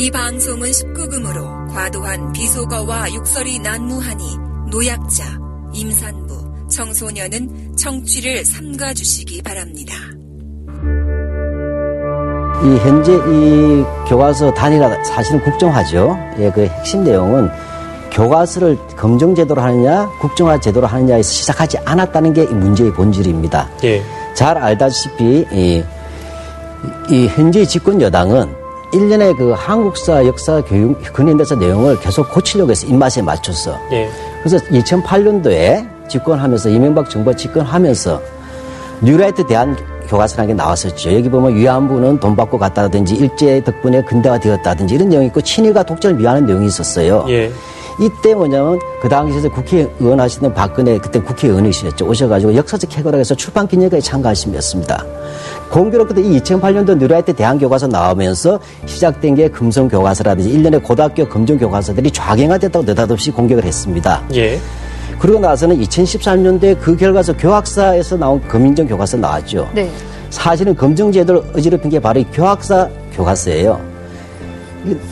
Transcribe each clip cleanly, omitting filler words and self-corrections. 이 방송은 19금으로 과도한 비속어와 욕설이 난무하니 노약자, 임산부, 청소년은 청취를 삼가주시기 바랍니다. 이 현재 이 교과서 단위가 사실은 국정화죠. 예, 그 핵심 내용은 교과서를 검정 제도로 하느냐, 국정화 제도로 하느냐에서 시작하지 않았다는 게 이 문제의 본질입니다. 예. 잘 알다시피 이 현재 집권 여당은 1년에 그 한국사, 역사, 교육, 근현대사 내용을 계속 고치려고 해서 입맛에 맞춰서. 예. 그래서 2008년도에 집권하면서 이명박 정부가 집권하면서 뉴라이트 대한 교과서라는 게 나왔었죠. 여기 보면 위안부는 돈 받고 갔다든지 일제 덕분에 근대화되었다든지 이런 내용이 있고 친일과 독재를 미화하는 내용이 있었어요. 예. 이때 뭐냐면 그 당시에 국회의원 하시던 박근혜 그때 국회의원이셨죠. 오셔가지고 역사적 해결을 해서 출판기념회에 참가하심이었습니다. 공교롭게도 이 2008년도 뉴라이트 대한교과서 나오면서 시작된 게 금성교과서라든지 1년에 고등학교 검정교과서들이 좌경화됐다고 느닷없이 공격을 했습니다. 예. 그러고 나서는 2013년도에 그 결과서 교학사에서 나온 검인정 교과서 나왔죠. 네. 사실은 검정제도를 어지럽힌 게 바로 이 교학사 교과서예요.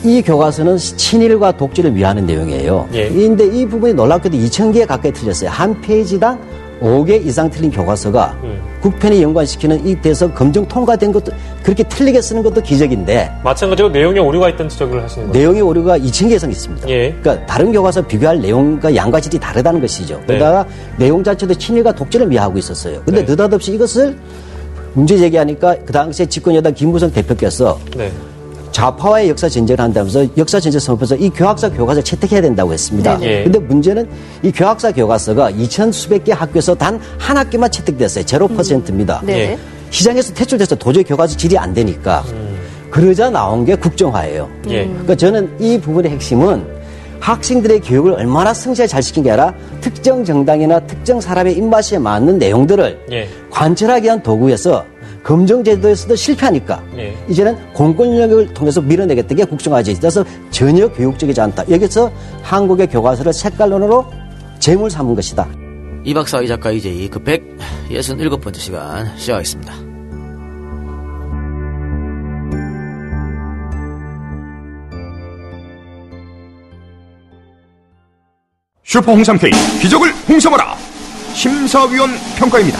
이 교과서는 친일과 독재를 위하는 내용이에요. 그런데 예. 이 부분이 놀랍게도 2,000개 가까이 틀렸어요. 한 페이지당 5개 이상 틀린 교과서가 국편이 연관시키는 이 대서 검정 통과된 것도 그렇게 틀리게 쓰는 것도 기적인데 마찬가지로 내용에 오류가 있다는 지적을 하시는 거죠? 내용의 오류가 2,000개 이상 있습니다. 예. 그러니까 다른 교과서 비교할 내용과 양과 질이 다르다는 것이죠. 게다가 네. 내용 자체도 친일과 독재를 미화하고 있었어요. 그런데 네. 느닷없이 이것을 문제 제기하니까 그 당시에 집권여당 김무성 대표께서 네. 좌파와의 역사 전쟁을 한다면서 역사 전쟁 선포해서 이 교학사 교과서를 채택해야 된다고 했습니다. 그런데 네. 문제는 이 교학사 교과서가 2,000수백 개 학교에서 단 한 학교만 채택됐어요. 0%입니다. 네. 시장에서 퇴출돼서 도저히 교과서 질이 안 되니까 그러자 나온 게 국정화예요. 그러니까 저는 이 부분의 핵심은 학생들의 교육을 얼마나 성실하게 잘 시킨 게 아니라 특정 정당이나 특정 사람의 입맛에 맞는 내용들을 네. 관철하기 위한 도구에서 검정제도에서도 실패하니까 예. 이제는 공권력을 통해서 밀어내겠다는 게 국정화제. 그래서 전혀 교육적이지 않다. 여기서 한국의 교과서를 색깔론으로 재물 삼은 것이다. 이 박사 이 작가 이제 그 167번째 시간 시작하겠습니다. 슈퍼 홍삼 K 기적을 홍삼하라. 심사위원 평가입니다.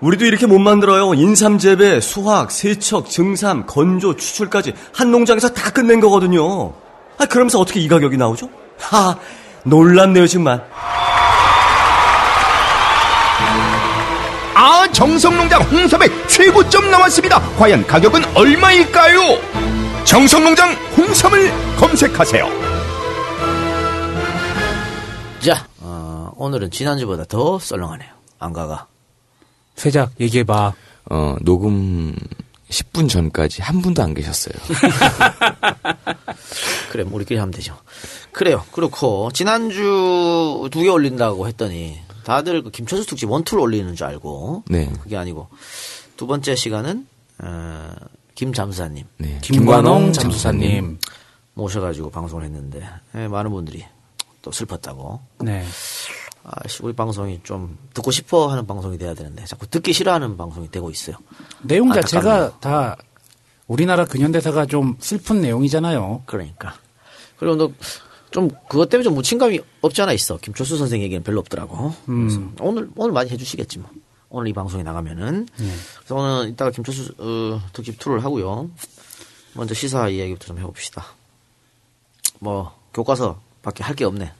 우리도 이렇게 못 만들어요. 인삼 재배, 수확, 세척, 증삼, 건조, 추출까지 한 농장에서 다 끝낸 거거든요. 아, 그러면서 어떻게 이 가격이 나오죠? 아, 놀랍네요, 정말. 아, 정성농장 홍삼액 최고점 나왔습니다. 과연 가격은 얼마일까요? 정성농장 홍삼을 검색하세요. 자, 오늘은 지난주보다 더 썰렁하네요. 안 가가. 세작 얘기해봐. 녹음 10분 전까지 한 분도 안 계셨어요. 그래, 우리끼리 하면 되죠. 그래요. 그렇고 지난주 2개 올린다고 했더니 다들 그 김철수 특집 1, 2를 올리는 줄 알고 네. 그게 아니고 두 번째 시간은 김잠수사님. 네. 김관홍 잠수사님 모셔가지고 방송을 했는데 네, 많은 분들이 또 슬펐다고. 네. 아씨, 우리 방송이 좀 듣고 싶어 하는 방송이 돼야 되는데 자꾸 듣기 싫어하는 방송이 되고 있어요. 내용 자체가 다 우리나라 근현대사가 좀 슬픈 내용이잖아요. 그러니까. 그리고 너 좀 그것 때문에 좀 무친감이 없지 않아 있어. 김철수 선생 얘기는 별로 없더라고. 그래서 오늘 많이 해주시겠지 뭐. 오늘 이 방송이 나가면은. 그래서 오늘 이따가 김철수 특집 투를 하고요. 먼저 시사 이야기부터 좀 해봅시다. 뭐 교과서 밖에 할 게 없네.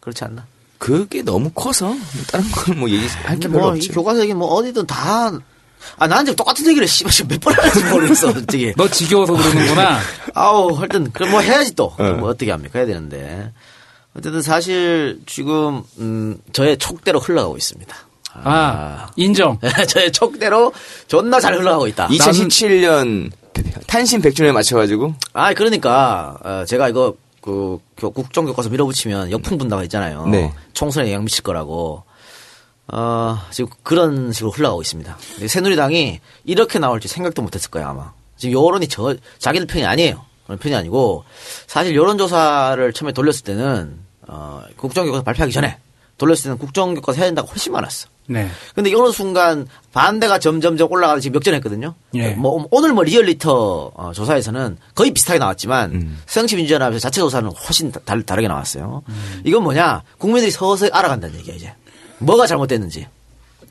그렇지 않나? 그게 너무 커서 다른 걸 뭐 얘기할 게 별로 없지. 교과서 얘기 뭐 어디든 다. 아, 나한테 똑같은 얘기를 씨발 지금 몇 번 하는지 모르겠어. 되게. 너 지겨워서 그러는구나. 아우, 하여튼 그럼 뭐 해야지 또. 뭐 어떻게 합니까? 해야 되는데. 어쨌든 사실 지금 저의 촉대로 흘러가고 있습니다. 아, 인정. 저의 촉대로 존나 잘 흘러가고 있다. 2017년 탄신 100주년에 맞춰가지고. 아, 그러니까 제가 이거 그 국정교과서 밀어붙이면 역풍 분다가 있잖아요. 네. 총선에 영향 미칠 거라고. 지금 그런 식으로 흘러가고 있습니다. 새누리당이 이렇게 나올지 생각도 못했을 거예요 아마. 지금 여론이 자기들 편이 아니에요. 그런 편이 아니고 사실 여론조사를 처음에 돌렸을 때는 국정교과서 발표하기 전에 돌렸을 때는 국정교과서 해야 된다고 훨씬 많았어. 네. 근데 어느 순간 반대가 점점점 올라가서 지금 역전했거든요. 네. 뭐 오늘 뭐 리얼리터 조사에서는 거의 비슷하게 나왔지만 새정치민주연합에서 자체 조사는 훨씬 다르게 나왔어요. 이건 뭐냐? 국민들이 서서히 알아간다는 얘기야 이제. 뭐가 잘못됐는지.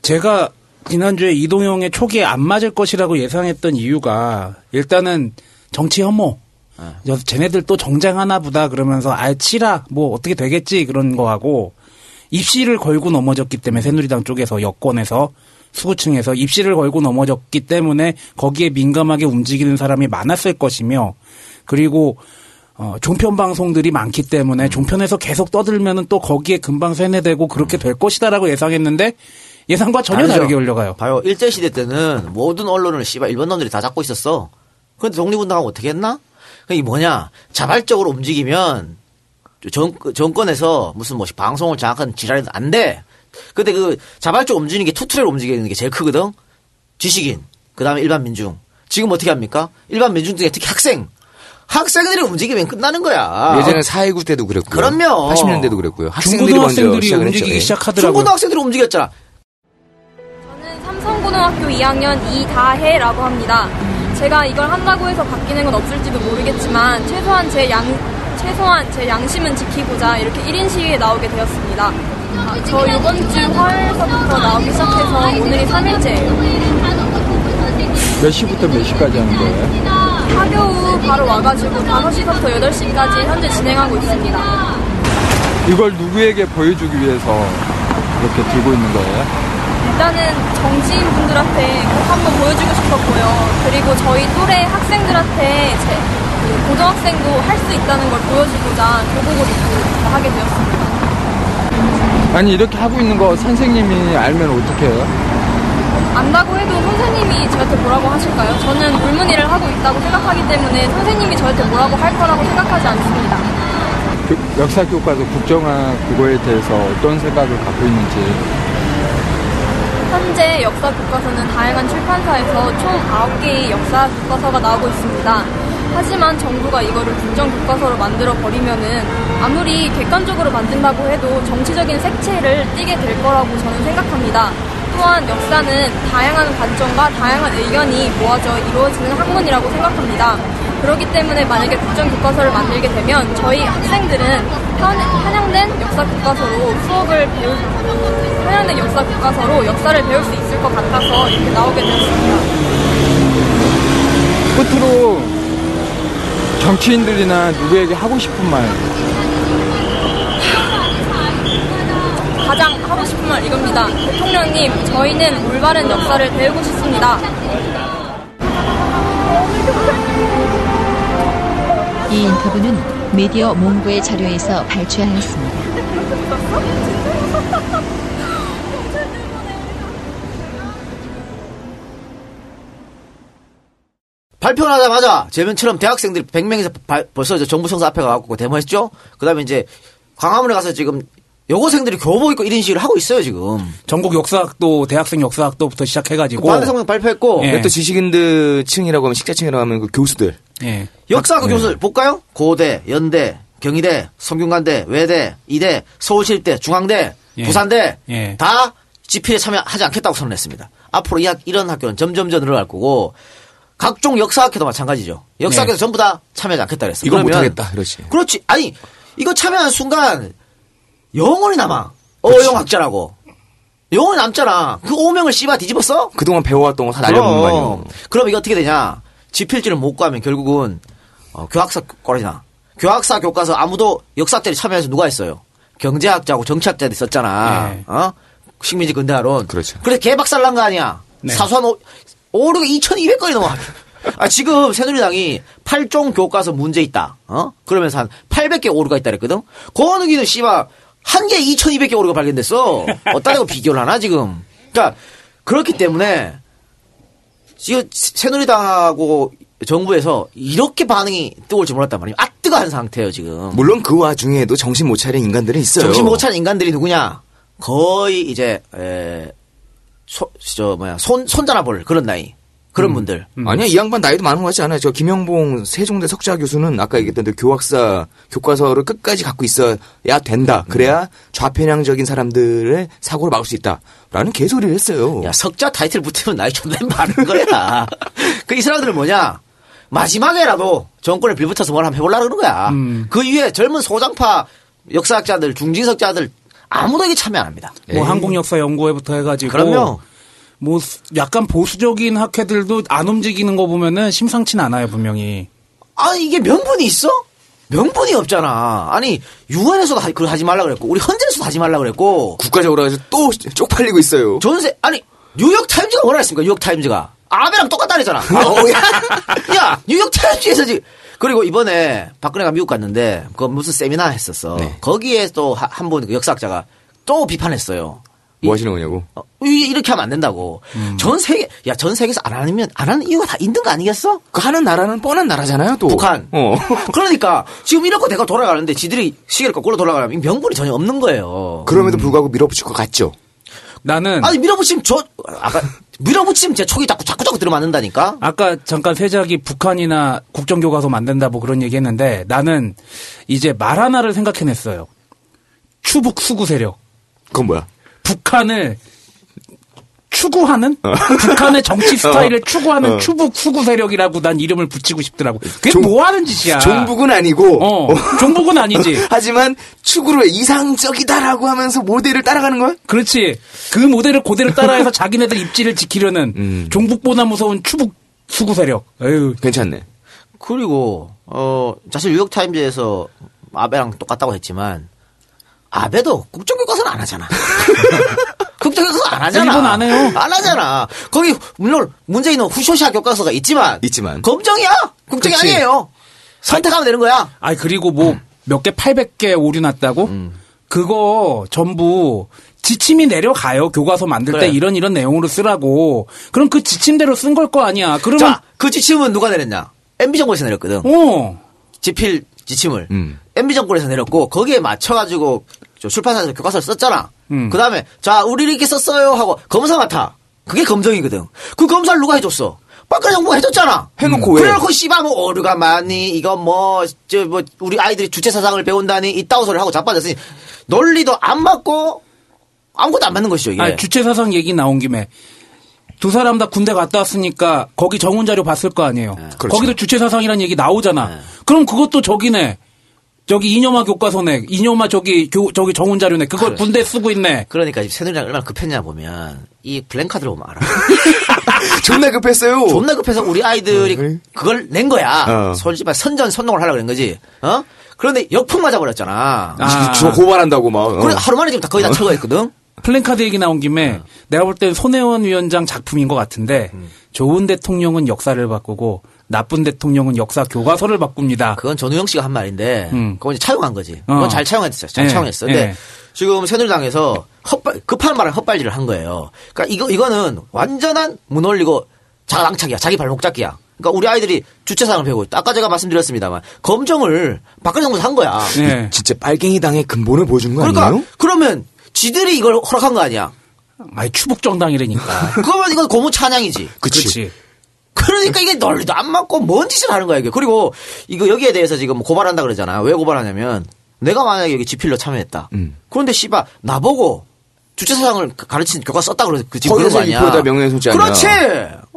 제가 지난주에 이동형의 초기에 안 맞을 것이라고 예상했던 이유가 일단은 정치 혐오. 그래서 쟤네들 또 정쟁하나 보다 그러면서 아예 치라 뭐 어떻게 되겠지 그런 거하고 입시를 걸고 넘어졌기 때문에 새누리당 쪽에서 여권에서 수구층에서 입시를 걸고 넘어졌기 때문에 거기에 민감하게 움직이는 사람이 많았을 것이며 그리고 종편 방송들이 많기 때문에 종편에서 계속 떠들면은 또 거기에 금방 세뇌되고 그렇게 될 것이다라고 예상했는데 예상과 전혀 다르게 흘러가요. 봐요. 일제시대 때는 모든 언론을 씨발 일본 놈들이 다 잡고 있었어. 그런데 독립운동하고 어떻게 했나? 그게 뭐냐? 자발적으로 움직이면 정권에서 무슨 뭐 방송을 장악하는 지랄이 안 돼. 근데 그 자발적으로 움직이는 게 투트레로 움직이는 게 제일 크거든. 지식인, 그 다음에 일반 민중. 지금 어떻게 합니까? 일반 민중 중에 특히 학생들이 움직이면 끝나는 거야. 예전에 4.19 때도 그랬고요. 그럼요. 80년대도 그랬고요. 학생들이 먼저 움직이기 시작하더라고요. 중고등학생들이 움직였잖아. 저는 삼성고등학교 2학년 이다혜라고 합니다. 제가 이걸 한다고 해서 바뀌는 건 없을지도 모르겠지만 최소한 제 양심은 지키고자 이렇게 1인 시위에 나오게 되었습니다. 저 이번 주 화요일서부터 나오기 시작해서 오늘이 3일째예요. 몇 시부터 몇 시까지 하는 거예요? 학교 후 바로 와가지고 5시부터 8시까지 현재 진행하고 있습니다. 이걸 누구에게 보여주기 위해서 이렇게 들고 있는 거예요? 일단은 정치인분들 앞에 꼭 한번 보여주고 싶었고요. 그리고 저희 또래 학생들한테 고등학생도 할 수 있다는 걸 보여주고자 교복을 입고 하게 되었습니다. 아니 이렇게 하고 있는 거 선생님이 알면 어떻게 해요? 안다고 해도 선생님이 저한테 뭐라고 하실까요? 저는 불문의를 하고 있다고 생각하기 때문에 선생님이 저한테 뭐라고 할 거라고 생각하지 않습니다. 역사교과도 국정화 그거에 대해서 어떤 생각을 갖고 있는지. 현재 역사교과서는 다양한 출판사에서 총 9개의 역사교과서가 나오고 있습니다. 하지만 정부가 이거를 국정교과서로 만들어버리면은 아무리 객관적으로 만든다고 해도 정치적인 색채를 띠게 될 거라고 저는 생각합니다. 또한 역사는 다양한 관점과 다양한 의견이 모아져 이루어지는 학문이라고 생각합니다. 그렇기 때문에 만약에 국정교과서를 만들게 되면 저희 학생들은 편향된 역사교과서로 역사를 배울 수 있을 것 같아서 이렇게 나오게 되었습니다. 끝으로 정치인들이나 누구에게 하고 싶은 말. 가장 하고 싶은 말 이겁니다. 대통령님, 저희는 올바른 역사를 배우고 싶습니다. 이 인터뷰는 미디어 몽고의 자료에서 발췌하였습니다. 발표를 하자마자 재면처럼 대학생들이 100명에서 벌써 이제 정부 청사 앞에 가서 데모했죠. 그 다음에 이제 광화문에 가서 지금 여고생들이 교복 입고 1인 시위를 하고 있어요 지금. 전국 역사학도, 대학생 역사학도부터 시작해가지고. 그 반대성명 발표했고. 예. 또 지식인들 층이라고 하면 식자층이라고 하면 그 교수들. 예. 역사학 교수들 볼까요? 고대, 연대, 경희대, 성균관대, 외대, 이대, 서울시립대, 중앙대, 예. 부산대 예. 다 집회에 참여하지 않겠다고 선언했습니다. 앞으로 이런 학교는 점점점 늘어날 거고. 각종 역사학회도 마찬가지죠. 역사학회도 네. 전부 다 참여하지 않겠다 그랬어요. 이거 못하겠다. 그렇지. 아니 이거 참여한 순간 영원히 남아. 어영학자라고. 영원히 남잖아. 그 오명을 씨발 뒤집었어? 그동안 배워왔던 거 다 날려먹는 거 아니에요. 그럼 이거 어떻게 되냐. 지필지를 못 구하면 결국은 교학사 거리나 교학사 교과서 아무도 역사학자들이 참여해서 누가 했어요. 경제학자하고 정치학자들이 썼잖아. 네. 식민지 근대화론. 그렇죠. 그래서 개박살 난 거 아니야. 네. 사소한 오류가 2200건이 넘어. 아, 지금 새누리당이 8종 교과서 문제 있다. 그러면서 한 800개 오류가 있다 그랬거든? 고원욱이는 씨발, 한 개에 2200개 오류가 발견됐어. 어따라고 비교를 하나, 지금. 그러니까, 그렇기 때문에, 지금 새누리당하고 정부에서 이렇게 반응이 뜨거울 줄 몰랐단 말이에요. 아, 한 상태예요 지금. 물론 그 와중에도 정신 못 차린 인간들이 있어요. 정신 못 차린 인간들이 누구냐? 거의 이제 손 잡아볼 그런 나이. 그런 분들. 아니야, 이 양반 나이도 많은 것 같지 않아요. 저 김영봉 세종대 석좌 교수는 아까 얘기했던 그 교학사 교과서를 끝까지 갖고 있어야 된다. 그래야 좌편향적인 사람들의 사고를 막을 수 있다. 라는 개소리를 했어요. 야, 석좌 타이틀 붙으면 나이 존나 많은 거야. 그 이 사람들은 뭐냐. 마지막에라도 정권에 빌붙어서 뭘 한번 해보려고 그러는 거야. 그 이후에 젊은 소장파 역사학자들, 중진석자들 아무도 참여 안 합니다. 뭐 한국역사연구회부터 해가지고. 그럼요. 뭐 약간 보수적인 학회들도 안 움직이는 거 보면은 심상치 않아요 분명히. 아니 이게 명분이 있어? 명분이 없잖아. 아니 유엔에서도 그걸 하지 말라 그랬고 우리 헌재에서도 하지 말라 그랬고 국가적으로 해서 또 쪽팔리고 있어요. 전세 아니 뉴욕 타임즈가 뭐라 했습니까? 뉴욕 타임즈가 아베랑 똑같다랬잖아. 야 뉴욕 타임즈에서 지금 그리고 이번에 박근혜가 미국 갔는데 그 무슨 세미나 했었어. 네. 거기에 또 한 분 그 역사학자가 또 비판했어요. 뭐 하시는 거냐고? 이렇게 하면 안 된다고. 전 세계에서 안 하는 이유가 다 있는 거 아니겠어? 그 하는 나라는 뻔한 나라잖아요, 또. 북한. 그러니까 지금 이렇게 내가 돌아가는데 지들이 시계를 거꾸로 돌아가면 명분이 전혀 없는 거예요. 그럼에도 불구하고 밀어붙일 것 같죠? 나는. 아니, 밀어붙이면 밀어붙이면 제 촉이 자꾸 들어맞는다니까? 아까 잠깐 세작이 북한이나 국정교과서 만든다 뭐 그런 얘기 했는데 나는 이제 말 하나를 생각해냈어요. 추북 수구 세력. 그건 뭐야? 북한을 추구하는? 북한의 정치 스타일을 추구하는 추북 수구 세력이라고 난 이름을 붙이고 싶더라고. 그게 뭐 하는 짓이야. 종북은 아니고. 종북은 아니지. 하지만 추구로 이상적이다라고 하면서 모델을 따라가는 거야? 그렇지. 그 모델을 그대로 따라해서 자기네들 입지를 지키려는 종북보다 무서운 추북 수구 세력. 에휴. 괜찮네. 그리고 사실 뉴욕타임즈에서 아베랑 똑같다고 했지만 아베도 국정교과서는 안 하잖아. 국정교과서 안 하잖아. 일본 안 해요. 안 하잖아. 거기 물론 문재인은 후쇼시아 교과서가 있지만 검정이야. 국정이 그치. 아니에요. 선택하면 되는 거야. 아니 그리고 뭐 몇 개 800개 오류 났다고? 그거 전부 지침이 내려가요. 교과서 만들 때 이런 내용으로 쓰라고. 그럼 그 지침대로 쓴 걸 거 아니야. 그러면 자, 그 지침은 누가 내렸냐? MB 정부에서 내렸거든. 지필 지침을. MB 정권에서 내렸고 거기에 맞춰가지고 출판사에서 교과서를 썼잖아. 그 다음에 자 우리 이렇게 썼어요 하고 검사 맡아. 그게 검정이거든. 그 검사를 누가 해줬어? 박근혜 정부가 해줬잖아. 해놓고 왜? 그래놓고 씨발 뭐 오류가 많이 이거 뭐 우리 아이들이 주체 사상을 배운다니 이따구 소리를 하고 자빠졌으니 논리도 안 맞고 아무것도 안 맞는 것이죠 이게. 아니, 주체 사상 얘기 나온 김에 두 사람 다 군대 갔다 왔으니까 거기 정원 자료 봤을 거 아니에요. 네, 그렇죠. 거기도 주체 사상이라는 얘기 나오잖아. 네. 그럼 그것도 저기네. 저기 이념화 교과서네. 이념화 저기 정훈 자료네. 그걸 그래. 군대 쓰고 있네. 그러니까 지금 새누리당 얼마나 급했냐 보면 이 블랭카드를 보면 알아. 존나 급했어요. 존나 급해서 우리 아이들이 그걸 낸 거야. 솔직히 말 선전선동을 하려고 그런 거지. 어? 그런데 역풍 맞아버렸잖아. 고발한다고 막. 그래 하루 만에 지금 다 거의 다 철거했거든. 플랜카드 얘기 나온 김에 내가 볼 때 손혜원 위원장 작품인 것 같은데 좋은 대통령은 역사를 바꾸고 나쁜 대통령은 역사 교과서를 바꿉니다. 그건 전우영 씨가 한 말인데 그건 이제 차용한 거지. 그건 잘 차용했어. 잘 차용했어. 근데 지금 새누리당에서 급한 말을 헛발질을 한 거예요. 그러니까 이거는 완전한 무논리고 자강착이야. 자기 발목 잡기야. 그러니까 우리 아이들이 주체사상을 배우고 있다. 아까 제가 말씀드렸습니다만 검정을 박근혜 정부에서 한 거야. 진짜 빨갱이당의 근본을 보여준 거 그러니까 아니에요? 그러면 지들이 이걸 허락한 거 아니야. 아니 추북정당이라니까. 그거면 이건 고무찬양이지. 그렇지. 그러니까 이게 논리도 안 맞고 뭔 짓을 하는 거야 이게. 그리고 이거 여기에 대해서 지금 고발한다 그러잖아. 왜 고발하냐면 내가 만약에 여기 지필로 참여했다. 그런데 씨발 나보고 주체사상을 가르친 교과 썼다 그래서 그 지금 그런 거 아니야. 거기서 명예 소지 아니야. 그렇지.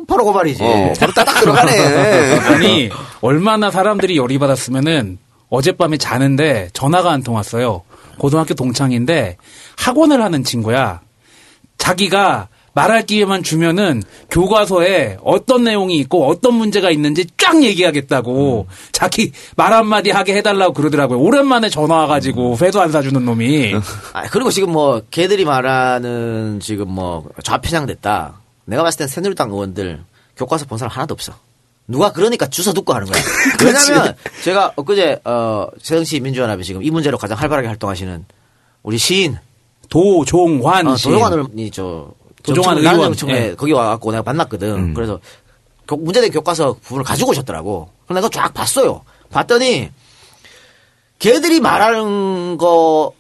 바로 고발이지. 바로 따닥 들어가네. 아니 얼마나 사람들이 열이 받았으면은 어젯밤에 자는데 전화가 한 통 왔어요. 고등학교 동창인데 학원을 하는 친구야. 자기가 말할 기회만 주면은 교과서에 어떤 내용이 있고 어떤 문제가 있는지 쫙 얘기하겠다고 자기 말 한마디 하게 해달라고 그러더라고요. 오랜만에 전화 와가지고 회도 안 사주는 놈이. 아, 그리고 지금 뭐 걔들이 말하는 지금 뭐 좌편향 됐다. 내가 봤을 땐 새누리당 의원들 교과서 본 사람 하나도 없어. 누가 그러니까 주워 듣고 하는 거야. 왜냐면 제가 엊그제 세정시 민주연합이 지금 이 문제로 가장 활발하게 활동하시는 우리 시인 도종환 씨. 도종환 의원. 예. 거기 와갖고 내가 만났거든. 그래서 문제된 교과서 부분을 가지고 오셨더라고. 그래서 내가 쫙 봤어요. 봤더니 걔들이 말하는 거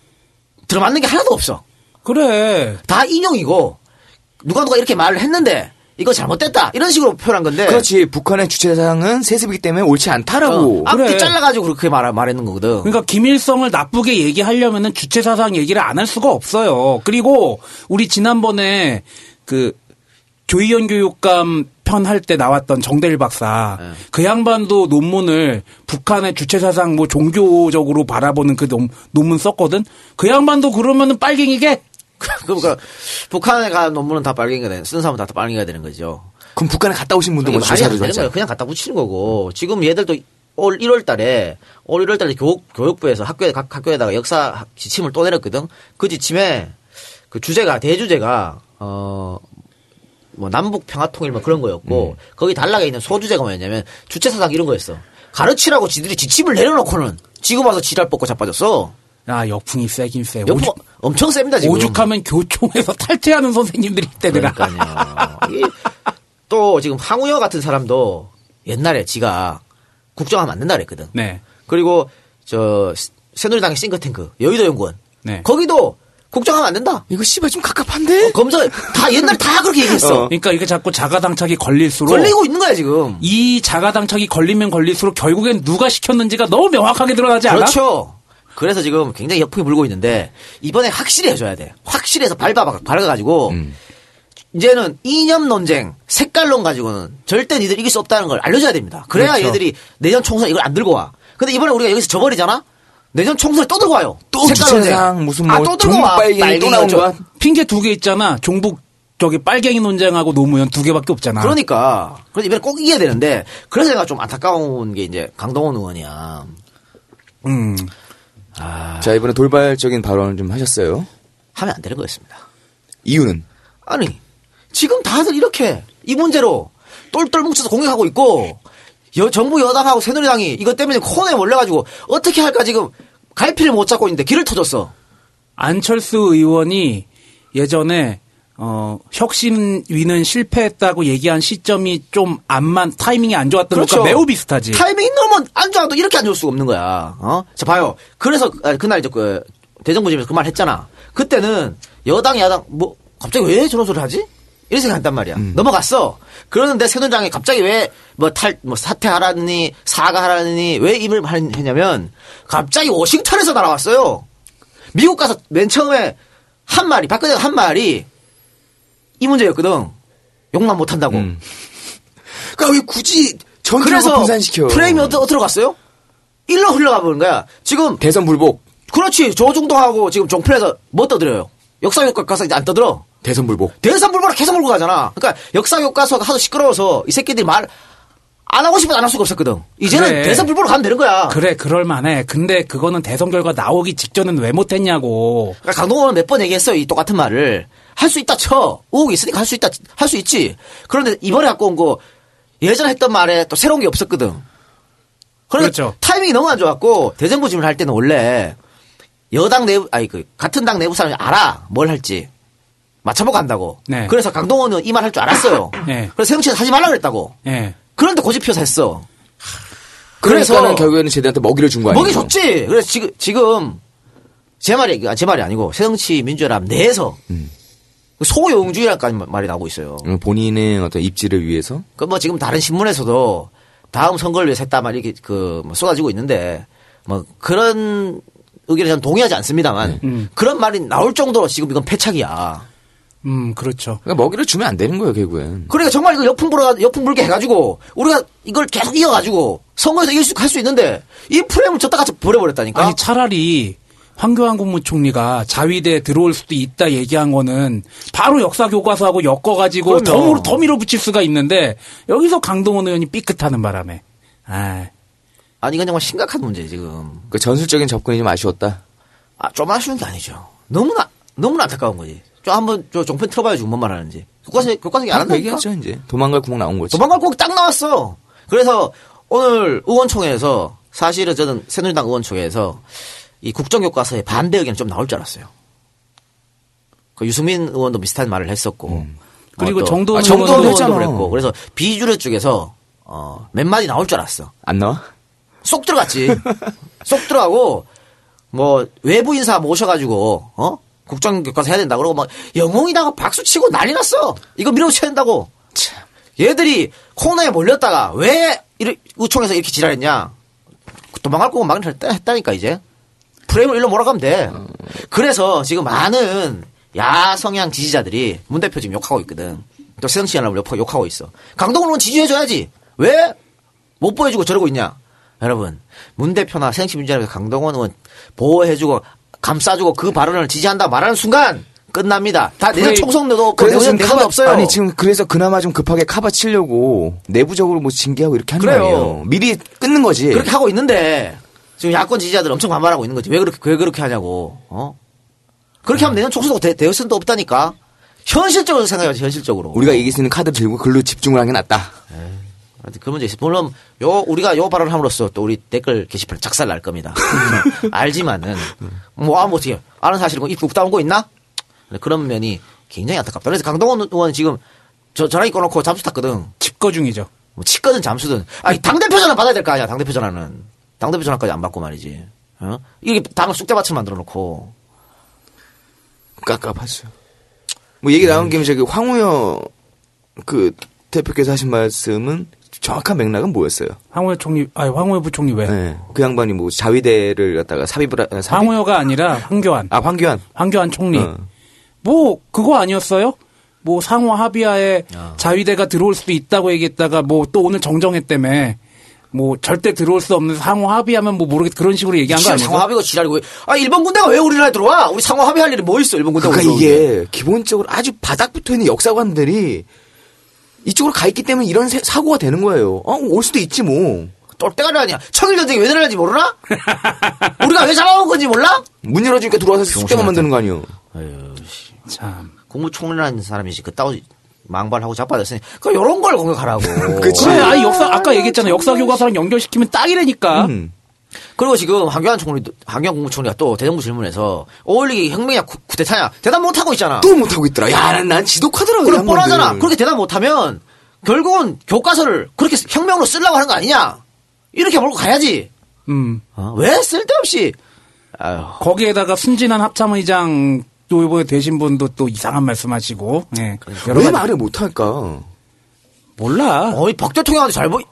들어맞는 게 하나도 없어. 그래. 다 인용이고 누가 이렇게 말을 했는데 이거 잘못됐다 이런 식으로 표현한 건데. 그렇지. 북한의 주체사항은 세습이기 때문에 옳지 않다라고. 앞뒤 그래. 잘라가지고 그렇게 말했는 거거든. 그러니까 김일성을 나쁘게 얘기하려면은 주체사상 얘기를 안 할 수가 없어요. 그리고 우리 지난번에 그 조희연 교육감 편 할 때 나왔던 정대일 박사. 네. 그 양반도 논문을 북한의 주체사상 뭐 종교적으로 바라보는 그 논문 썼거든. 그 양반도 그러면은 빨갱이게. 그러니까 북한에 간 논문은 다 빨갱이가 되는, 쓴 사람은 다 빨갱이가 되는 거죠. 그럼 북한에 갔다 오신 분도 주체사를 줬잖아요. 그냥 갖다 붙이는 거고. 지금 얘들도 올 1월달에 교육부에서 학교에다가 역사 지침을 또 내렸거든. 그 지침에 그 대주제가 뭐 남북 평화 통일 뭐 그런 거였고 거기 단락에 있는 소주제가 뭐였냐면 주체사상 이런 거였어. 가르치라고 지들이 지침을 내려놓고는 지금 와서 지랄 뽑고 자빠졌어. 아 역풍이 세긴 세. 엄청 셉니다 지금. 오죽하면 교총에서 탈퇴하는 선생님들이 있대더라. 그러니까요. 또 지금 황우여 같은 사람도 옛날에 지가 국정하면 안 된다 그랬거든. 네. 그리고 저 새누리당의 싱크탱크 여의도 연구원. 네. 거기도 국정하면 안 된다. 이거 씨발 좀 갑갑한데? 검사 다 옛날에 다 그렇게 얘기했어. 그러니까 이게 자꾸 자가당착이 걸릴수록 걸리고 있는 거야 지금. 이 자가당착이 걸리면 걸릴수록 결국엔 누가 시켰는지가 너무 명확하게 드러나지 않아? 그렇죠. 그래서 지금 굉장히 역풍이 불고 있는데 이번에 확실히 해줘야 돼. 확실히 해서 밟아가지고 이제는 이념 논쟁, 색깔론 가지고는 절대 니들 이길 수 없다는 걸 알려줘야 됩니다. 그래야 그렇죠. 얘들이 내년 총선 이걸 안 들고 와. 근데 이번에 우리가 여기서 져버리잖아? 내년 총선에 또 들고 와요. 또 주체사상 무슨 뭐 종북빨갱이 또 나온 거야. 핑계 두 개 있잖아. 종북 저기 빨갱이 논쟁하고 노무현 두 개밖에 없잖아. 그러니까. 그래서 이번에 꼭 이겨야 되는데 그래서 내가 좀 안타까운 게 이제 강동원 의원이야. 아. 자 이번에 돌발적인 발언을 좀 하셨어요. 하면 안 되는 거였습니다. 이유는? 아니 지금 다들 이렇게 이 문제로 똘똘 뭉쳐서 공격하고 있고 정부 여당하고 새누리당이 이것 때문에 코너에 몰려가지고 어떻게 할까 지금 갈피를 못 잡고 있는데 길을 터줬어. 안철수 의원이 예전에 혁신위는 실패했다고 얘기한 시점이 좀 타이밍이 안 좋았던 것과 그렇죠. 매우 비슷하지. 타이밍이 너무 안 좋아도 이렇게 안 좋을 수가 없는 거야. 자 봐요. 그래서 그날 이제 그 대정부집에서 그 말 했잖아. 그때는 여당 야당 뭐 갑자기 왜 저런 소리를 하지? 이런 생각했단 말이야. 넘어갔어. 그러는데 새누리당이 갑자기 왜 사퇴하라니 사과하라니 왜 입을 했냐면 갑자기 워싱턴에서 날아왔어요. 미국 가서 맨 처음에 한 말이 박근혜가 한 말이 이 문제였거든. 용납 못한다고. 그러니까 왜 굳이 전투로 분산시켜. 프레임이 어디로 갔어요? 일로 흘러가 버린 거야. 지금 대선 불복. 그렇지. 조중동하고 지금 종편에서 못 떠들어요. 역사교과서 이제 안 떠들어. 대선 불복을 계속 몰고 가잖아. 그러니까 역사 교과서가 하도 시끄러워서 이 새끼들이 말 안 하고 싶어도 안 할 수가 없었거든. 이제는 그래. 대선 불복으로 가면 되는 거야. 그래, 그럴만해. 근데 그거는 대선 결과 나오기 직전은 왜 못했냐고. 그러니까 강동원은 몇 번 얘기했어. 이 똑같은 말을. 할 수 있다 쳐. 의혹이 있으니까 할 수 있지. 그런데 이번에 갖고 온 거 예전에 했던 말에 또 새로운 게 없었거든. 그렇죠. 타이밍이 너무 안 좋았고 대정부 질문을 할 때는 원래 여당 내부 같은 당 내부 사람이 알아 뭘 할지. 맞춰보고 한다고. 네. 그래서 강동원은 이 말 할 줄 알았어요. 네. 그래서 세종시에서 하지 말라고 그랬다고. 네. 그런데 고집피워서 했어. 그래서 결국에는 쟤들한테 먹이를 준 거야. 먹이 줬지. 그래서 지금 제 말이 아니고 세종시 민주연합 내에서 소용주의라는 말이 나오고 있어요. 본인의 어떤 입지를 위해서. 그 뭐 지금 다른 신문에서도 다음 선거를 위해서 했다 말이 쏟아지고 있는데 뭐 그런 의견에 저는 동의하지 않습니다만 그런 말이 나올 정도로 지금 이건 패착이야. 그렇죠. 그러니까 먹이를 주면 안 되는 거예요, 결국엔. 그러니까 정말 이거 역풍 불게 해가지고, 우리가 이걸 계속 이어가지고, 선거에서 할 수 있는데, 이 프레임을 졌다 같이 버려버렸다니까? 아니, 차라리, 황교안 국무총리가 자위대에 들어올 수도 있다 얘기한 거는, 바로 역사교과서하고 엮어가지고, 더 밀어붙일 수가 있는데, 여기서 강동원 의원이 삐끗하는 바람에. 아니, 이건 정말 심각한 문제, 지금. 그 전술적인 접근이 좀 아쉬웠다? 아, 좀 아쉬운 게 아니죠. 너무나 안타까운 거지. 한번 종편 틀어봐야지 뭔 말하는지. 교과서 안 한다니까? 얘기했죠 이제. 도망갈 구멍 나온 거지. 도망갈 구멍 딱 나왔어. 그래서 오늘 의원총회에서 사실은 저는 새누리당 의원총회에서 이 국정교과서에 반대 의견이 좀 나올 줄 알았어요. 그 유승민 의원도 비슷한 말을 했었고 그리고 정도원 의원도 그랬고 그래서 비주류 쪽에서 몇 마디 나올 줄 알았어. 안 나와? 쏙 들어갔지. 쏙 들어가고 뭐 외부 인사 모셔가지고 어 국정교과서 해야 된다 그러고 막 영웅이다고 박수치고 난리났어. 이거 밀어붙여야 된다고. 참. 얘들이 코너에 몰렸다가 왜 우총에서 이렇게 지랄했냐. 도망갈 거고 막 했다니까 이제. 프레임을 일로 몰아가면 돼. 그래서 지금 많은 야성향 지지자들이 문 대표 지금 욕하고 있거든. 또 세정치 하나 욕하고 있어. 강동원 의원 지지해줘야지. 왜 못 보여주고 저러고 있냐. 여러분 문 대표나 세정치 민주당에서 강동원 의원 보호해주고 감싸주고 그 발언을 지지한다 말하는 순간 끝납니다. 다 내년 총선도 내년 대선 없어요. 아니 지금 그래서 그나마 좀 급하게 카바 치려고 내부적으로 뭐 징계하고 이렇게 하는 거예요. 미리 끊는 거지. 그렇게 하고 있는데 지금 야권 지지자들 엄청 반발하고 있는 거지. 왜 그렇게 하냐고. 어? 그렇게 하면 내년 총선도 대선도 없다니까. 현실적으로 생각해야지 현실적으로. 우리가 이길 수 있는 카드 들고 글로 집중을 하는 게 낫다. 그 문제 있어. 물론 우리가 요 발언을 함으로써 또 우리 댓글 게시판 작살 날 겁니다. 알지만은 뭐 아무 어떻게 아는 사실이고 입국 다운 거 있나? 그런 면이 굉장히 안타깝다. 그래서 강동원 의원 지금 전화기 꺼놓고 잠수 탔거든. 집거 중이죠. 뭐 집거든 잠수든. 아니 당대표 전화 받아야 될 거 아니야. 당대표 전화는 당대표 전화까지 안 받고 말이지. 어? 이게 당을 쑥대밭을 만들어놓고 깝깝하죠. 뭐 얘기 나온 김에 저기 황우여 그 대표께서 하신 말씀은 정확한 맥락은 뭐였어요? 황우여 부총리 왜? 네. 그 양반이 뭐 자위대를 갖다가 삽입을 황우여가 아니라 황교안. 아 황교안 총리. 뭐 그거 아니었어요? 뭐 상호 합의하에 자위대가 들어올 수도 있다고 얘기했다가 뭐 또 오늘 정정했다며 뭐 절대 들어올 수 없는 상호 합의하면 뭐 모르겠 그런 식으로 얘기한 거 아니에요? 상호 합의가 지랄이고 아 일본 군대가 왜 우리나라에 들어와? 우리 상호 합의할 일이 뭐 있어 일본 군대가? 그러니까 이게 기본적으로 아주 바닥부터 있는 역사관들이 이쪽으로 가 있기 때문에 이런 사고가 되는 거예요. 올 수도 있지 뭐. 똘대가리 아니야. 청일전쟁이 왜 일어났는지 모르나? 우리가 왜 잡아온 건지 몰라? 문 열어주니까 들어와서 숙제만 만드는 거 아니에요? 아유 참 국무총리라는 사람이 그따위 망발하고 자빠졌으니 그 요런 걸 공격하라고. 그래 아니 역사 아까 얘기했잖아. 역사 교과서랑 연결시키면 딱이라니까. 그리고 지금 황교안 국무총리가 또 대정부 질문에서 어울리기 혁명이야 구태타냐 대답 못하고 있잖아. 또 못하고 있더라. 야 난 지독하더라고. 그럼 뻔하잖아. 그렇게 대답 못하면 결국은 교과서를 그렇게 혁명으로 쓰려고 하는 거 아니냐. 이렇게 몰고 가야지. 왜 쓸데없이. 아유. 거기에다가 순진한 합참의장 또 이번에 되신 분도 또 이상한 말씀하시고. 네. 왜 말을 못할까? 몰라. 박 대통령한테 잘 보이.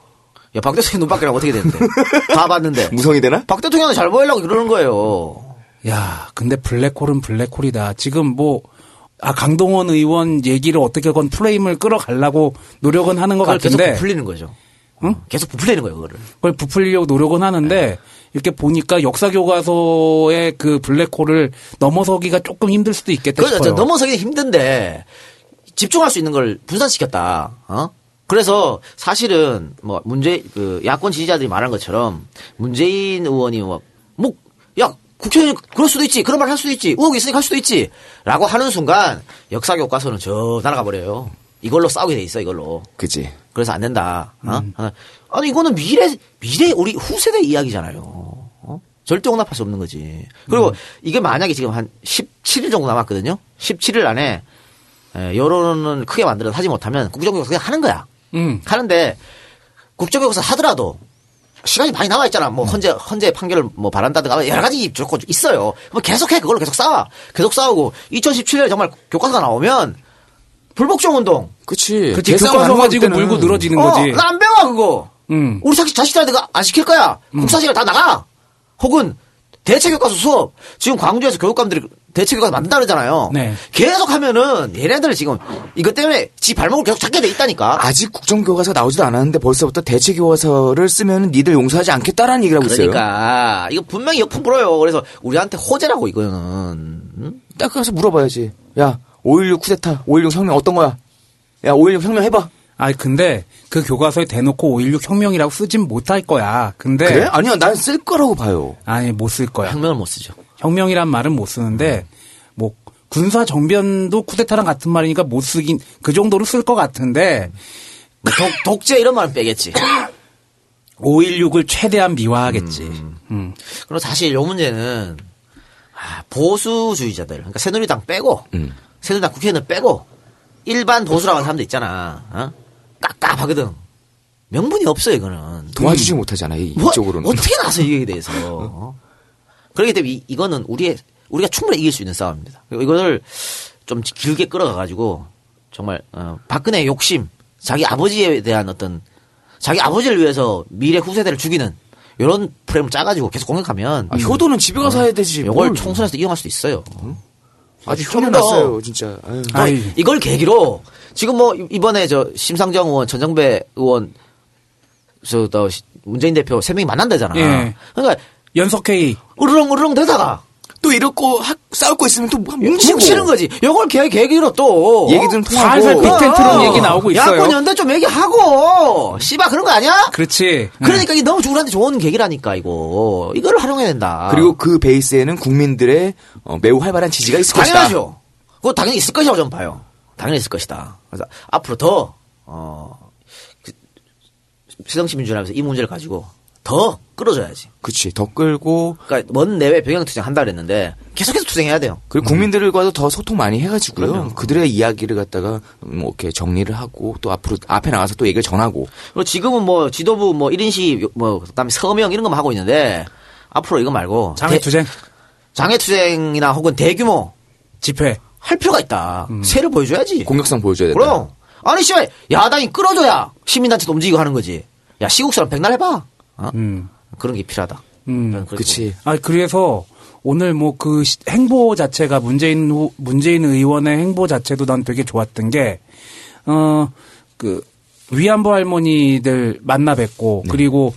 야, 박 대통령 눈밖이랑 어떻게 됐는데? 다 봤는데. 무성이 되나? 박 대통령한테 잘 보이려고 이러는 거예요. 야, 근데 블랙홀은 블랙홀이다. 지금 강동원 의원 얘기를 어떻게 건 프레임을 끌어가려고 노력은 하는 것 같은데. 계속 부풀리는 거죠. 응? 계속 부풀리는 거예요, 그걸 부풀리려고 노력은 하는데. 네. 이렇게 보니까 역사 교과서의 그 블랙홀을 넘어서기가 조금 힘들 수도 있겠다 싶어요. 넘어서기 힘든데 집중할 수 있는 걸 분산시켰다. 어? 그래서 사실은 뭐 야권 지지자들이 말한 것처럼 문재인 의원이 야 국회의원이 그럴 수도 있지. 그런 말 할 수도 있지. 의혹이 있으니까 할 수도 있지. 라고 하는 순간 역사 교과서는 저 날아가 버려요. 이걸로 싸우게 돼 있어. 이걸로. 그치. 그래서 안 된다. 어? 아니 이거는 미래 우리 후세대 이야기잖아요. 어? 절대 용납할 수 없는 거지. 그리고 이게 만약에 지금 한 17일 정도 남았거든요. 17일 안에 여론은 크게 만들어서 하지 못하면 국정교과서 그냥 하는 거야. 하는데 국정교과서 하더라도 시간이 많이 남아 있잖아. 뭐 헌재 판결을 뭐 바란다든가 여러 가지 조건 있어요. 뭐 계속해 그걸로 계속 싸워. 계속 싸우고 2017년에 정말 교과서가 나오면. 불복종 운동. 그치. 교과서 가지고 물고 늘어지는 거지. 나 안 배워, 그거. 우리 자식들한테 안 시킬 거야. 국사시간 다 나가. 혹은 대체교과서 수업. 지금 광주에서 교육감들이 대체교과서 만든다 그러잖아요. 네. 계속 하면은 얘네들 지금 이것 때문에 지 발목을 계속 잡게 돼 있다니까. 아직 국정교과서 나오지도 않았는데 벌써부터 대체교과서를 쓰면은 니들 용서하지 않겠다라는 얘기를 하고 있어요. 그러니까. 이거 분명히 역풍 불어요. 그래서 우리한테 호재라고 이거는. 딱 가서 물어봐야지. 야. 5.16 쿠데타, 5.16 혁명 어떤 거야? 야, 5.16 혁명 해봐. 아니, 근데 그 교과서에 대놓고 5.16 혁명이라고 쓰진 못할 거야. 근데. 그래? 아니야, 난 쓸 거라고 봐요. 아니, 못 쓸 거야. 혁명은 못 쓰죠. 혁명이란 말은 못 쓰는데, 군사 정변도 쿠데타랑 같은 말이니까 못 쓰긴, 그 정도로 쓸 것 같은데. 독재 이런 말은 빼겠지. 5.16을 최대한 미화하겠지. 그리고 사실 요 문제는, 보수주의자들, 그러니까 새누리당 빼고, 새누리당 국회의원을 빼고 일반 보수라고 하는 사람도 있잖아. 어? 깝깝하거든. 명분이 없어요. 이거는. 도와주지 못하잖아. 이쪽으로는. 어떻게 나서 이 얘기에 대해서. 그렇기 때문에 이거는 우리가 충분히 이길 수 있는 싸움입니다. 그리고 이거를 좀 길게 끌어가가지고 정말 박근혜의 욕심, 자기 아버지에 대한 어떤 자기 아버지를 위해서 미래 후세대를 죽이는 이런 프레임을 짜가지고 계속 공격하면 효도는 집에 가서 해야 되지. 이걸 총선에서 이용할 수도 있어요. 아주 효도 났어요 진짜. 이걸 계기로 지금 뭐 이번에 저 심상정 의원, 전정배 의원, 저 문재인 대표 3명이 만난다잖아. 예. 그러니까 연석회의 으르렁 되다가 또 이렇고 싸울 거 있으면 또 뭉치는 거지. 이걸 계기로 또 얘기 좀 통하고 살살 빅텐트론 얘기 나오고 있어요. 야권 연대 좀 얘기하고 씨발 그런 거 아니야? 그렇지. 그러니까 이게 너무 우리한테 좋은 계기라니까 이거. 이걸 활용해야 된다. 그리고 그 베이스에는 국민들의 매우 활발한 지지가 있을 것이다. 당연하죠. 그거 당연히 있을 것이라고 저는 봐요. 당연히 있을 것이다. 그래서 앞으로 더 새정치민주연합에서 이 문제를 가지고 더 끌어줘야지. 그치. 더 끌고. 그러니까 먼 내외 병영투쟁 한다 그랬는데 계속해서 투쟁해야 돼요. 그리고 국민들과도 더 소통 많이 해가지고요. 그럼요. 그들의 이야기를 갖다가 뭐 이렇게 정리를 하고 또 앞으로 앞에 나가서 또 얘기를 전하고. 그리고 지금은 뭐 지도부 뭐 1인시 뭐 그다음에 서명 이런 것만 하고 있는데 앞으로 이거 말고 장애투쟁, 장애투쟁이나 혹은 대규모 집회 할 필요가 있다. 새를 보여줘야지. 공격성 보여줘야 된다. 그럼. 아니 씨발 야당이 끌어줘야 시민단체도 움직이고 하는 거지. 야 시국 사람 백날 해봐. 그런 게 필요하다. 그렇지. 아 그래서 오늘 뭐 그 행보 자체가 문재인 의원의 행보 자체도 난 되게 좋았던 게 그 위안부 할머니들 만나 뵙고 네. 그리고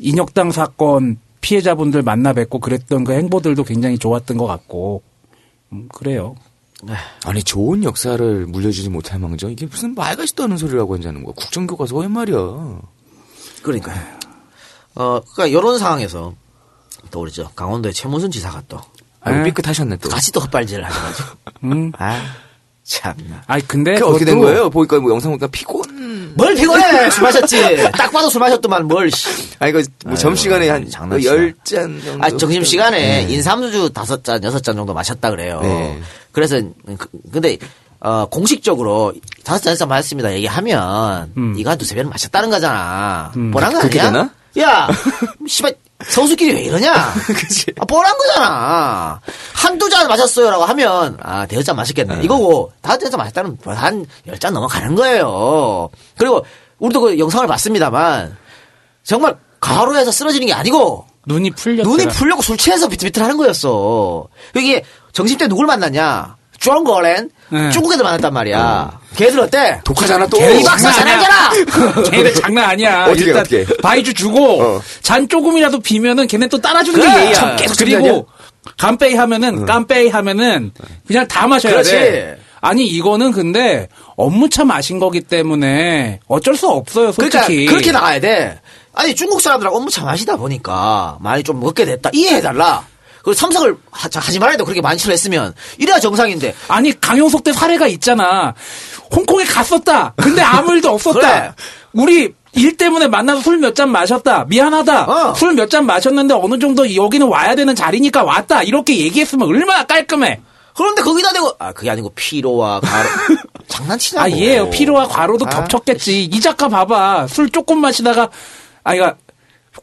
인혁당 사건 피해자분들 만나 뵙고 그랬던 그 행보들도 굉장히 좋았던 것 같고 그래요. 아니 좋은 역사를 물려주지 못할 망정 이게 무슨 말 같지도 않은 소리라고 한다는 거야. 국정교과서가 웬 말이야. 그러니까요. 그러니까 이런 상황에서 또 우리죠 강원도의 최문순 지사가 또 삐끗하셨네 또 같이 또 헛발질을 하셔가지고 아 참나. 아니 근데 그게 어떻게 된 거예요? 보니까 뭐 영상 보니까 피곤. 뭘 피곤해? 술 마셨지. 딱 봐도 술 마셨더만 뭘. 아 이거 뭐 점심시간에 한 10잔 정도. 아 점심시간에 인삼주 5잔 6잔 정도 마셨다 그래요. 네. 그래서 근데 공식적으로 5잔 6잔 마셨습니다 얘기하면 이가 2-3배는 마셨다는 거잖아. 뭐란 거 아니야? 그렇게 되나? 야, 씨발, 선수끼리 왜 이러냐? 그치. 아, 뻔한 거잖아. 1-2잔 마셨어요라고 하면, 아, 10잔 마셨겠네. 이거고, 5-10잔 마셨다면, 한 10잔 넘어가는 거예요. 그리고, 우리도 그 영상을 봤습니다만, 정말, 가로에서 쓰러지는 게 아니고, 눈이 풀려고 술 취해서 비틀비틀 하는 거였어. 이게, 점심 때 누굴 만났냐? 쫑거렌? 중국 애들 만났단 말이야. 걔들 어때? 독하잖아 또. 이 박사 잘하잖아. 걔들 장난 아니야. 어떻게? 바이주 주고 잔 조금이라도 비면은 걔네 또 따라주는 그래. 게 예의야. 그리고 깜빼이 하면은 그냥 다 마셔야 그렇지. 돼. 아니 이거는 근데 업무차 마신 거기 때문에 어쩔 수 없어요. 솔직히. 그러니까 그렇게 나가야 돼. 아니 중국 사람들하고 업무차 마시다 보니까 많이 좀 먹게 됐다. 이해해달라. 그 참석을 하지 말아야 돼. 그렇게 만취를 했으면. 이래야 정상인데. 아니 강용석 때 사례가 있잖아. 홍콩에 갔었다. 근데 아무 일도 없었다. 그래. 우리 일 때문에 만나서 술 몇 잔 마셨다. 미안하다. 술 몇 잔 마셨는데 어느 정도 여기는 와야 되는 자리니까 왔다. 이렇게 얘기했으면 얼마나 깔끔해. 그런데 거기다 대고 아 그게 아니고 피로와 과로. 장난치냐고. 아 예요. 피로와 과로도 겹쳤겠지. 이 작가 봐봐. 술 조금 마시다가 아이가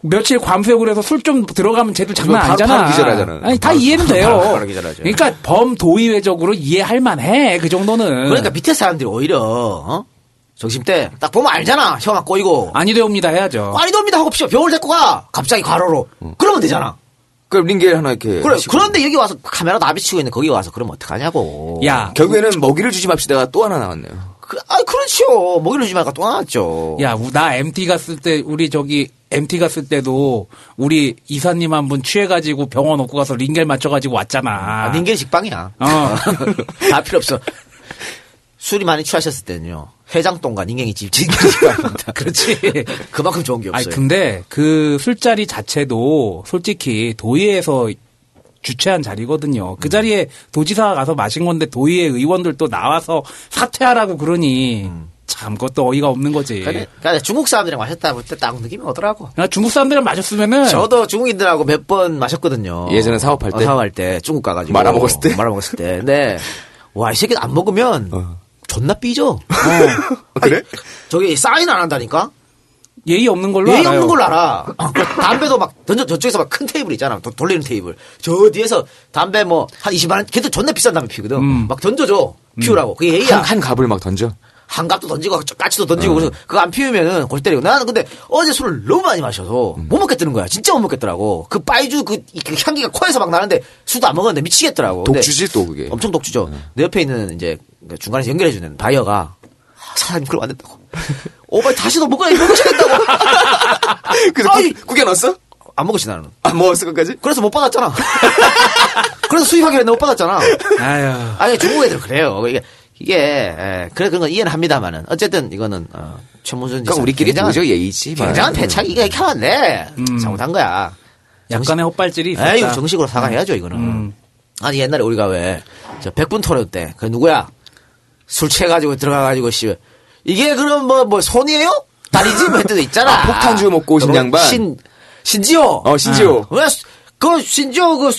며칠 괌수역을 해서 술 좀 들어가면 쟤들 장난 아니잖아. 바로 기절하잖아. 아니, 다 이해는 돼요. 바로 기절하죠. 그러니까 범도의회적으로 이해할 만해. 그 정도는. 그러니까 밑에 사람들이 오히려 점심 때 딱 보면 알잖아. 혀 막 꼬이고. 아니되옵니다 해야죠. 아니되옵니다 하고 병을 데리고 가. 갑자기 과로로. 그러면 되잖아. 그럼 링겔 하나 이렇게. 그래, 그런데 여기 와서 카메라 나비치고 있는데 거기 와서 그러면 어떡하냐고. 야 결국에는 먹이를 주지 맙시다가 또 하나 나왔네요. 그렇죠. 먹이를 주지 말까 또 하나 왔죠. 야, 나 MT 갔을 때 우리 저기. MT 갔을 때도 우리 이사님 한 분 취해가지고 병원 놓고 가서 링겔 맞춰가지고 왔잖아. 아, 링겔 직방이야. 다 필요 없어. 술이 많이 취하셨을 때는요. 해장똥과 링겔이 집중입니다. 그렇지. 그만큼 좋은 게 없어요. 아니, 근데 그 술자리 자체도 솔직히 도의회에서 주최한 자리거든요. 그 자리에 도지사가 가서 마신 건데 도의회 의원들도 나와서 사퇴하라고 그러니. 참, 그것도 어이가 없는 거지. 그러니까 중국 사람들이랑 마셨다 볼 때 딱 느낌이 오더라고. 그러니까 중국 사람들이랑 마셨으면은. 저도 중국인들하고 몇 번 마셨거든요. 예전에 사업할 때. 사업할 때 중국 가가지고. 말아먹었을 때. 근데, 와, 이 새끼 안 먹으면 존나 삐져. 그래? 저기 사인 안 한다니까? 예의 없는 걸로 알아. 예의 없는 걸로 알아. 담배도 막 저쪽에서 막 큰 테이블 있잖아. 돌리는 테이블. 저 뒤에서 담배 뭐 한 20만 원. 걔도 존나 비싼 담배 피거든. 막 던져줘. 피우라고. 그게 예의야. 한 갑을 막 던져. 한 갑도 던지고 까치도 던지고 그래서 그거 안 피우면은 골 때리고. 나는 근데 어제 술을 너무 많이 마셔서 못 먹겠다는 거야. 진짜 못 먹겠더라고. 그 빠이주 그 향기가 코에서 막 나는데 술도 안 먹었는데 미치겠더라고. 독주지 또 그게. 엄청 독주죠. 내 옆에 있는 이제 중간에서 연결해주는 바이어가 사장님 그럼 안 된다고. 오빠 다시도 못 가야 먹으시겠다고. 그래서 구겨놨어? 안 먹었지 나는. 안 먹었어 끝까지? 그래서 못 받았잖아. 그래서 수입하기로 했는데 못 받았잖아. 아유. 아니 중국 애들 그래요. 이게 그래 그런 건 이해는 합니다만은 어쨌든 이거는 최문순 그러니까 우리끼리 굉장한 예의지. 굉장한 배차기가 켜왔네. 잘못한 거야. 약간의 헛발질이 있었다. 에이, 정식으로 사과해야죠 이거는. 아니 옛날에 우리가 왜 저 100분 토론 때 그 누구야 술 취해가지고 들어가가지고 씨 이게 그럼 뭐 손이에요? 다리지? 뭐 했던 데 있잖아. 아, 폭탄주 먹고 오신 양반. 신지호. 신지호. 왜 그 신지호 그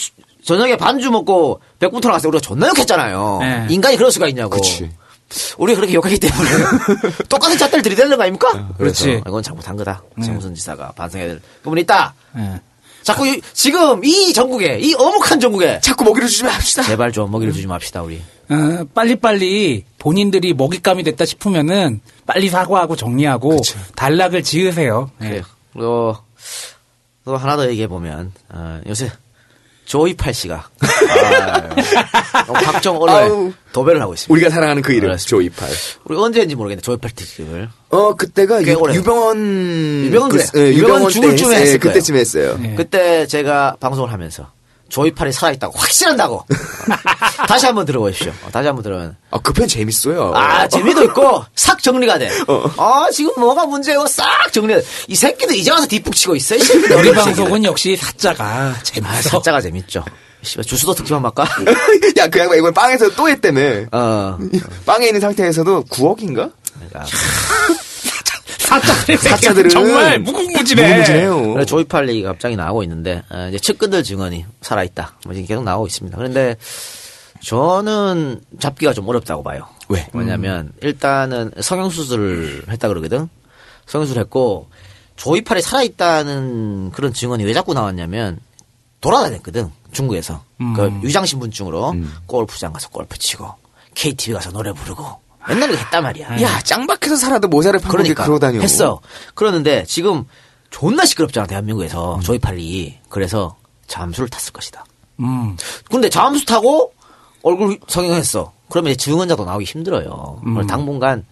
저녁에 반주 먹고 백분토 나갔을 때 우리가 존나 욕했잖아요. 네. 인간이 그럴 수가 있냐고. 그치. 우리가 그렇게 욕하기 때문에 똑같은 잣대를 들이대는 거 아닙니까? 그렇지. 이건 잘못한 거다. 정무선 지사가 반성해야 될 부분이 있다. 네. 자꾸 지금 이 전국에 이 어묵한 전국에 자꾸 먹이를 주지 맙시다. 제발 좀 먹이를 주지 맙시다 우리. 빨리빨리 본인들이 먹잇감이 됐다 싶으면은 빨리 사과하고 정리하고 그쵸. 단락을 지으세요. 그래요. 네. 또 하나 더 얘기해 보면 요새. 조이팔 씨가 박정 언론에 도배를 하고 있습니다. 우리가 사랑하는 그 이름 조이팔. 우리 언제인지 모르겠는데 조이팔 특집을. 그때가 유병언 그래. 유병언 죽을 쯤에 했을 거예요. 그때쯤 했어요. 예. 그때 제가 방송을 하면서 조이팔이 살아있다고 확실한다고. 다시 한번 들어보십시오. 다시 한번 들어보면. 그 편 재밌어요. 재미도 있고 싹 정리가 돼. 지금 뭐가 문제고 싹 정리가 돼. 이 새끼도 이제 와서 뒷북치고 있어. 우리 방송은 역시 사짜가 재밌어. 사짜가 재밌죠. 주수도 특집만 할까? 야, 그 양반 이번에 빵에서 또 했다며. 빵에 있는 상태에서도 9억인가? 사짜들은 정말 무궁무진해요. 그래, 조이팔 얘기가 갑자기 나오고 있는데 이제 측근들 증언이 살아있다. 뭐 지금 계속 나오고 있습니다. 그런데 저는 잡기가 좀 어렵다고 봐요. 왜? 왜냐하면 일단은 성형수술을 했다 그러거든. 성형수술 했고 조이팔이 살아있다는 그런 증언이 왜 자꾸 나왔냐면 돌아다녔거든 중국에서. 그 위장신분증으로 골프장 가서 골프 치고 KTV 가서 노래 부르고. 옛날에 했단 말이야. 야, 짱박해서 살아도 모자를 파고 그러니까, 그러고 다니고. 했어. 그러는데 지금 존나 시끄럽잖아, 대한민국에서. 조이팔이. 그래서 잠수를 탔을 것이다. 근데 잠수 타고 얼굴 성형했어. 그러면 이제 증언자도 나오기 힘들어요. 당분간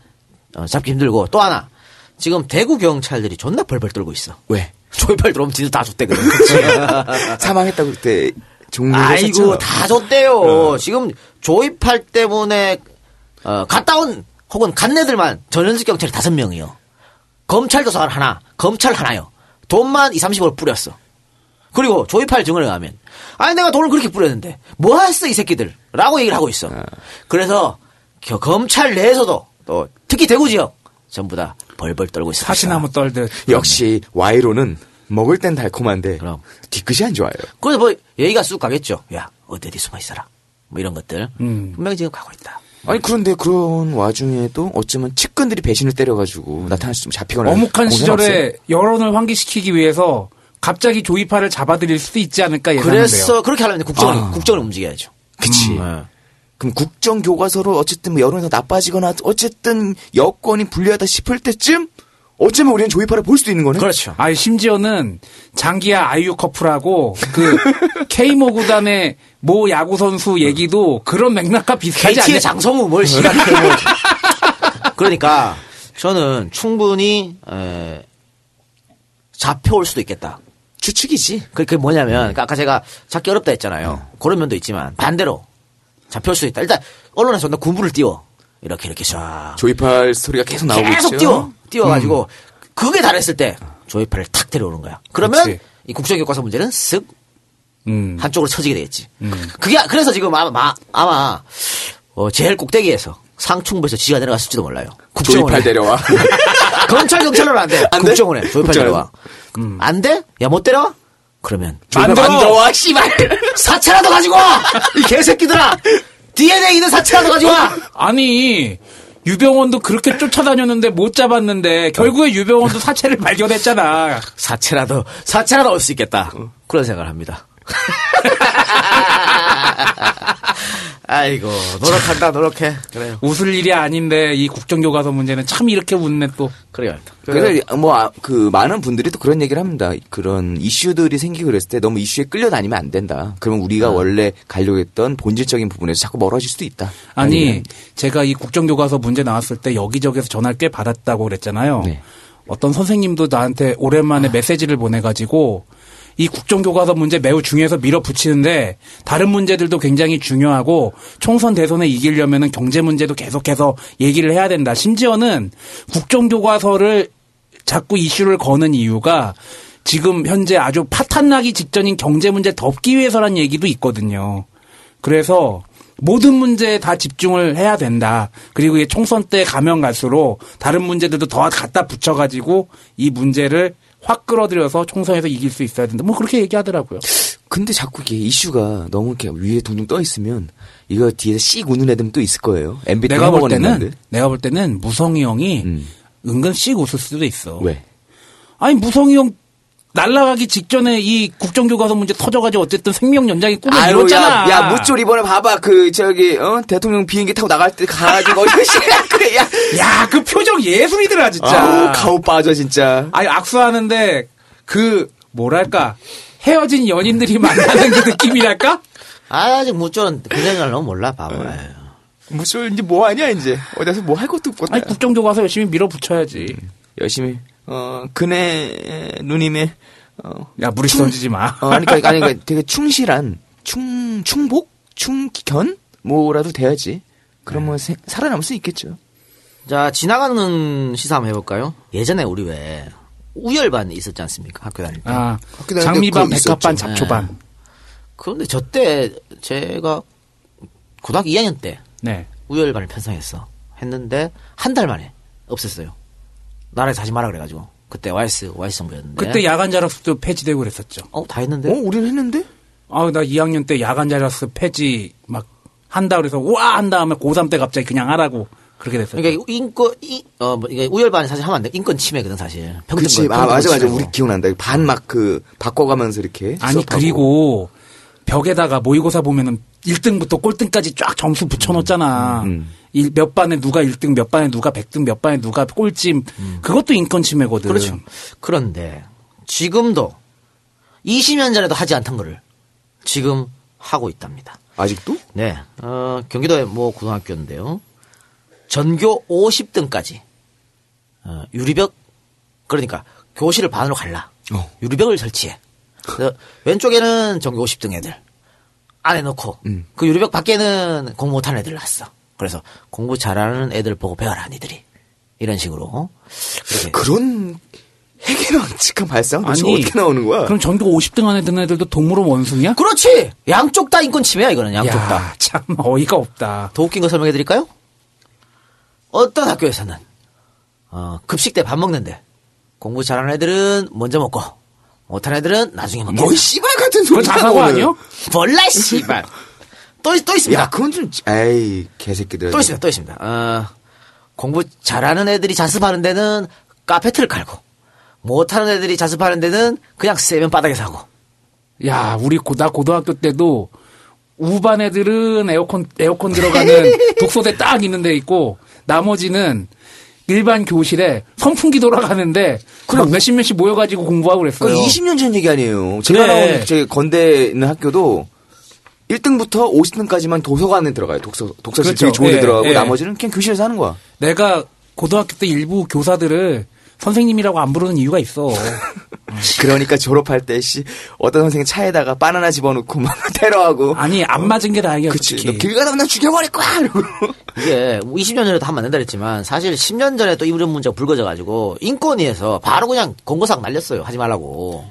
잡기 힘들고. 또 하나. 지금 대구 경찰들이 존나 벌벌 떨고 있어. 왜? 조이팔 들어오면 진짜 다 줬대거든. 사망했다고 그때 종료했었죠. 아이고, 다 줬대요. 지금 조이팔 때문에 갔다 온 혹은 간 애들만 전현직 경찰이 5명이요. 검찰 조사관 하나, 검찰 하나요. 돈만 20-30억을 뿌렸어. 그리고 조이팔 증언에 가면 아니 내가 돈을 그렇게 뿌렸는데 뭐 했어 이 새끼들 라고 얘기를 하고 있어. 그래서 검찰 내에서도 또 특히 대구 지역 전부 다 벌벌 떨고 있어. 사시나무 떨듯. 역시 와이로는 먹을 땐 달콤한데 그럼. 뒤끝이 안 좋아요. 그래서 뭐 예의가 쑥 가겠죠. 야 어디 숨어 있어라 뭐 이런 것들 분명히 지금 가고 있다. 아니 그런데 그런 와중에도 어쩌면 측근들이 배신을 때려가지고 나타날 수 잡히거나 어묵한 시절에 없어요. 여론을 환기시키기 위해서 갑자기 조이팔을 잡아들일 수도 있지 않을까 예상돼요. 그래서 그렇게 하려면 국정을 움직여야죠. 그치. 그럼 국정 교과서로 어쨌든 뭐 여론에서 나빠지거나 어쨌든 여권이 불리하다 싶을 때쯤 어쩌면 우리는 조이팔을 볼 수도 있는 거네. 그렇죠. 아니 심지어는 장기하 아이유 커플하고 그 K모 구단의 모 야구 선수 얘기도 그런 맥락과 비슷하지 않냐. KT의 장성우 뭘 시간. 그러니까 저는 충분히 잡혀올 수도 있겠다. 추측이지. 그게 뭐냐면 아까 제가 잡기 어렵다 했잖아요. 그런 면도 있지만 반대로 잡혀올 수도 있다. 일단 언론에서 존나 군부를 띄워. 이렇게 쫙. 조이팔 소리가 계속 나오고 있죠. 계속 띄워가지고 그게 달했을 때 조이팔을 탁 데려오는 거야. 그러면 그치. 이 국정교과서 문제는 쓱 한쪽으로 쳐지게 되겠지. 그게 그래서 지금 아마 제일 꼭대기에서 상충부에서 지가 내려갔을지도 몰라요. 국정원에. 조이팔 데려와. 검찰 경찰로는 안 돼. 국정원에 조이팔 데려와. 안 돼? 야 못 데려와? 그러면 안 들어와 씨발. 사체라도 가지고 와. 이 개새끼들아. DNA는 사체라도 가져와! 아니, 유병언도 그렇게 쫓아다녔는데 못 잡았는데 결국에 유병언도 사체를 발견했잖아. 사체라도 올 수 있겠다. 그런 생각을 합니다. 아이고, 노력한다, 노력해. 그래요. 웃을 일이 아닌데, 이 국정교과서 문제는 참 이렇게 웃네, 또. 그래요. 그래서, 많은 분들이 또 그런 얘기를 합니다. 그런 이슈들이 생기고 그랬을 때 너무 이슈에 끌려다니면 안 된다. 그러면 우리가 원래 가려고 했던 본질적인 부분에서 자꾸 멀어질 수도 있다. 아니, 제가 이 국정교과서 문제 나왔을 때 여기저기에서 전화를 꽤 받았다고 그랬잖아요. 네. 어떤 선생님도 나한테 오랜만에 메시지를 보내가지고, 이 국정교과서 문제 매우 중요해서 밀어붙이는데 다른 문제들도 굉장히 중요하고 총선 대선에 이기려면은 경제 문제도 계속해서 얘기를 해야 된다. 심지어는 국정교과서를 자꾸 이슈를 거는 이유가 지금 현재 아주 파탄나기 직전인 경제 문제 덮기 위해서라는 얘기도 있거든요. 그래서 모든 문제에 다 집중을 해야 된다. 그리고 이게 총선 때 가면 갈수록 다른 문제들도 더 갖다 붙여가지고 이 문제를 확 끌어들여서 총선에서 이길 수 있어야 된다. 뭐 그렇게 얘기하더라고요. 근데 자꾸 이게 이슈가 너무 이렇게 위에 둥둥 떠 있으면 이거 뒤에서 씩 우는 애들은 또 있을 거예요. MB 내가 볼 때는 무성이 형이 은근 씩 웃을 수도 있어. 왜? 아니 무성이 형 날아가기 직전에 이 국정교과서 문제 터져가지고 어쨌든 생명 연장이 꿈을 이뤘잖아. 야, 무쫄 이번에 봐봐. 대통령 비행기 타고 나갈 때 가가지고 야, 그 표정 예술이더라, 진짜. 가오 빠져, 진짜. 아니, 악수하는데, 헤어진 연인들이 만나는 그 느낌이랄까? 아직 무쫄은 그 생각을 너무 몰라, 봐봐. 무쫄 이제 뭐 하냐, 이제. 어디서 뭐 할 것도 없고. 아니, 국정교과서 열심히 밀어붙여야지. 열심히. 그네 누님의 야 무리 던지지 마. 그러니까 되게 충실한 충복 충견 뭐라도 돼야지. 그러면 살아남을 수 있겠죠. 자 지나가는 시사 한번 해볼까요? 예전에 우리 왜 우열반 있었지 않습니까? 학교 다닐 때. 아, 학교 다닐 장미반, 백합반, 잡초반. 네. 그런데 저 때 제가 고등학교 2학년 때 네. 우열반을 편성했어. 했는데 한 달 만에 없앴어요. 나라에서 하지 마라 그래가지고 그때 YS 정부였는데 그때 야간 자율학습도 폐지되고 그랬었죠. 다 했는데? 우리는 했는데? 나 2학년 때 야간 자율학습 폐지 막 한다 그래서 우와 한 다음에 고3 때 갑자기 그냥 하라고 그렇게 됐었죠. 그러니까 우열반이 사실 하면 안 돼. 인권 침해거든 사실. 그렇지. 맞아. 우리 기억난다. 반 막 바꿔가면서 이렇게. 아니 수업하고. 그리고 벽에다가 모의고사 보면은 1등부터 꼴등까지 쫙 점수 붙여놓잖아. 몇 반에 누가 1등, 몇 반에 누가 100등, 몇 반에 누가 꼴찜. 그것도 인권 침해거든. 그렇죠. 그런데 지금도 20년 전에도 하지 않던 거를 지금 하고 있답니다. 아직도? 네. 경기도의 뭐 고등학교인데요. 전교 50등까지 유리벽 그러니까 교실을 반으로 갈라. 유리벽을 설치해. 왼쪽에는 전교 50등 애들 안에 놓고 그 유리벽 밖에는 공부 못하는 애들 놨어. 그래서 공부 잘하는 애들 보고 배워라 니들이 이런 식으로 그런 해괴망측한 발상 어떻게 나오는 거야? 그럼 전교 50등 안에 드는 애들도 동물원 원숭이야? 그렇지. 양쪽 다 인권 침해야 이거는 양쪽 야, 다. 참 어이가 없다. 더 웃긴 거 설명해드릴까요? 어떤 학교에서는 급식 때 밥 먹는데 공부 잘하는 애들은 먼저 먹고 못하는 애들은 나중에 먹고. 뭐 씨발 같은 소리 자사고 아니요? 몰라 씨발. 또 있습니다. 야, 그건 좀, 개새끼들. 또 있습니다. 공부 잘하는 애들이 자습하는 데는 카페트를 깔고, 못하는 애들이 자습하는 데는 그냥 세면 바닥에서 하고. 야, 나 고등학교 때도 우반 애들은 에어컨 들어가는 독서대 딱 있는 데 있고, 나머지는 일반 교실에 선풍기 돌아가는데 그럼 몇십 모여가지고 공부하고 그랬어요. 20년 전 얘기 아니에요. 제가 나온 제 건대 있는 학교도 1등부터 50등까지만 도서관에 들어가요. 독서실 되게 좋은 데 들어가고 나머지는 그냥 교실에서 하는 거야. 내가 고등학교 때 일부 교사들을 선생님이라고 안 부르는 이유가 있어. 그러니까 졸업할 때 어떤 선생님 차에다가 바나나 집어넣고 막 테러하고. 아니 안 맞은 게 다행이야. 그치. 너 길 가다 나 죽여버릴 거야. 이러고. 이게 20년 전에도 하면 안 된다 그랬지만 사실 10년 전에 또 이런 문제가 불거져가지고 인권위에서 바로 그냥 권고사항 날렸어요. 하지 말라고.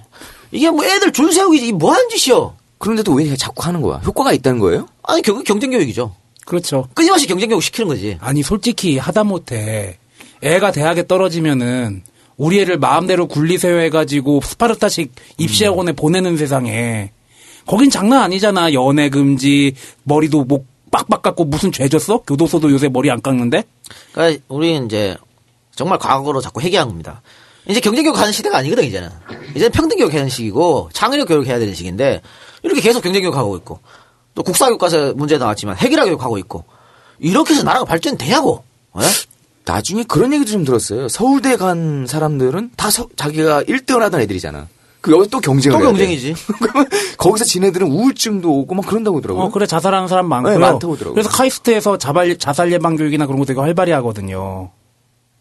이게 뭐 애들 줄 세우기 뭐 하는 짓이여. 그런데도 왜 자꾸 하는 거야? 효과가 있다는 거예요? 아니 결국 경쟁교육이죠. 그렇죠. 끊임없이 경쟁교육 시키는 거지. 아니 솔직히 하다못해 애가 대학에 떨어지면은 우리 애를 마음대로 굴리세요 해가지고 스파르타식 입시학원에 보내는 세상에 거긴 장난 아니잖아. 연애 금지 머리도 목 빡빡 깎고 무슨 죄 졌어? 교도소도 요새 머리 안 깎는데? 그러니까 우리는 이제 정말 과거로 자꾸 회귀한 겁니다. 이제 경제교육 하는 시대가 아니거든 이제는. 이제는 평등교육 하는 시기고 창의력 교육해야 되는 시기인데 이렇게 계속 경제교육 하고 있고 또 국사교과서 문제 나왔지만 핵이라 교육하고 있고 이렇게 해서 나라가 발전되냐고. 네? 나중에 그런 얘기도 좀 들었어요. 서울대 간 사람들은 다 자기가 1등을 하던 애들이잖아. 그 여기 또 경쟁을 또 경쟁이지. 그러면 거기서 지네들은 우울증도 오고 막 그런다고 하더라고요. 그래 자살하는 사람 많고요. 네, 많다고 하더라고요. 그래서 카이스트에서 자살 예방 교육이나 그런 거 되게 활발히 하거든요.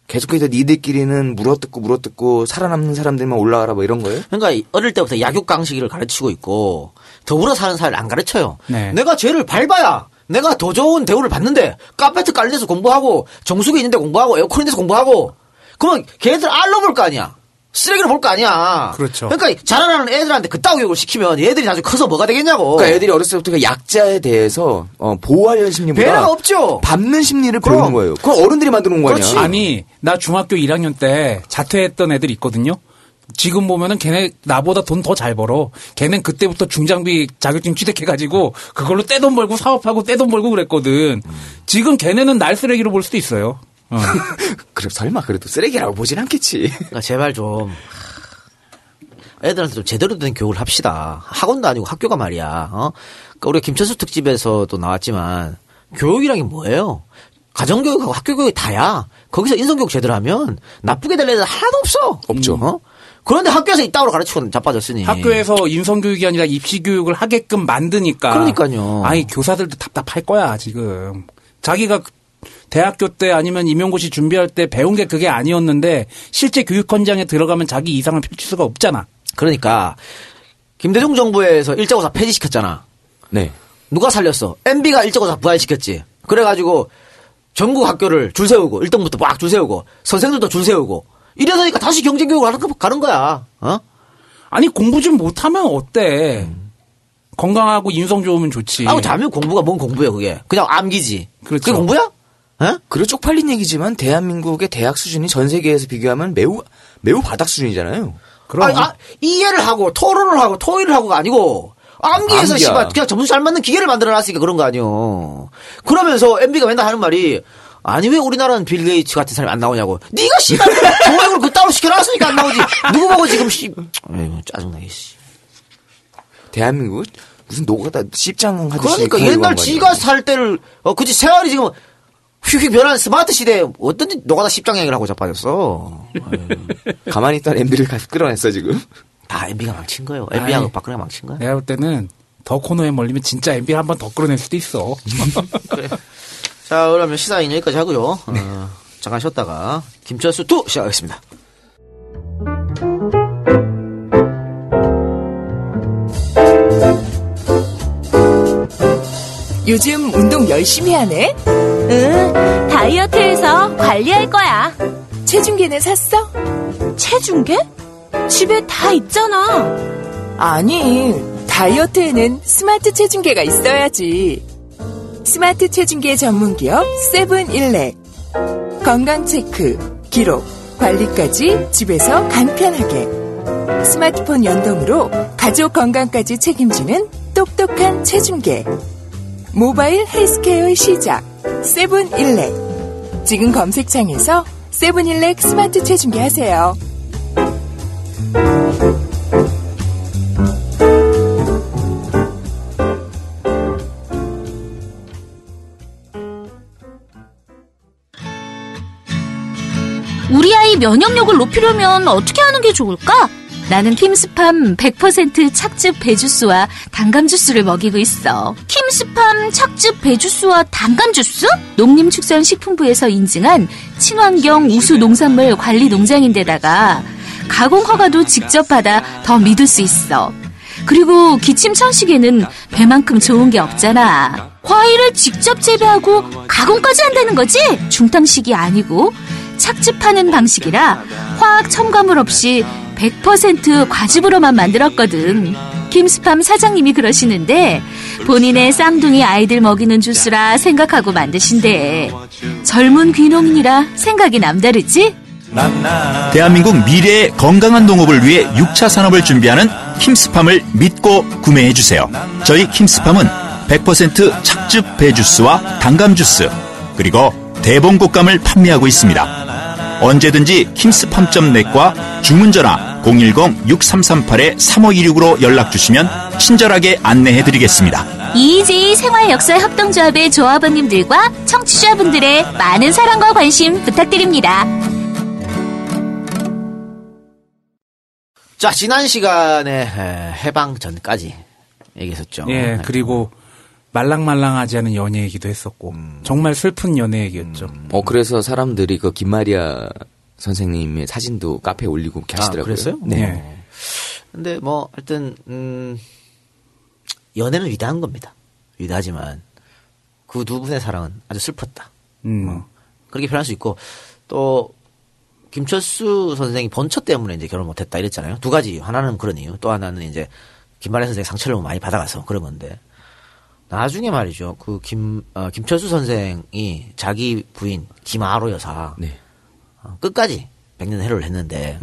계속해서 니들끼리는 물어뜯고 살아남는 사람들만 올라가라 뭐 이런 거예요? 그러니까 어릴 때부터 약육강식을 가르치고 있고 더불어 사는 사회를 안 가르쳐요. 네. 내가 죄를 밟아야 내가 더 좋은 대우를 받는데 카페트 깔린 데서 공부하고 정수기 있는 데 공부하고 에어컨인 데서 공부하고 그러면 걔네들 알로 볼 거 아니야. 쓰레기를 볼 거 아니야. 그렇죠. 그러니까 자라나는 애들한테 그따위 교육을 시키면 애들이 나중에 커서 뭐가 되겠냐고. 그러니까 애들이 어렸을 때부터 약자에 대해서 보호하려는 심리보다 배가 없죠. 밟는 심리를 배우는 거예요. 그건 어른들이 만들어 놓은 거 아니야. 아니 나 중학교 1학년 때 자퇴했던 애들 있거든요. 지금 보면은 걔네 나보다 돈 더 잘 벌어. 걔는 그때부터 중장비 자격증 취득해가지고 그걸로 떼돈 벌고 사업하고 떼돈 벌고 그랬거든. 지금 걔네는 날 쓰레기로 볼 수도 있어요. 그래 설마 그래도 쓰레기라고 보진 않겠지. 그러니까 제발 좀 애들한테 좀 제대로 된 교육을 합시다. 학원도 아니고 학교가 말이야. 그러니까 우리가 김철수 특집에서도 나왔지만 교육이란 게 뭐예요? 가정교육하고 학교교육이 다야. 거기서 인성교육 제대로 하면 나쁘게 될 애들 하나도 없죠. 그런데 학교에서 이따구로 가르치고 자빠졌으니. 학교에서 인성교육이 아니라 입시교육을 하게끔 만드니까. 그러니까요. 아니 교사들도 답답할 거야 지금. 자기가 대학교 때 아니면 임용고시 준비할 때 배운 게 그게 아니었는데 실제 교육 현장에 들어가면 자기 이상을 펼칠 수가 없잖아. 그러니까 김대중 정부에서 일제고사 폐지시켰잖아. 네. 누가 살렸어? MB가 일제고사 부활시켰지. 그래가지고 전국 학교를 줄 세우고 1등부터 막 줄 세우고 선생들도 줄 세우고 이래서니까 다시 경제교육을 가는 거야. 아니 공부 좀 못하면 어때. 건강하고 인성 좋으면 좋지. 아, 자면 공부가 뭔 공부야 그게. 그냥 암기지. 그렇죠. 그게 공부야? 그리고 쪽팔린 얘기지만 대한민국의 대학 수준이 전 세계에서 비교하면 매우 바닥 수준이잖아요. 그럼 이해를 하고 토론을 하고 토의를 하고가 아니고 암기해서 씨발 그냥 점수 잘 맞는 기계를 만들어놨으니까 그런 거 아니요. 그러면서 MB가 맨날 하는 말이 아니 왜 우리나라는 빌 게이츠 같은 사람이 안 나오냐고. 네가 씨발 교육을 그따로 시켜놨으니까 안 나오지. 누구 보고 지금 아이고 짜증나게 씨. 대한민국 무슨 노가다 씹장 하듯이. 그러니까 옛날 지가 살 때를 그치 세월이 지금. 휙휙 변한 스마트 시대에 어떤지 너가 다 십장 얘기를 하고 자빠졌어. 가만히 있던 MB를 끌어냈어 지금. 다 MB가 망친 거예요. MB하고 박근혜가 망친 거야. 내가 볼 때는 더 코너에 몰리면 진짜 MB를 한 번 더 끌어낼 수도 있어. 그래. 자 그러면 시사인 여기까지 하고요. 네. 잠깐 쉬었다가 김철수 2 시작하겠습니다. 요즘 운동 열심히 하네? 응, 다이어트해서 관리할 거야. 체중계는 샀어? 체중계? 집에 다 있잖아. 아니, 다이어트에는 스마트 체중계가 있어야지. 스마트 체중계 전문기업 세븐일렉. 건강체크, 기록, 관리까지 집에서 간편하게. 스마트폰 연동으로 가족 건강까지 책임지는 똑똑한 체중계. 모바일 헬스케어의 시작 세븐일렉. 지금 검색창에서 세븐일렉 스마트 체중계 하세요. 우리 아이 면역력을 높이려면 어떻게 하는 게 좋을까? 나는 킴스팜 100% 착즙 배주스와 단감 주스를 먹이고 있어. 킴스팜 착즙 배주스와 단감 주스? 농림축산식품부에서 인증한 친환경 우수 농산물 관리 농장인데다가 가공 허가도 직접 받아 더 믿을 수 있어. 그리고 기침 천식에는 배만큼 좋은 게 없잖아. 과일을 직접 재배하고 가공까지 한다는 거지? 중탕식이 아니고 착즙하는 방식이라 화학 첨가물 없이 100% 과즙으로만 만들었거든. 김스팜 사장님이 그러시는데 본인의 쌍둥이 아이들 먹이는 주스라 생각하고 만드신대. 젊은 귀농인이라 생각이 남다르지? 대한민국 미래의 건강한 농업을 위해 6차 산업을 준비하는 킴스팜을 믿고 구매해주세요. 저희 킴스팜은 100% 착즙 배주스와 단감 주스, 그리고 대봉국감을 판매하고 있습니다. 언제든지 킴스팜.net과 주문전화 010-6338-3526으로 연락주시면 친절하게 안내해드리겠습니다. EJ 생활역사협동조합의 조합원님들과 청취자분들의 많은 사랑과 관심 부탁드립니다. 자, 지난 시간에 해방 전까지 얘기했었죠. 예, 그리고 말랑말랑하지 않은 연애 얘기도 했었고, 정말 슬픈 연애 얘기였죠. 그래서 사람들이 그 김마리아 선생님의 사진도 카페에 올리고 이렇게 하시더라고요. 그랬어요? 네. 네. 근데 뭐, 하여튼, 연애는 위대한 겁니다. 위대하지만, 그 두 분의 사랑은 아주 슬펐다. 그렇게 표현할 수 있고, 또, 김철수 선생이 번처 때문에 이제 결혼 못했다 이랬잖아요. 두 가지. 하나는 그런 이유, 또 하나는 이제 김마리아 선생이 상처를 많이 받아가서 그런 건데, 나중에 말이죠. 그 김철수 선생이 자기 부인 김아로 여사 네. 끝까지 백년 해로를 했는데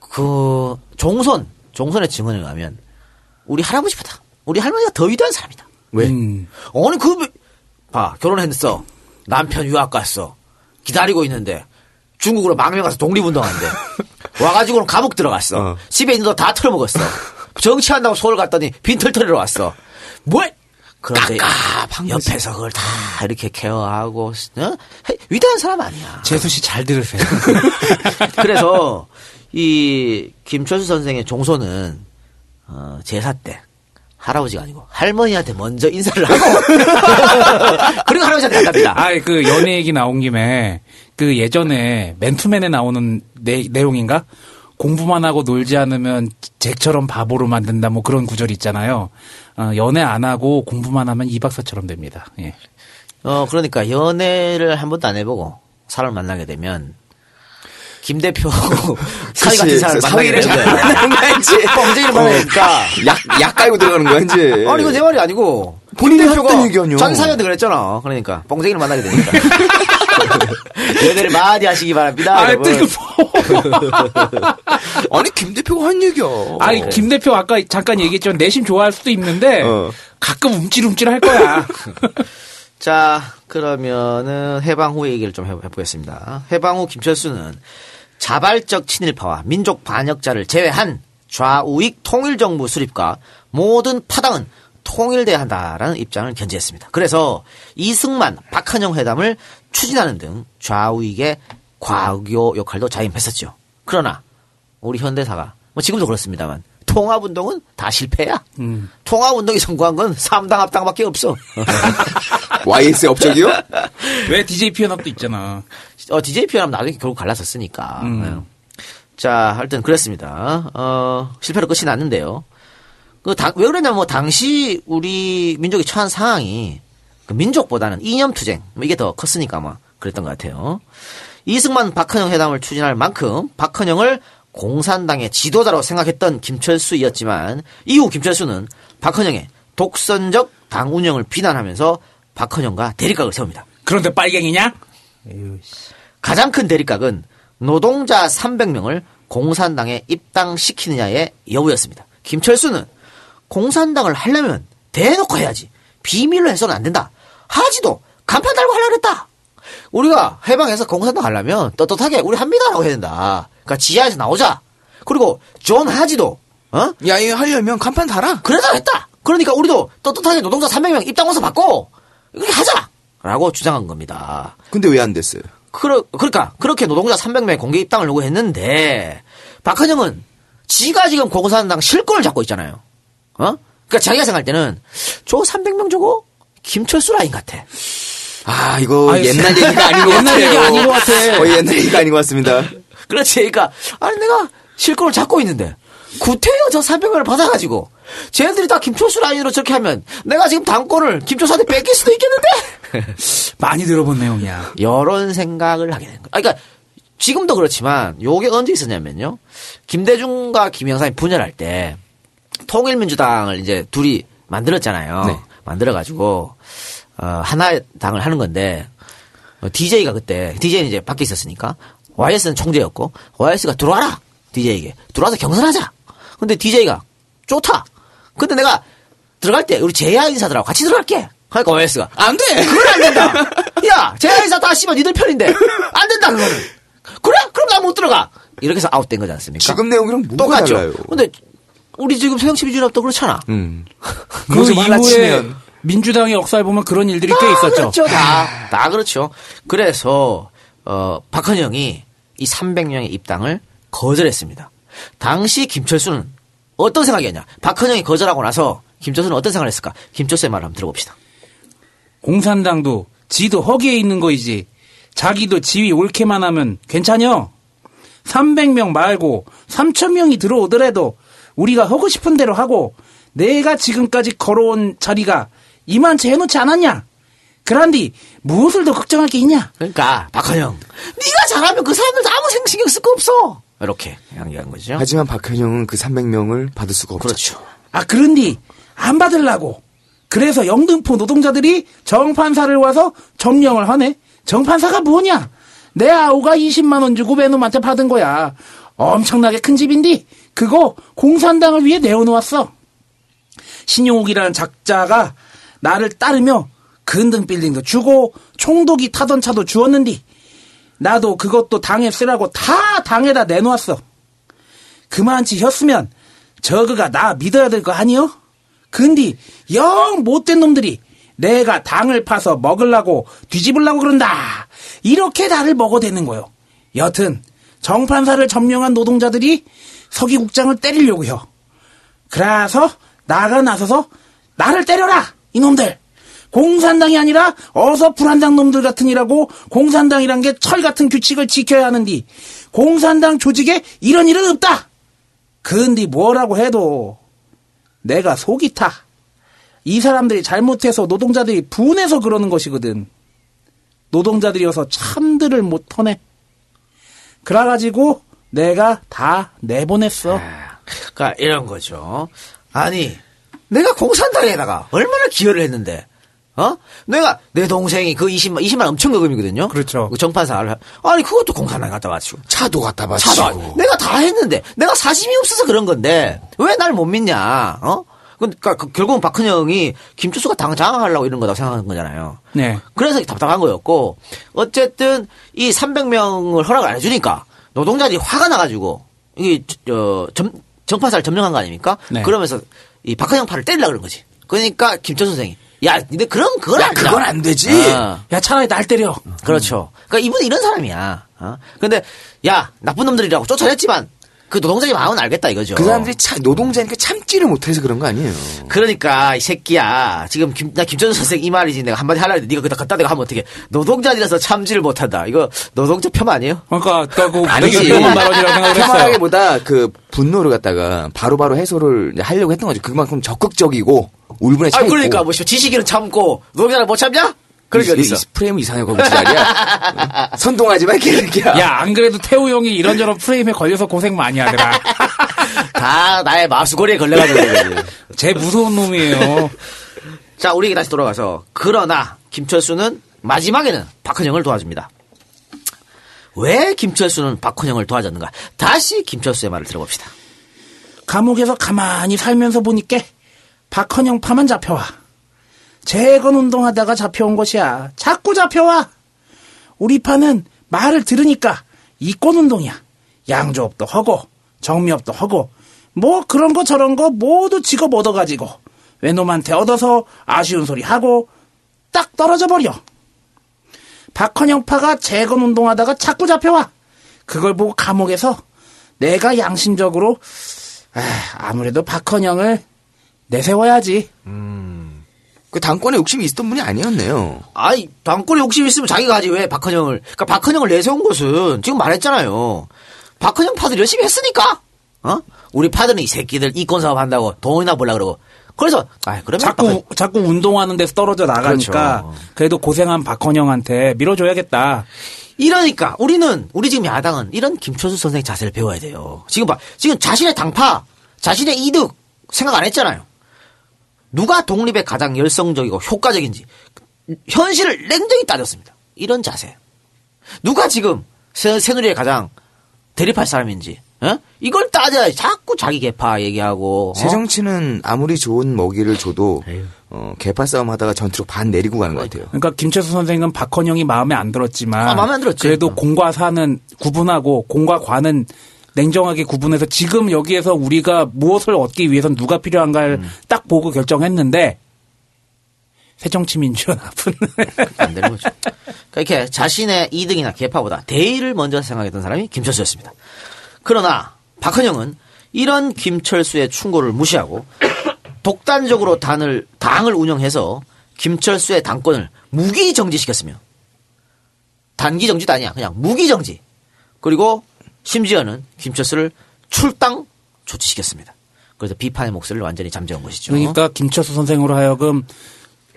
그 종선의 증언에 가면 우리 할아버지보다 우리 할머니가 더 위대한 사람이다. 왜? 아니 결혼했어. 남편 유학 갔어. 기다리고 있는데. 중국으로 망명 가서 독립운동한대. 와가지고는 감옥 들어갔어. 집에 있는 거 다 털어먹었어. 정치한다고 서울 갔더니 빈털터리로 왔어. 뭘? 그런데 옆에서 그걸 다 이렇게 케어하고 위대한 사람 아니야. 재수 씨 잘 들으세요. 그래서 이 김철수 선생의 종소는 제사 때 할아버지가 아니고 할머니한테 먼저 인사를 하고 그리고 할아버지한테 간답니다. 아, 그 연애 얘기 나온 김에 그 예전에 맨투맨에 나오는 내용인가? 공부만 하고 놀지 않으면 잭처럼 바보로 만든다 뭐 그런 구절이 있잖아요. 연애 안 하고 공부만 하면 이 박사처럼 됩니다. 예. 그러니까 연애를 한 번도 안 해보고 사람을 만나게 되면 김 대표하고 사위 같은 사람을 만나게 되는데 범죄를 만나니까 약 깔고 들어가는 거야 이제. 아니 이거 내 말이 아니고 본인 대표가 자기 사위한테 그랬잖아. 그러니까 뻥쟁이를 만나게 되니까. 얘들을 많이 하시기 바랍니다. 아, 뜨거워. 아니, 김 대표가 한 얘기야. 아니, 김 대표 아까 잠깐 얘기했지만 내심 좋아할 수도 있는데 가끔 움찔움찔 할 거야. 자, 그러면은 해방 후의 얘기를 좀 해보겠습니다. 해방 후 김철수는 자발적 친일파와 민족 반역자를 제외한 좌우익 통일정부 수립과 모든 파당은 통일돼야 한다라는 입장을 견지했습니다. 그래서 이승만, 박헌영 회담을 추진하는 등 좌우익의 과교 역할도 자임했었죠. 그러나 우리 현대사가 뭐 지금도 그렇습니다만 통합운동은 다 실패야. 통합운동이 성공한 건 3당 합당밖에 없어. YS의 업적이요? 왜 DJ 피연합도 있잖아. DJ 피연합 나중에 결국 갈라섰으니까. 자, 하여튼 그랬습니다. 실패로 끝이 났는데요. 왜 그랬냐면, 당시 우리 민족이 처한 상황이, 민족보다는 이념투쟁, 이게 더 컸으니까 아마 그랬던 것 같아요. 이승만 박헌영 회담을 추진할 만큼 박헌영을 공산당의 지도자로 생각했던 김철수이었지만, 이후 김철수는 박헌영의 독선적 당 운영을 비난하면서 박헌영과 대립각을 세웁니다. 그런데 빨갱이냐? 가장 큰 대립각은 노동자 300명을 공산당에 입당시키느냐의 여부였습니다. 김철수는 공산당을 하려면 대놓고 해야지. 비밀로 해서는 안 된다. 하지도 간판 달고 하려고 했다. 우리가 해방해서 공산당 하려면 떳떳하게 우리 합니다 라고 해야 된다. 그러니까 지하에서 나오자. 그리고 존 하지도 야, 이거 하려면 간판 달아. 그러다 했다. 그러니까 우리도 떳떳하게 노동자 300명 입당원서 받고 이렇게 하자 라고 주장한 겁니다. 근데 왜 안 됐어요? 그러니까 그렇게 노동자 300명의 공개 입당을 요구했는데 박헌영은 지가 지금 공산당 실권을 잡고 있잖아요. 그러니까 자기가 생각할 때는 저 300명 저거 김철수 라인 같아. 아, 이거 옛날 얘기가 아닌 것 같아요. 옛날 얘기 아닌 것 같아. 옛날 얘기가 아닌 것 같습니다. 그렇지. 그러니까 아니 내가 실권을 잡고 있는데 구태여 저 300명을 받아가지고 쟤네들이 다 김철수 라인으로 저렇게 하면 내가 지금 당권을 김철수한테 뺏길 수도 있겠는데? 많이 들어본 내용이야. 이런 생각을 하게 된 거야. 그러니까 지금도 그렇지만 요게 언제 있었냐면요. 김대중과 김영삼이 분열할 때 통일민주당을 이제 둘이 만들었잖아요. 네. 만들어가지고, 하나의 당을 하는 건데, DJ가 그때, DJ는 이제 밖에 있었으니까, YS는 총재였고, YS가 들어와라! DJ에게. 들어와서 경선하자! 근데 DJ가, 좋다! 근데 내가 들어갈 때 우리 제야 인사들하고 같이 들어갈게. 그러니까 OS가 안 돼. 그건 안 된다. 야, 제야 인사 다 씨발 니들 편인데 안 된다 그거는. 그래? 그럼 나 못 들어가. 이렇게 해서 아웃된 거지 않습니까? 지금 내용이랑 뭐가 달라요? 근데 우리 지금 새정치민주연합도 그렇잖아. 그 이후에 민주당의 역사에 보면 그런 일들이 꽤 있었죠. 그렇죠. 다 그렇죠. 그래서 박헌영이 이 300명의 입당을 거절했습니다. 당시 김철수는 어떤 생각이었냐? 박헌영이 거절하고 나서 김철수는 어떤 생각을 했을까? 김철수의 말을 한번 들어봅시다. 공산당도 지도 허기에 있는 거이지 자기도 지위 옳게만 하면 괜찮여. 300명 말고 3,000명이 들어오더라도 우리가 하고 싶은 대로 하고 내가 지금까지 걸어온 자리가 이만치 해놓지 않았냐? 그런데 무엇을 더 걱정할 게 있냐? 그러니까 박헌영 네가 잘하면 그 사람들 아무 신경 쓸 거 없어. 이렇게 양해한 거죠. 하지만 박헌영은 그 300명을 받을 수가 없죠. 그렇죠. 아, 그런데 안 받으려고. 그래서 영등포 노동자들이 정판사를 와서 점령을 하네. 정판사가 뭐냐? 내 아우가 20만 원 주고 배놈한테 받은 거야. 엄청나게 큰 집인데 그거 공산당을 위해 내어놓았어. 신용욱이라는 작자가 나를 따르며 근등 빌딩도 주고 총독이 타던 차도 주었는데 나도 그것도 당에 쓰라고 다 당에다 내놓았어. 그만치 혔으면 저그가 나 믿어야 될 거 아니여? 근데 영 못된 놈들이 내가 당을 파서 먹으려고 뒤집으려고 그런다. 이렇게 나를 먹어대는 거요. 여튼 정판사를 점령한 노동자들이 서기국장을 때리려고 혀. 그래서 나가 나서서 나를 때려라 이놈들. 공산당이 아니라 어서 불한당 놈들 같으니라고 공산당이란 게 철 같은 규칙을 지켜야 하는디 공산당 조직에 이런 일은 없다. 근데 뭐라고 해도 내가 속이 타. 이 사람들이 잘못해서 노동자들이 분해서 그러는 것이거든. 노동자들이어서 참들을 못 터내. 그래가지고 내가 다 내보냈어. 그러니까 이런 거죠. 아니 내가 공산당에다가 얼마나 기여를 했는데 내가 내 동생이 그 20만 엄청 거금이거든요. 그렇죠. 그 정판사를 아니 그것도 공산당 갖다 바치고 차도 갖다 바치고 차도, 내가 다 했는데 내가 사심이 없어서 그런 건데 왜 날 못 믿냐. 그러니까 결국은 박헌영이 김철수가 당 장악하려고 이런 거라고 생각하는 거잖아요. 네. 그래서 답답한 거였고 어쨌든 이 300명을 허락을 안 해주니까 노동자들이 화가 나가지고 이게 정판사를 점령한 거 아닙니까? 네. 그러면서 이 박헌영 팔을 때리려고 그런 거지. 그러니까 김철수 선생이 야, 근데 그럼 그건 안 되지. 야, 차라리 날 때려. 그렇죠. 그러니까 이분은 이런 사람이야. 근데 야, 나쁜 놈들이라고 쫓아냈지만 그 노동자의 마음은 알겠다 이거죠. 그 사람들이 노동자니까 참지를 못해서 그런 거 아니에요. 그러니까 이 새끼야. 지금 나 김철수 선생 이 말이지 내가 한마디 하려고 했는데 네가 갖다 대고 하면 어떻게 노동자이라서 참지를 못한다. 이거 노동자 폄하 아니에요? 그러니까 그 아니지. 폄하하기보다 그 분노를 갖다가 바로바로 해소를 하려고 했던 거죠. 그만큼 적극적이고 울분에 차 있고. 아, 그러니까 뭐 지식인은 참고 노동자는 못 참냐? 그러니까 프레임 이상해 거기야. 선동하지 마 개새끼야. 야, 안 그래도 태우 형이 이런저런 프레임에 걸려서 고생 많이 하더라. 다 나의 마수고리에 걸려가지고. 제 무서운 놈이에요. 자, 우리 다시 돌아가서 그러나 김철수는 마지막에는 박헌영을 도와줍니다. 왜 김철수는 박헌영을 도와줬는가? 다시 김철수의 말을 들어봅시다. 감옥에서 가만히 살면서 보니까 박헌영 파만 잡혀와. 재건 운동하다가 잡혀온 것이야. 자꾸 잡혀와. 우리 파는 말을 들으니까 이권 운동이야. 양조업도 하고 정미업도 하고 뭐 그런 거 저런 거 모두 직업 얻어가지고 외놈한테 얻어서 아쉬운 소리 하고 딱 떨어져 버려. 박헌영 파가 재건 운동하다가 자꾸 잡혀와. 그걸 보고 감옥에서 내가 양심적으로 아무래도 박헌영을 내세워야지. 그 당권에 욕심이 있었던 분이 아니었네요. 아니 당권에 욕심이 있으면 자기가 하지 왜 박헌영을. 그러니까 박헌영을 내세운 것은 지금 말했잖아요. 박헌영 파들 열심히 했으니까. 우리 파들은 이 새끼들 이권사업 한다고 돈이나 벌라 그러고. 그래서 아 그러면 자꾸 운동하는 데서 떨어져 나가니까 그렇죠. 그래도 고생한 박헌영한테 밀어줘야겠다. 이러니까 우리는 우리 지금 야당은 이런 김철수 선생 자세를 배워야 돼요. 지금 자신의 당파 자신의 이득 생각 안 했잖아요. 누가 독립에 가장 열성적이고 효과적인지 현실을 냉정히 따졌습니다. 이런 자세. 누가 지금 새누리에 가장 대립할 사람인지 어? 이걸 따져야지. 자꾸 자기 개파 얘기하고. 새정치는 아무리 좋은 먹이를 줘도 개파 싸움 하다가 전투로 반 내리고 가는 것 같아요. 그러니까 김철수 선생은 박헌영이 마음에 안 들었지만 마음에 안 들었지. 그래도 공과 사는 구분하고 공과 과는 냉정하게 구분해서 지금 여기에서 우리가 무엇을 얻기 위해선 누가 필요한가를 딱 보고 결정했는데 새정치민주는 아픈. 안 되는 거죠. 그러니까 이렇게 자신의 이득이나 개파보다 대의를 먼저 생각했던 사람이 김철수였습니다. 그러나 박헌영은 이런 김철수의 충고를 무시하고 독단적으로 당을 운영해서 김철수의 당권을 무기정지시켰으며 단기정지도 아니야. 그냥 무기정지. 그리고 심지어는 김철수를 출당 조치시켰습니다. 그래서 비판의 목소리를 완전히 잠재운 것이죠. 그러니까 김철수 선생으로 하여금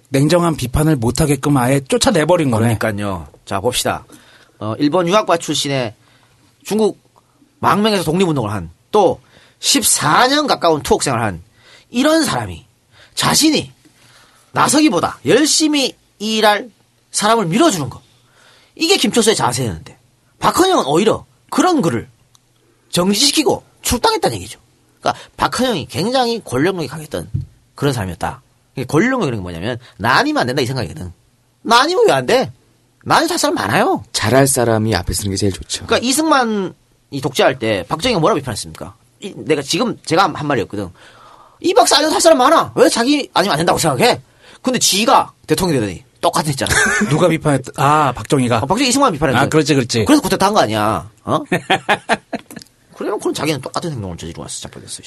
냉정한 비판을 못하게끔 아예 쫓아내버린 거네. 그러니까요. 자 봅시다. 일본 유학파 출신의 중국 망명에서 독립운동을 한, 또 14년 가까운 투옥생활을 한 이런 사람이 자신이 나서기보다 열심히 일할 사람을 밀어주는 거, 이게 김철수의 자세였는데 박헌영은 오히려 그런 글을 정지시키고 출당했다는 얘기죠. 그러니까 박헌영이 굉장히 권력력이 강했던 그런 사람이었다. 권력력이라는 게 뭐냐면 난이면 안 된다 이 생각이거든. 난이면 왜 안 돼? 난이 살 사람 많아요. 잘할 사람이 앞에 쓰는 게 제일 좋죠. 그러니까 이승만 이 독재할 때 박정희가 뭐라고 비판했습니까? 내가 지금 제가 한 말이었거든. 이 박사 아니어도 할 사람 많아. 왜 자기 아니면 안 된다고 생각해? 근데 지가 대통령이 되더니 똑같은 했잖아. 누가 비판했다? 아 박정희가. 박정희 이승만 비판했는데. 아 그렇지 그렇지. 그래서 그때 딴 거 아니야. 어? 그러면 그럼 자기는 똑같은 행동을 저지르고 왔어. 잡혀졌어.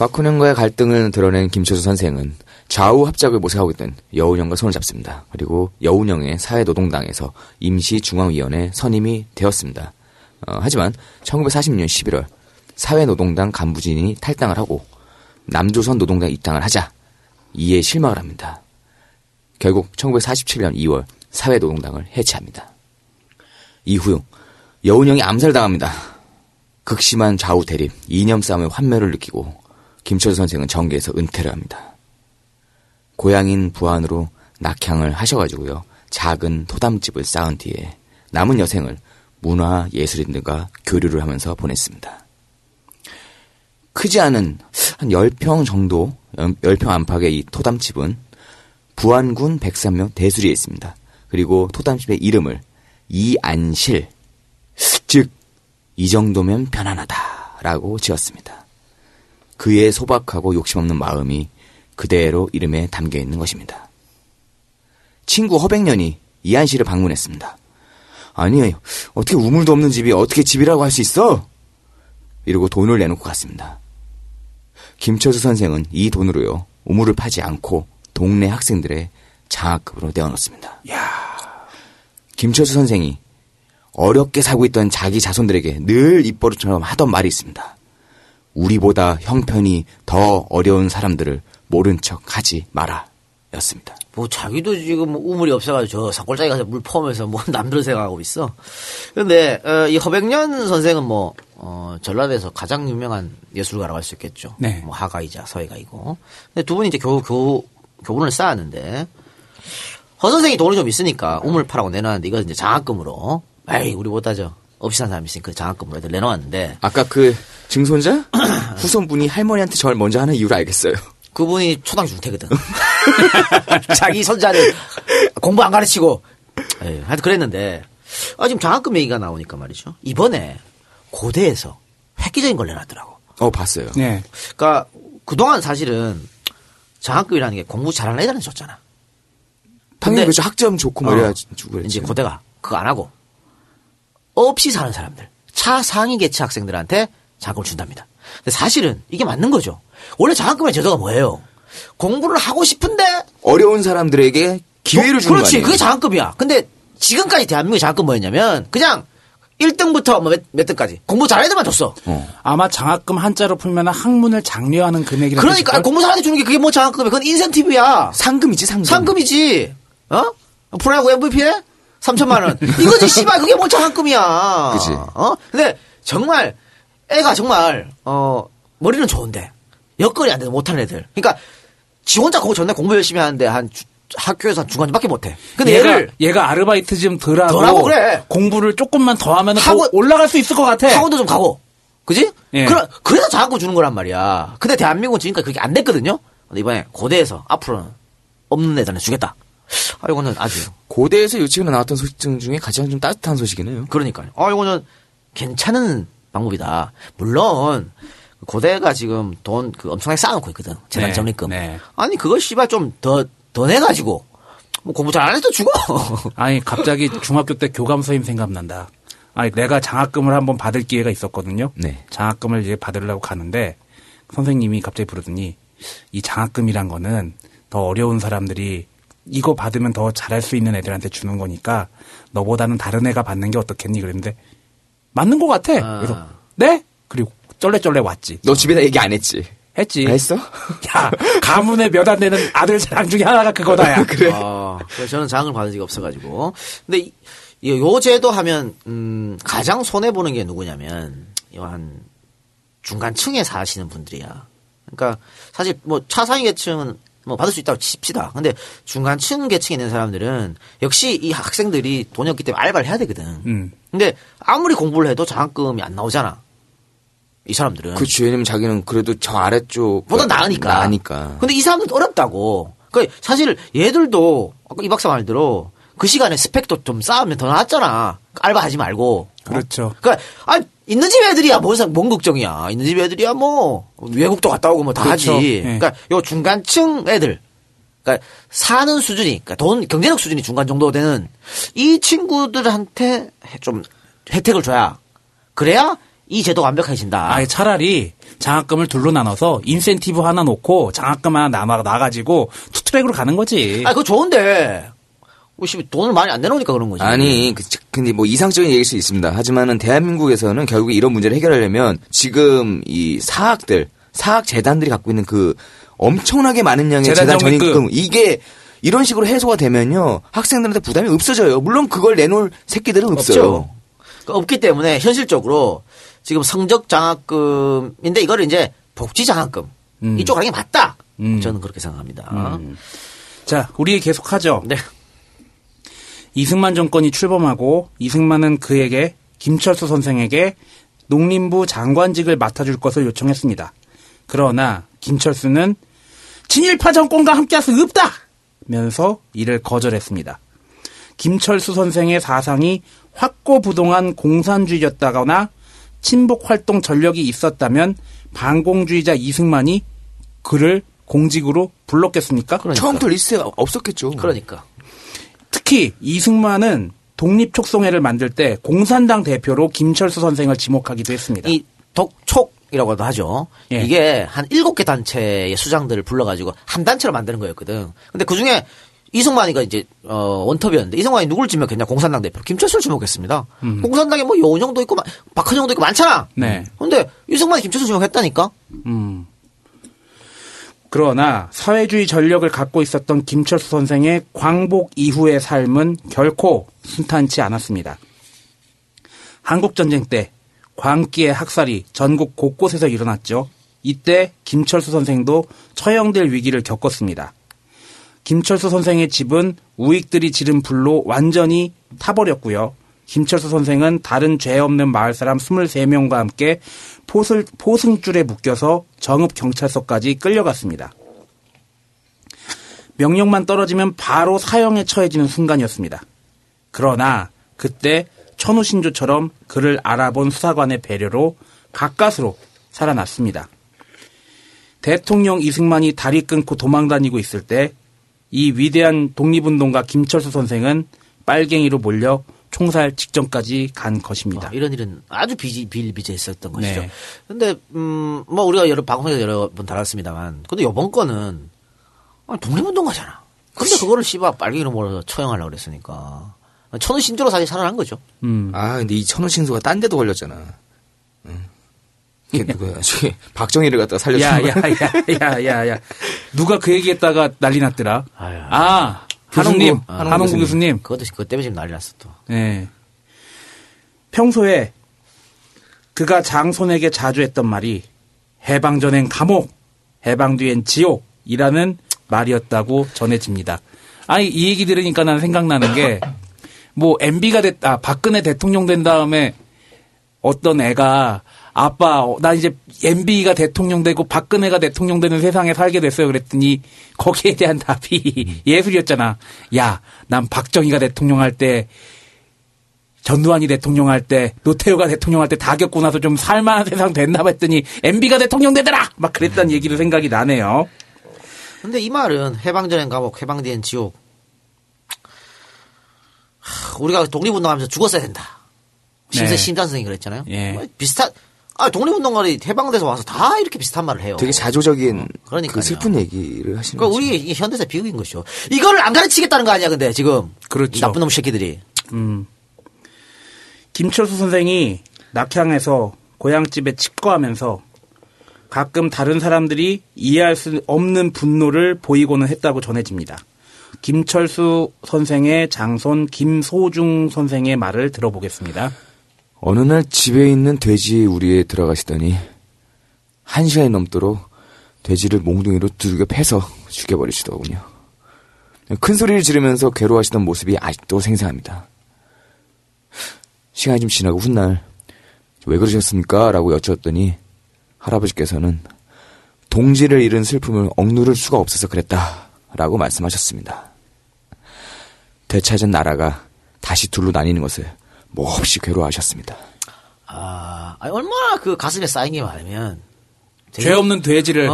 박헌영과의 갈등을 드러낸 김철수 선생은 좌우 합작을 모색하고 있던 여운형과 손을 잡습니다. 그리고 여운형의 사회노동당에서 임시중앙위원회 선임이 되었습니다. 하지만 1940년 11월 사회노동당 간부진이 탈당을 하고 남조선 노동당 입당을 하자 이에 실망을 합니다. 결국 1947년 2월 사회노동당을 해체합니다. 이후 여운형이 암살당합니다. 극심한 좌우 대립, 이념 싸움의 환멸을 느끼고 김철수 선생은 정계에서 은퇴를 합니다. 고향인 부안으로 낙향을 하셔가지고요. 작은 토담집을 쌓은 뒤에 남은 여생을 문화 예술인들과 교류를 하면서 보냈습니다. 크지 않은 한 10평 정도, 10평 안팎의 이 토담집은 부안군 백산면 대수리에 있습니다. 그리고 토담집의 이름을 이안실, 즉 이 정도면 편안하다라고 지었습니다. 그의 소박하고 욕심 없는 마음이 그대로 이름에 담겨있는 것입니다. 친구 허백년이 이안실을 방문했습니다. 아니, 어떻게 우물도 없는 집이 어떻게 집이라고 할 수 있어? 이러고 돈을 내놓고 갔습니다. 김철수 선생은 이 돈으로요, 우물을 파지 않고 동네 학생들의 장학금으로 내어놓습니다. 야, 김철수 선생이 어렵게 살고 있던 자기 자손들에게 늘 입버릇처럼 하던 말이 있습니다. 우리보다 형편이 더 어려운 사람들을 모른 척 하지 마라. 였습니다. 뭐 자기도 지금 우물이 없어가지고 저 산골짜기 가서 물 퍼오면서 뭐 남들 생각하고 있어. 그런데 이 허백년 선생은 뭐 전라도에서 가장 유명한 예술가라고 할 수 있겠죠. 네. 뭐 하가이자 서예가이고. 근데 두 분이 이제 교훈을 쌓았는데 허 선생이 돈이 좀 있으니까 우물 파라고 내놨는데 이거 이제 장학금으로. 에이 우리보다 저 없이 산 사람이 있으니까 장학금으로 애들 내놓았는데. 아까 그 증손자 후손분이 할머니한테 절 먼저 하는 이유를 알겠어요. 그분이 초등학교 중퇴거든. 자기 손자를 공부 안 가르치고. 에이, 하여튼 그랬는데 지금 장학금 얘기가 나오니까 말이죠. 이번에 고대에서 획기적인 걸 내놨더라고. 봤어요. 네. 그러니까 그동안 사실은 장학금이라는 게 공부 잘하는 애들한테 줬잖아. 당연히 그렇죠. 학점 좋고 말이야. 이제 고대가 그거 안 하고 없이 사는 사람들, 차상위 계층 학생들한테 장학금을 준답니다. 근데 사실은 이게 맞는 거죠. 원래 장학금의 제도가 뭐예요? 공부를 하고 싶은데 어려운 사람들에게 기회를 주는 거 아니에요? 그렇지. 그게 장학금이야. 근데 지금까지 대한민국의 장학금 뭐였냐면 그냥 1등부터 몇 등까지 공부 잘하는 애들만 줬어. 아마 장학금 한자로 풀면 학문을 장려하는 금액이라는. 그러니까 걸... 공부 잘하는 애 주는 게 그게 뭐 장학금이야. 그건 인센티브야. 상금이지 상금. 상금이지. 프로야구 MVP에 3천만 원. 이거지 씨발. 그게 뭐 장학금이야. 그치. 근데 정말 애가 정말 머리는 좋은데 여건이 안 돼서 못하는 애들. 그러니까 지 혼자 그거 전날 공부 열심히 하는데 한 학교에서 한 중간쯤밖에 못해. 근데 얘가 아르바이트 좀 덜하고 그래. 공부를 조금만 더 하면 올라갈 수 있을 것 같아. 학원도 좀 가고. 그지? 예. 그래서 자꾸 주는 거란 말이야. 근데 대한민국은 지금까지 그게 안 됐거든요. 근데 이번에 고대에서 앞으로는 없는 애들한테 주겠다. 아, 이거는 아주. 고대에서 요즘에 나왔던 소식 중에 가장 좀 따뜻한 소식이네요. 그러니까요. 아, 이거는 괜찮은 방법이다. 물론, 고대가 지금 돈 그 엄청나게 쌓아놓고 있거든. 재난지원금. 네, 네. 아니, 그걸 씨발 좀 더 내가지고. 뭐 공부 잘 안 해서 죽어. 아니, 갑자기 중학교 때 교감선생님 생각난다. 아니, 내가 장학금을 한번 받을 기회가 있었거든요. 네. 장학금을 이제 받으려고 가는데, 선생님이 갑자기 부르더니, 이 장학금이란 거는 더 어려운 사람들이 이거 받으면 더 잘할 수 있는 애들한테 주는 거니까 너보다는 다른 애가 받는 게 어떻겠니? 그랬는데 맞는 것 같아. 아. 그래서 네? 그리고 쩔레쩔레 왔지. 너 집에다 얘기 안 했지? 했지. 안 했어? 야, 가문에 몇 안 되는 아들 자랑 중에 하나가 그거다. 야. 그래. 아, 그래서 저는 장학을 받은 적이 없어가지고. 근데 요 제도 하면 가장 손해 보는 게 누구냐면 한 중간층에 사시는 분들이야. 그러니까 사실 뭐 차상위 계층은 뭐 받을 수 있다고 칩시다. 근데 중간층 계층에 있는 사람들은 역시 이 학생들이 돈이 없기 때문에 알바를 해야 되거든. 근데 아무리 공부를 해도 장학금이 안 나오잖아. 이 사람들은. 그렇지. 왜냐면 자기는 그래도 저 아래쪽 보다 나으니까. 근데 이 사람들은 어렵다고. 그러니까 사실 얘들도 아까 이 박사 말대로 그 시간에 스펙도 좀 쌓으면 더 나았잖아. 알바하지 말고. 그렇죠. 그러니까 아 있는 집 애들이야 뭔 걱정이야. 있는 집 애들이야 뭐 외국도 갔다 오고 뭐 다 그렇죠. 하지. 네. 그러니까 요 중간층 애들, 그러니까 사는 수준이, 그러니까 돈 경제력 수준이 중간 정도 되는 이 친구들한테 좀 혜택을 줘야 그래야 이 제도가 완벽해진다. 아니 차라리 장학금을 둘로 나눠서 인센티브 하나 놓고 장학금 하나 나가지고 투트랙으로 가는 거지. 아 그거 좋은데. 돈을 많이 안 내놓으니까 그런 거지. 아니, 근데 뭐 이상적인 얘기일 수 있습니다. 하지만은 대한민국에서는 결국에 이런 문제를 해결하려면 지금 이 사학재단들이 갖고 있는 그 엄청나게 많은 양의 재단 전입금 이게 이런 식으로 해소가 되면요. 학생들한테 부담이 없어져요. 물론 그걸 내놓을 새끼들은 없어요. 그러니까 없기 때문에 현실적으로 지금 성적 장학금인데 이걸 이제 복지 장학금 이쪽으로 하는 게 맞다. 저는 그렇게 생각합니다. 자, 우리 계속하죠. 네. 이승만 정권이 출범하고 이승만은 그에게 김철수 선생에게 농림부 장관직을 맡아줄 것을 요청했습니다. 그러나 김철수는 친일파 정권과 함께할 수 없다! 면서 이를 거절했습니다. 김철수 선생의 사상이 확고부동한 공산주의였다거나 친북활동 전력이 있었다면 반공주의자 이승만이 그를 공직으로 불렀겠습니까? 그러니까. 처음부터 리스트가 없었겠죠. 그러니까. 특히 이승만은 독립촉송회를 만들 때 공산당 대표로 김철수 선생을 지목하기도 했습니다. 이 독촉이라고도 하죠. 예. 이게 한 7개 단체의 수장들을 불러가지고 한 단체로 만드는 거였거든. 근데 그 중에 이승만이가 이제 원톱이었는데 이승만이 누굴 지목했냐? 공산당 대표 김철수를 지목했습니다. 공산당에 뭐 여운형도 있고 박헌영도 있고 많잖아. 네. 근데 이승만이 김철수 지목했다니까. 그러나 사회주의 전력을 갖고 있었던 김철수 선생의 광복 이후의 삶은 결코 순탄치 않았습니다. 한국전쟁 때 광기의 학살이 전국 곳곳에서 일어났죠. 이때 김철수 선생도 처형될 위기를 겪었습니다. 김철수 선생의 집은 우익들이 지른 불로 완전히 타버렸고요. 김철수 선생은 다른 죄 없는 마을 사람 23명과 함께 포승줄에 묶여서 정읍경찰서까지 끌려갔습니다. 명령만 떨어지면 바로 사형에 처해지는 순간이었습니다. 그러나 그때 천우신조처럼 그를 알아본 수사관의 배려로 가까스로 살아났습니다. 대통령 이승만이 다리 끊고 도망다니고 있을 때 이 위대한 독립운동가 김철수 선생은 빨갱이로 몰려 총살 직전까지 간 것입니다. 이런 일은 아주 비일비재했었던 것이죠. 네. 근데 뭐 우리가 방송에서 여러 번 다뤘습니다만, 근데 이번 거는 독립운동가잖아. 근데 그치. 그거를 씨바 빨갱이로 몰아서 처형하려고 그랬으니까 천우 신조로 사실 살아난 거죠. 아 근데 이 천우 신조가 딴 데도 걸렸잖아. 이게 누구야? 저기 박정희를 갖다 살렸어. 야야야야야. 누가 그 얘기했다가 난리 났더라. 아. 교수님, 한홍구 교수님. 그것 때문에 지금 난리 났어, 또. 네. 평소에 그가 장손에게 자주 했던 말이 해방 전엔 감옥, 해방 뒤엔 지옥이라는 말이었다고 전해집니다. 아니, 이 얘기 들으니까 난 생각나는 게 뭐, 박근혜 대통령 된 다음에 어떤 애가 아빠, 나 이제 MB가 대통령 되고 박근혜가 대통령 되는 세상에 살게 됐어요. 그랬더니 거기에 대한 답이 예술이었잖아. 야, 난 박정희가 대통령 할 때, 전두환이 대통령 할 때, 노태우가 대통령 할 때 다 겪고 나서 좀 살만한 세상 됐나 봤더니 MB가 대통령 되더라! 막 그랬다는 얘기도 생각이 나네요. 근데 이 말은 해방 전엔 감옥, 해방 뒤엔 지옥. 우리가 독립운동하면서 죽었어야 된다. 심세 신단성이 그랬잖아요. 예. 비슷한. 아, 독립운동가들이 해방돼서 와서 다 이렇게 비슷한 말을 해요. 되게 자조적인 그 슬픈 얘기를 하시는 거죠. 그러니까 우리 현대사 비극인 것이죠. 이걸 안 가르치겠다는 거 아니야, 근데 지금. 그렇죠. 나쁜 놈 새끼들이. 김철수 선생이 낙향에서 고향집에 칩거하면서 가끔 다른 사람들이 이해할 수 없는 분노를 보이고는 했다고 전해집니다. 김철수 선생의 장손 김소중 선생의 말을 들어보겠습니다. 어느 날 집에 있는 돼지 우리에 들어가시더니 1시간이 넘도록 돼지를 몽둥이로 두들겨 패서 죽여버리시더군요. 큰 소리를 지르면서 괴로워하시던 모습이 아직도 생생합니다. 시간이 좀 지나고 훗날 왜 그러셨습니까? 라고 여쭈었더니 할아버지께서는 동지를 잃은 슬픔을 억누를 수가 없어서 그랬다 라고 말씀하셨습니다. 되찾은 나라가 다시 둘로 나뉘는 것을 몹시 괴로워하셨습니다. 아, 아니, 얼마나 그 가슴에 쌓인 게 많으면 되게, 죄 없는 돼지를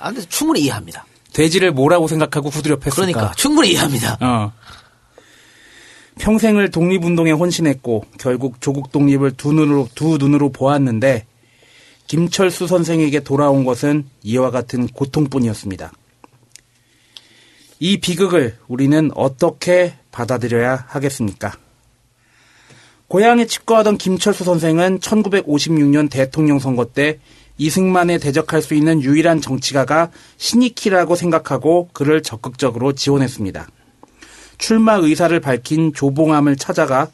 근데 충분히 이해합니다. 돼지를 뭐라고 생각하고 후드려 팼을까? 그러니까 충분히 이해합니다. 평생을 독립운동에 혼신했고 결국 조국 독립을 두 눈으로 보았는데 김철수 선생에게 돌아온 것은 이와 같은 고통뿐이었습니다. 이 비극을 우리는 어떻게 받아들여야 하겠습니까? 고향에 칩거하던 김철수 선생은 1956년 대통령 선거 때 이승만에 대적할 수 있는 유일한 정치가가 신익희라고 생각하고 그를 적극적으로 지원했습니다. 출마 의사를 밝힌 조봉암을 찾아가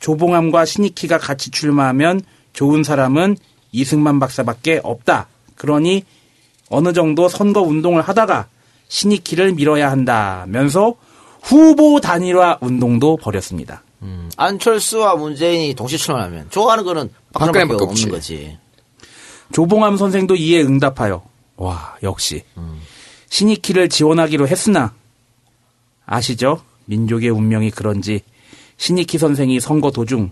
조봉암과 신익희가 같이 출마하면 좋은 사람은 이승만 박사밖에 없다. 그러니 어느 정도 선거 운동을 하다가 신익희를 밀어야 한다면서 후보 단일화 운동도 벌였습니다. 안철수와 문재인이 동시 출마하면 좋아하는 거는 박근혜밖에 없는 거지. 조봉암 선생도 이에 응답하여 와 역시 신익희를 지원하기로 했으나 아시죠? 민족의 운명이 그런지 신익희 선생이 선거 도중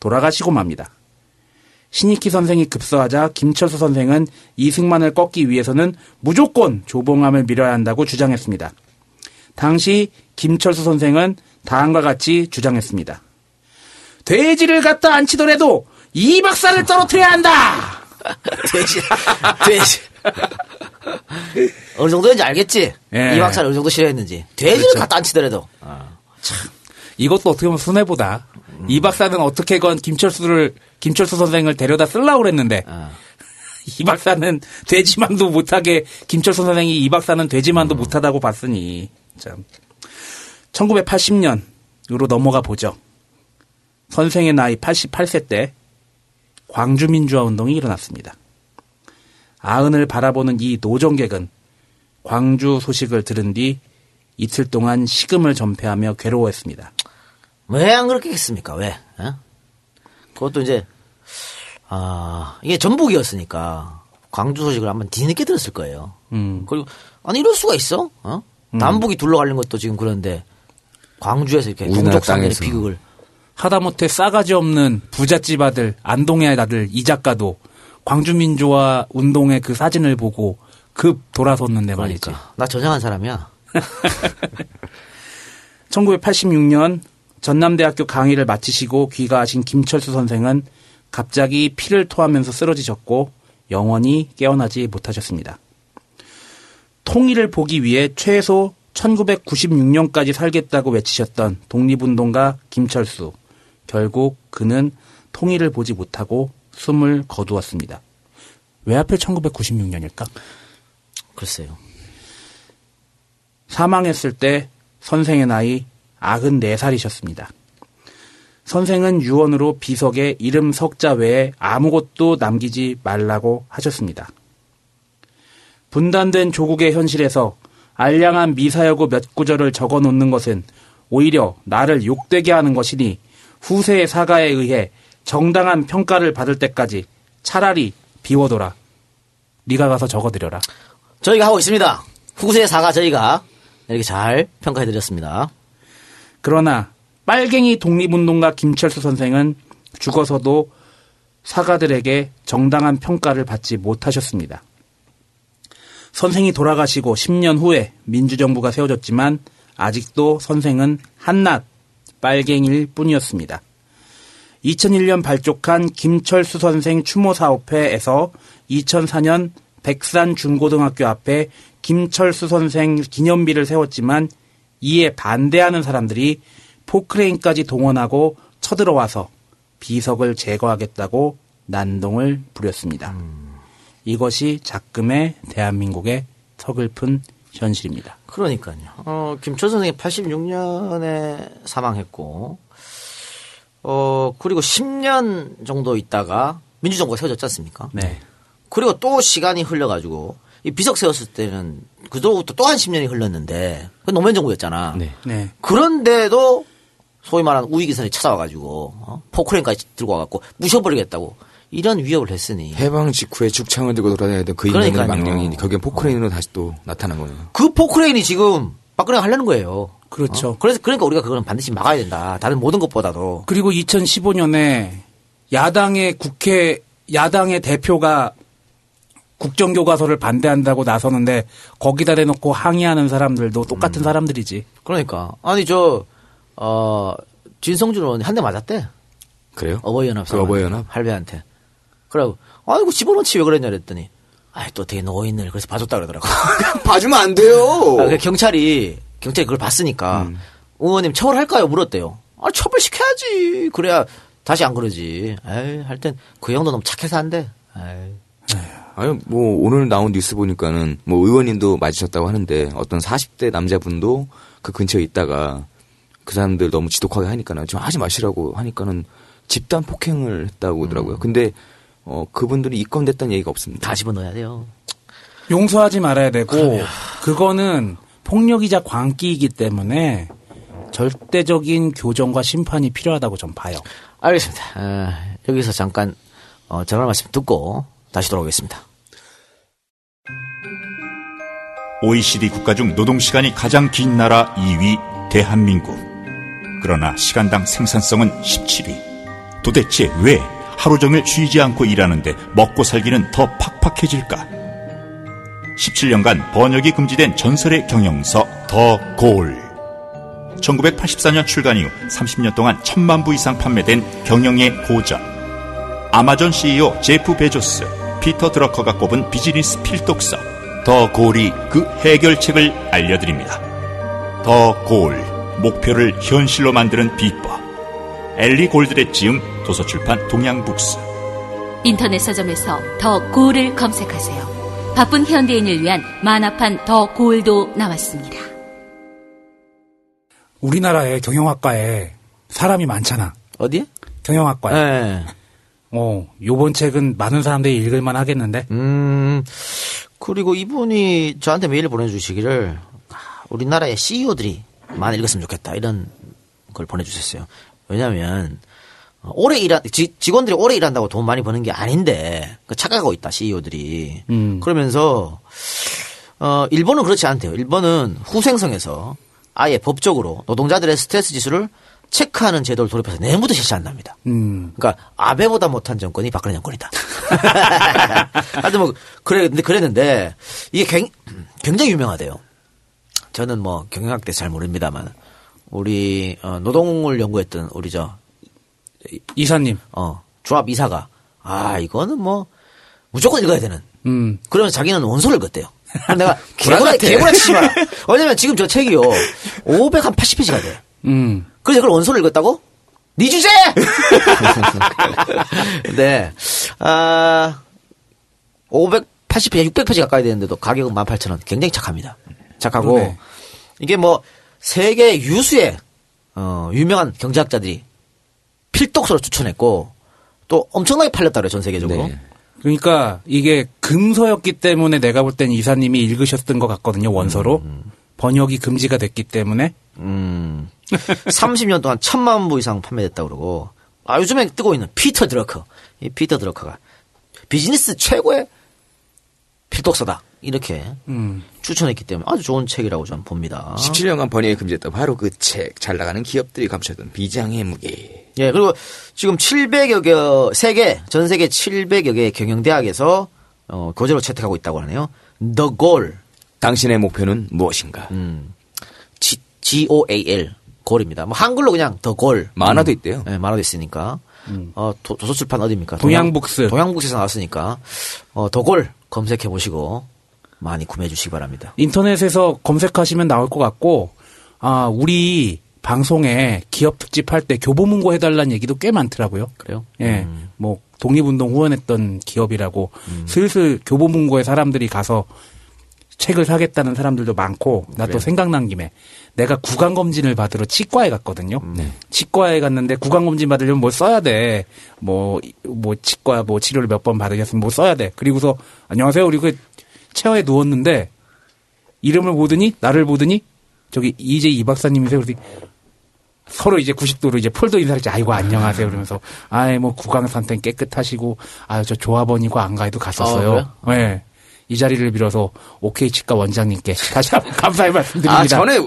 돌아가시고 맙니다. 신익희 선생이 급서하자 김철수 선생은 이승만을 꺾기 위해서는 무조건 조봉암을 밀어야 한다고 주장했습니다. 당시 김철수 선생은 다음과 같이 주장했습니다. 돼지를 갖다 앉히더라도 이 박사를 떨어뜨려야 한다. 돼지. 어느 정도인지 알겠지? 예. 이 박사를 어느 정도 싫어했는지. 돼지를 그렇죠. 갖다 앉히더라도. 참 이것도 어떻게 보면 손해보다. 이 박사는 어떻게건 김철수 선생을 데려다 쓰려고 그랬는데 이 박사는 돼지만도 못하게 김철수 선생이 이 박사는 돼지만도 못하다고 봤으니 참. 1980년으로 넘어가 보죠. 선생의 나이 88세 때 광주민주화운동이 일어났습니다. 아흔을 바라보는 이 노정객은 광주 소식을 들은 뒤 이틀 동안 식음을 전폐하며 괴로워했습니다. 왜 안 그렇게 했습니까? 왜? 에? 그것도 이제 이게 전북이었으니까 광주 소식을 한번 뒤늦게 들었을 거예요. 그리고 아니 이럴 수가 있어? 남북이 둘러갈린 것도 지금 그런데 광주에서 이렇게 동족 상대의 비극을 하다못해 싸가지 없는 부잣집 아들 안동의 아들 이 작가도 광주민주화 운동의 그 사진을 보고 급 돌아섰는데 그러니까. 말이지. 나 저장한 사람이야. 1986년 전남대학교 강의를 마치시고 귀가하신 김철수 선생은 갑자기 피를 토하면서 쓰러지셨고 영원히 깨어나지 못하셨습니다. 통일을 보기 위해 최소 1996년까지 살겠다고 외치셨던 독립운동가 김철수. 결국 그는 통일을 보지 못하고 숨을 거두었습니다. 왜 하필 1996년일까? 글쎄요. 사망했을 때 선생의 나이 94살이셨습니다. 선생은 유언으로 비석에 이름 석자 외에 아무것도 남기지 말라고 하셨습니다. 분단된 조국의 현실에서 알량한 미사여구 몇 구절을 적어놓는 것은 오히려 나를 욕되게 하는 것이니 후세의 사과에 의해 정당한 평가를 받을 때까지 차라리 비워둬라. 네가 가서 적어드려라. 저희가 하고 있습니다. 후구세 4가 저희가 이렇게 잘 평가해드렸습니다. 그러나 빨갱이 독립운동가 김철수 선생은 죽어서도 사가들에게 정당한 평가를 받지 못하셨습니다. 선생이 돌아가시고 10년 후에 민주정부가 세워졌지만 아직도 선생은 한낱 빨갱이일 뿐이었습니다. 2001년 발족한 김철수 선생 추모사업회에서 2004년 백산 중고등학교 앞에 김철수 선생 기념비를 세웠지만 이에 반대하는 사람들이 포크레인까지 동원하고 쳐들어와서 비석을 제거하겠다고 난동을 부렸습니다. 이것이 작금의 대한민국의 서글픈 현실입니다. 그러니까요. 김철수 선생이 86년에 사망했고 그리고 10년 정도 있다가 민주정부가 세워졌지 않습니까? 네. 그리고 또 시간이 흘러가지고 이 비석 세웠을 때는 그로부터 또 한 10년이 흘렀는데 그 노무현 정부였잖아. 네. 네. 그런데도 소위 말하는 우익기선이 찾아와가지고 포크레인까지 들고 와갖고 부셔버리겠다고 이런 위협을 했으니 해방 직후에 죽창을 들고 돌아다니던 그 인간의 망령이 거기에 포크레인으로 다시 또 나타난 거네요. 그 포크레인이 지금 박근혜가 하려는 거예요. 그렇죠. 그래서 그러니까 우리가 그건 반드시 막아야 된다. 다른 모든 것보다도. 그리고 2015년에 야당의 대표가 국정교과서를 반대한다고 나서는데 거기다 대놓고 항의하는 사람들도 똑같은 사람들이지. 그러니까 아니 진성준 의원이 한 대 맞았대. 그래요? 어버이연합. 그 어버이연합 할배한테. 그러고 아이고 집어넣지 왜 그랬냐 그랬더니 아이 또 되게 노인을 그래서 봐줬다 그러더라고. 봐주면 안 돼요. 아, 경찰이 그걸 봤으니까 의원님 처벌할까요? 물었대요. 아 처벌시켜야지. 그래야 다시 안 그러지. 에이 할 땐 그 형도 너무 착해서 안 돼. 아니 뭐 오늘 나온 뉴스 보니까는 뭐 의원님도 맞으셨다고 하는데 어떤 40대 남자분도 그 근처에 있다가 그 사람들 너무 지독하게 하니까는 지금 하지 마시라고 하니까는 집단 폭행을 했다고 그러더라고요. 근데 그분들이 입건됐다는 얘기가 없습니다. 다 집어넣어야 돼요. 용서하지 말아야 되고 그럼요. 그거는 폭력이자 광기이기 때문에 절대적인 교정과 심판이 필요하다고 전 봐요. 알겠습니다. 여기서 잠깐 전화 말씀 듣고 다시 돌아오겠습니다. OECD 국가 중 노동시간이 가장 긴 나라 2위 대한민국. 그러나 시간당 생산성은 17위. 도대체 왜 하루 종일 쉬지 않고 일하는데 먹고 살기는 더 팍팍해질까? 17년간 번역이 금지된 전설의 경영서 더 골. 1984년 출간 이후 30년 동안 1,000만 부 이상 판매된 경영의 고전. 아마존 CEO 제프 베조스, 피터 드러커가 꼽은 비즈니스 필독서 더 골이 그 해결책을 알려드립니다. 더 골, 목표를 현실로 만드는 비법. 엘리 골드레치음 도서출판 동양북스. 인터넷 서점에서 더 골을 검색하세요. 바쁜 현대인을 위한 만화판 더 골도 나왔습니다. 우리나라의 경영학과에 사람이 많잖아. 어디에? 경영학과에. 네. 요번 책은 많은 사람들이 읽을만 하겠는데. 그리고 이분이 저한테 메일 보내주시기를 우리나라의 CEO들이 많이 읽었으면 좋겠다 이런 걸 보내주셨어요. 왜냐하면 직원들이 오래 일한다고 돈 많이 버는 게 아닌데 착각하고 있다 CEO들이. 그러면서 일본은 그렇지 않대요. 일본은 후생성에서 아예 법적으로 노동자들의 스트레스 지수를 체크하는 제도를 도입해서 내년부터 실시한답니다. 그러니까 아베보다 못한 정권이 박근혜 정권이다. 하여튼 뭐 그랬는데 이게 굉장히 유명하대요. 저는 뭐 경영학 때잘 모릅니다만 우리 노동을 연구했던 우리 저 이사님, 조합 이사가 이거는 뭐 무조건 읽어야 되는. 그러면 자기는 원서를 읽었대요. 내가 개구라 치지 마라. 왜냐면 지금 저 책이요 580페이지가 돼. 그래서 그걸 원서를 읽었다고? 네 주제! 네. 580페이지, 600페이지 가까이 되는데도 가격은 18,000원. 굉장히 착합니다. 착하고 그러네. 이게 뭐 세계 유수의 유명한 경제학자들이 필독서로 추천했고 또 엄청나게 팔렸다 그래요. 전 세계적으로. 네. 그러니까 이게 금서였기 때문에 내가 볼 땐 이사님이 읽으셨던 것 같거든요. 원서로. 번역이 금지가 됐기 때문에. 30년 동안 1,000만 부 이상 판매됐다고 그러고 요즘에 뜨고 있는 피터 드러커가 비즈니스 최고의 필독서다. 이렇게 추천했기 때문에 아주 좋은 책이라고 저는 봅니다. 17년간 번역이 금지했던 바로 그 책. 잘 나가는 기업들이 감췄던 비장의 무게. 예, 그리고 지금 700여 개, 세계, 전 세계 700여 개의 경영대학에서 교재로 채택하고 있다고 하네요. The Goal. 당신의 목표는 무엇인가? G-O-A-L. 골입니다. 뭐 한글로 그냥 The Goal. 만화도 있대요. 네, 만화도 있으니까. 도서출판 어디입니까? 동양북스. 동양북스에서 나왔으니까. The Goal. 검색해보시고 많이 구매해주시기 바랍니다. 인터넷에서 검색하시면 나올 것 같고, 아, 우리 방송에 기업 특집할 때 교보문고 해달라는 얘기도 꽤 많더라고요. 그래요? 예. 뭐, 독립운동 후원했던 기업이라고 슬슬 교보문고에 사람들이 가서 책을 사겠다는 사람들도 많고, 나 또 생각난 김에 내가 구강검진을 받으러 치과에 갔거든요. 네. 치과에 갔는데 구강검진 받으려면 뭘 써야 돼. 치과 뭐 치료를 몇 번 받으셨으면 뭐 써야 돼. 그리고서 안녕하세요. 그리고 체어에 누웠는데 이름을 보더니 나를 보더니 저기 이제 이 박사님이세요. 그러더니 서로 이제 90도로 이제 폴더 인사를 했지. 아이고 안녕하세요. 그러면서 아이 뭐 구강 상태 깨끗하시고 아 저 조합원이고 안가에도 갔었어요. 아, 네. 이 자리를 빌어서 OK 치과 원장님께 다시 한번 감사의 말씀드립니다. 아 전에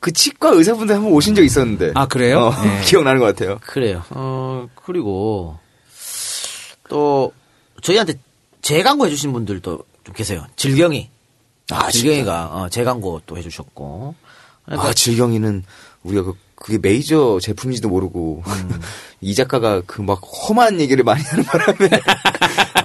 그 치과 의사분들 한번 오신 적 있었는데. 아 그래요? 네. 기억나는 것 같아요. 그래요. 그리고 또 저희한테 재광고 해주신 분들도 좀 계세요. 질경이. 아 질경이가 재광고 또 해주셨고. 그러니까 아 질경이는 우리가 그게 메이저 제품인지도 모르고 이 작가가 그 막 험한 얘기를 많이 하는 바람에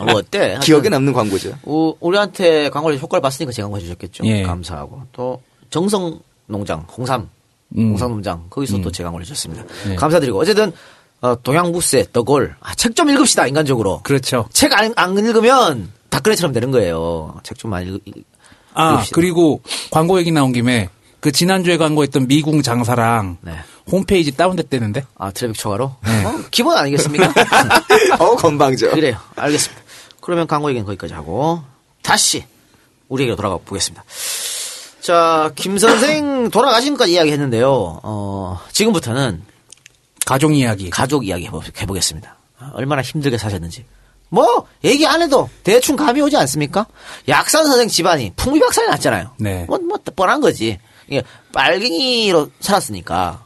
뭐 어때? 기억에 남는 광고죠. 우리한테 광고를 효과를 봤으니까 재광고 해주셨겠죠. 예. 감사하고 또 정성농장 홍삼농장 거기서 또 재광고를 해주셨습니다. 예. 감사드리고 어쨌든 동양부스의 더골 책 좀 읽읍시다 인간적으로. 그렇죠. 책 안 읽으면 박근혜처럼 되는 거예요. 책 좀 많이 읽읍시다. 아 그리고 광고 얘기 나온 김에. 그 지난주에 광고했던 미궁 장사랑 네. 홈페이지 다운됐대는데? 아 트래픽 초과로? 네. 기본 아니겠습니까? 건방져. 그래요. 알겠습니다. 그러면 광고 얘기는 거기까지 하고 다시 우리에게 돌아가 보겠습니다. 자, 김 선생 돌아가신 것까지 이야기했는데요. 지금부터는 가족 이야기 해보겠습니다. 얼마나 힘들게 사셨는지. 뭐 얘기 안 해도 대충 감이 오지 않습니까? 약산 선생 집안이 풍비박산이 났잖아요. 네. 뭐 뻔한 거지. 예, 빨갱이로 살았으니까,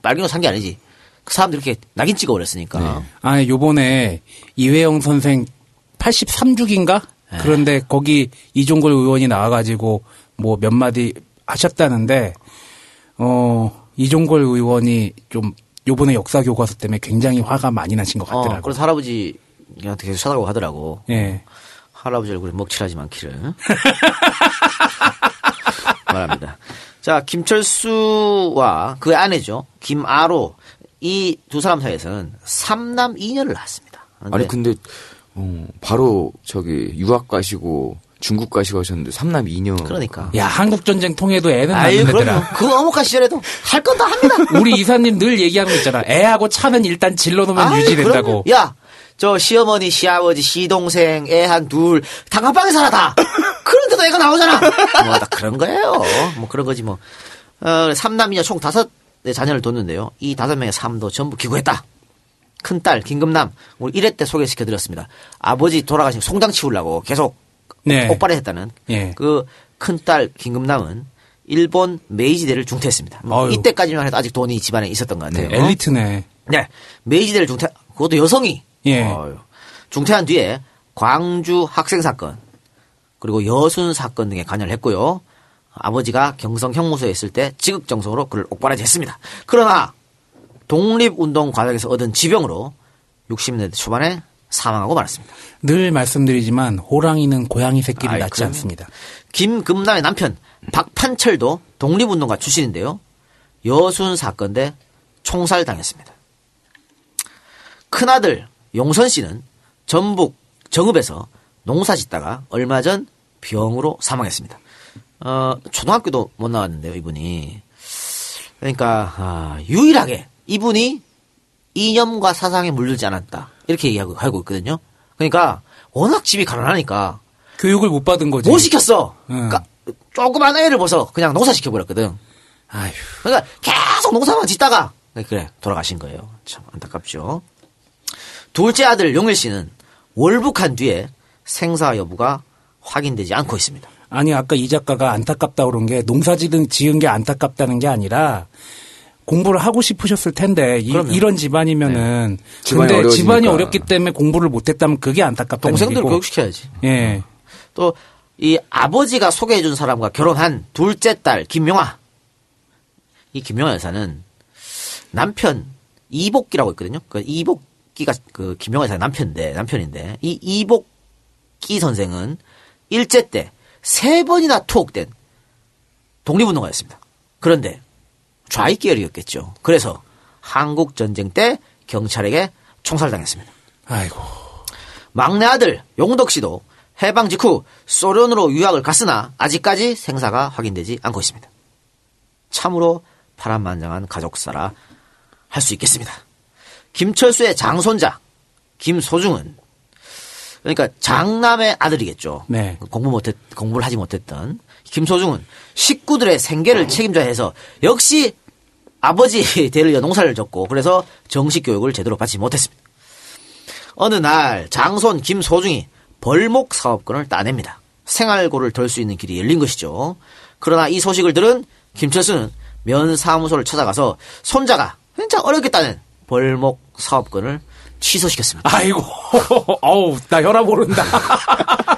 빨갱이로 산 게 아니지. 그 사람들 이렇게 낙인 찍어 버렸으니까. 네. 아, 요번에 이회영 선생 83주기인가? 네. 그런데 거기 이종걸 의원이 나와가지고 뭐 몇 마디 하셨다는데, 이종걸 의원이 좀 요번에 역사 교과서 때문에 굉장히 화가 많이 나신 것 같더라고요. 그래서 할아버지한테 계속 찾아가고 하더라고. 예. 네. 할아버지 얼굴에 먹칠하지 많기를. 말합니다. 자, 김철수와 그의 아내죠. 김아로. 이 두 사람 사이에서는 3남 2녀를 낳았습니다. 아니, 근데, 바로 저기 유학 가시고 중국 가시고 하셨는데 3남 2녀. 그러니까. 야, 한국전쟁 통해도 애는 낳는 애들아. 그 어묵한 시절에도 할 건 다 합니다. 우리 이사님 늘 얘기하는 거 있잖아. 애하고 차는 일단 질러놓으면 유지된다고. 야, 저 시어머니, 시아버지, 시동생, 애 한 둘, 단칸방에 살아 다. 그런데도 애가 나오잖아. 뭐, 다 그런 거예요. 뭐, 그런 거지, 뭐. 3남이냐, 총 5의 자녀를 뒀는데요. 이 5명의 삶도 전부 기구했다. 큰딸, 김금남, 우리 1회 때 소개시켜드렸습니다. 아버지 돌아가신 송장 치우려고 계속 폭발을 했다는 그 큰딸, 김금남은 일본 메이지대를 중퇴했습니다. 어휴. 이때까지만 해도 아직 돈이 집안에 있었던 것 같아요. 네, 엘리트네. 네. 메이지대를 중퇴, 그것도 여성이. 예. 중퇴한 뒤에 광주 학생 사건, 그리고 여순 사건 등에 관여를 했고요. 아버지가 경성 형무소에 있을 때 지극정성으로 그를 옥바라지했습니다. 그러나 독립운동 과정에서 얻은 지병으로 60년대 초반에 사망하고 말았습니다. 늘 말씀드리지만 호랑이는 고양이 새끼를 낳지 않습니다. 김금남의 남편 박판철도 독립운동가 출신인데요. 여순 사건 때 총살당했습니다. 큰아들 용선 씨는 전북 정읍에서 농사 짓다가 얼마 전 병으로 사망했습니다. 초등학교도 못 나왔는데요, 이분이. 그러니까, 유일하게 이분이 이념과 사상에 물들지 않았다. 이렇게 얘기하고 하고 있거든요. 그러니까, 워낙 집이 가난하니까. 교육을 못 받은 거지. 못 시켰어. 그러니까, 조그만 애를 벌써 그냥 농사시켜버렸거든. 아휴. 그러니까, 계속 농사만 짓다가, 그래, 돌아가신 거예요. 참 안타깝죠. 둘째 아들 용일 씨는 월북한 뒤에 생사 여부가 확인되지 않고 있습니다. 아니, 아까 이 작가가 안타깝다고 그런 게 농사 지은 게 안타깝다는 게 아니라 공부를 하고 싶으셨을 텐데 이런 집안이면은 네. 근데 집안이 어렵기 때문에 공부를 못했다면 그게 안타깝다. 동생들 교육시켜야지. 예. 또 이 아버지가 소개해준 사람과 결혼한 둘째 딸 김용화. 이 김용화 여사는 남편 이복기라고 있거든요. 그 이복기가 그 김용화 여사 남편인데 이 이복기 선생은 일제 때 3번이나 투옥된 독립운동가였습니다. 그런데 좌익 계열이었겠죠. 그래서 한국 전쟁 때 경찰에게 총살당했습니다. 아이고. 막내 아들 용덕 씨도 해방 직후 소련으로 유학을 갔으나 아직까지 생사가 확인되지 않고 있습니다. 참으로 파란만장한 가족사라 할 수 있겠습니다. 김철수의 장손자 김소중은 그러니까 장남의 아들이겠죠. 네. 공부를 하지 못했던 김소중은 식구들의 생계를 책임져야 해서 역시 아버지 대를 이어 농사를 졌고 그래서 정식 교육을 제대로 받지 못했습니다. 어느 날 장손 김소중이 벌목 사업권을 따냅니다. 생활고를 덜 수 있는 길이 열린 것이죠. 그러나 이 소식을 들은 김철수는 면사무소를 찾아가서 손자가 진짜 어렵겠다는 벌목 사업권을 취소시켰습니다. 아이고, 어우, 나 혈압 오른다.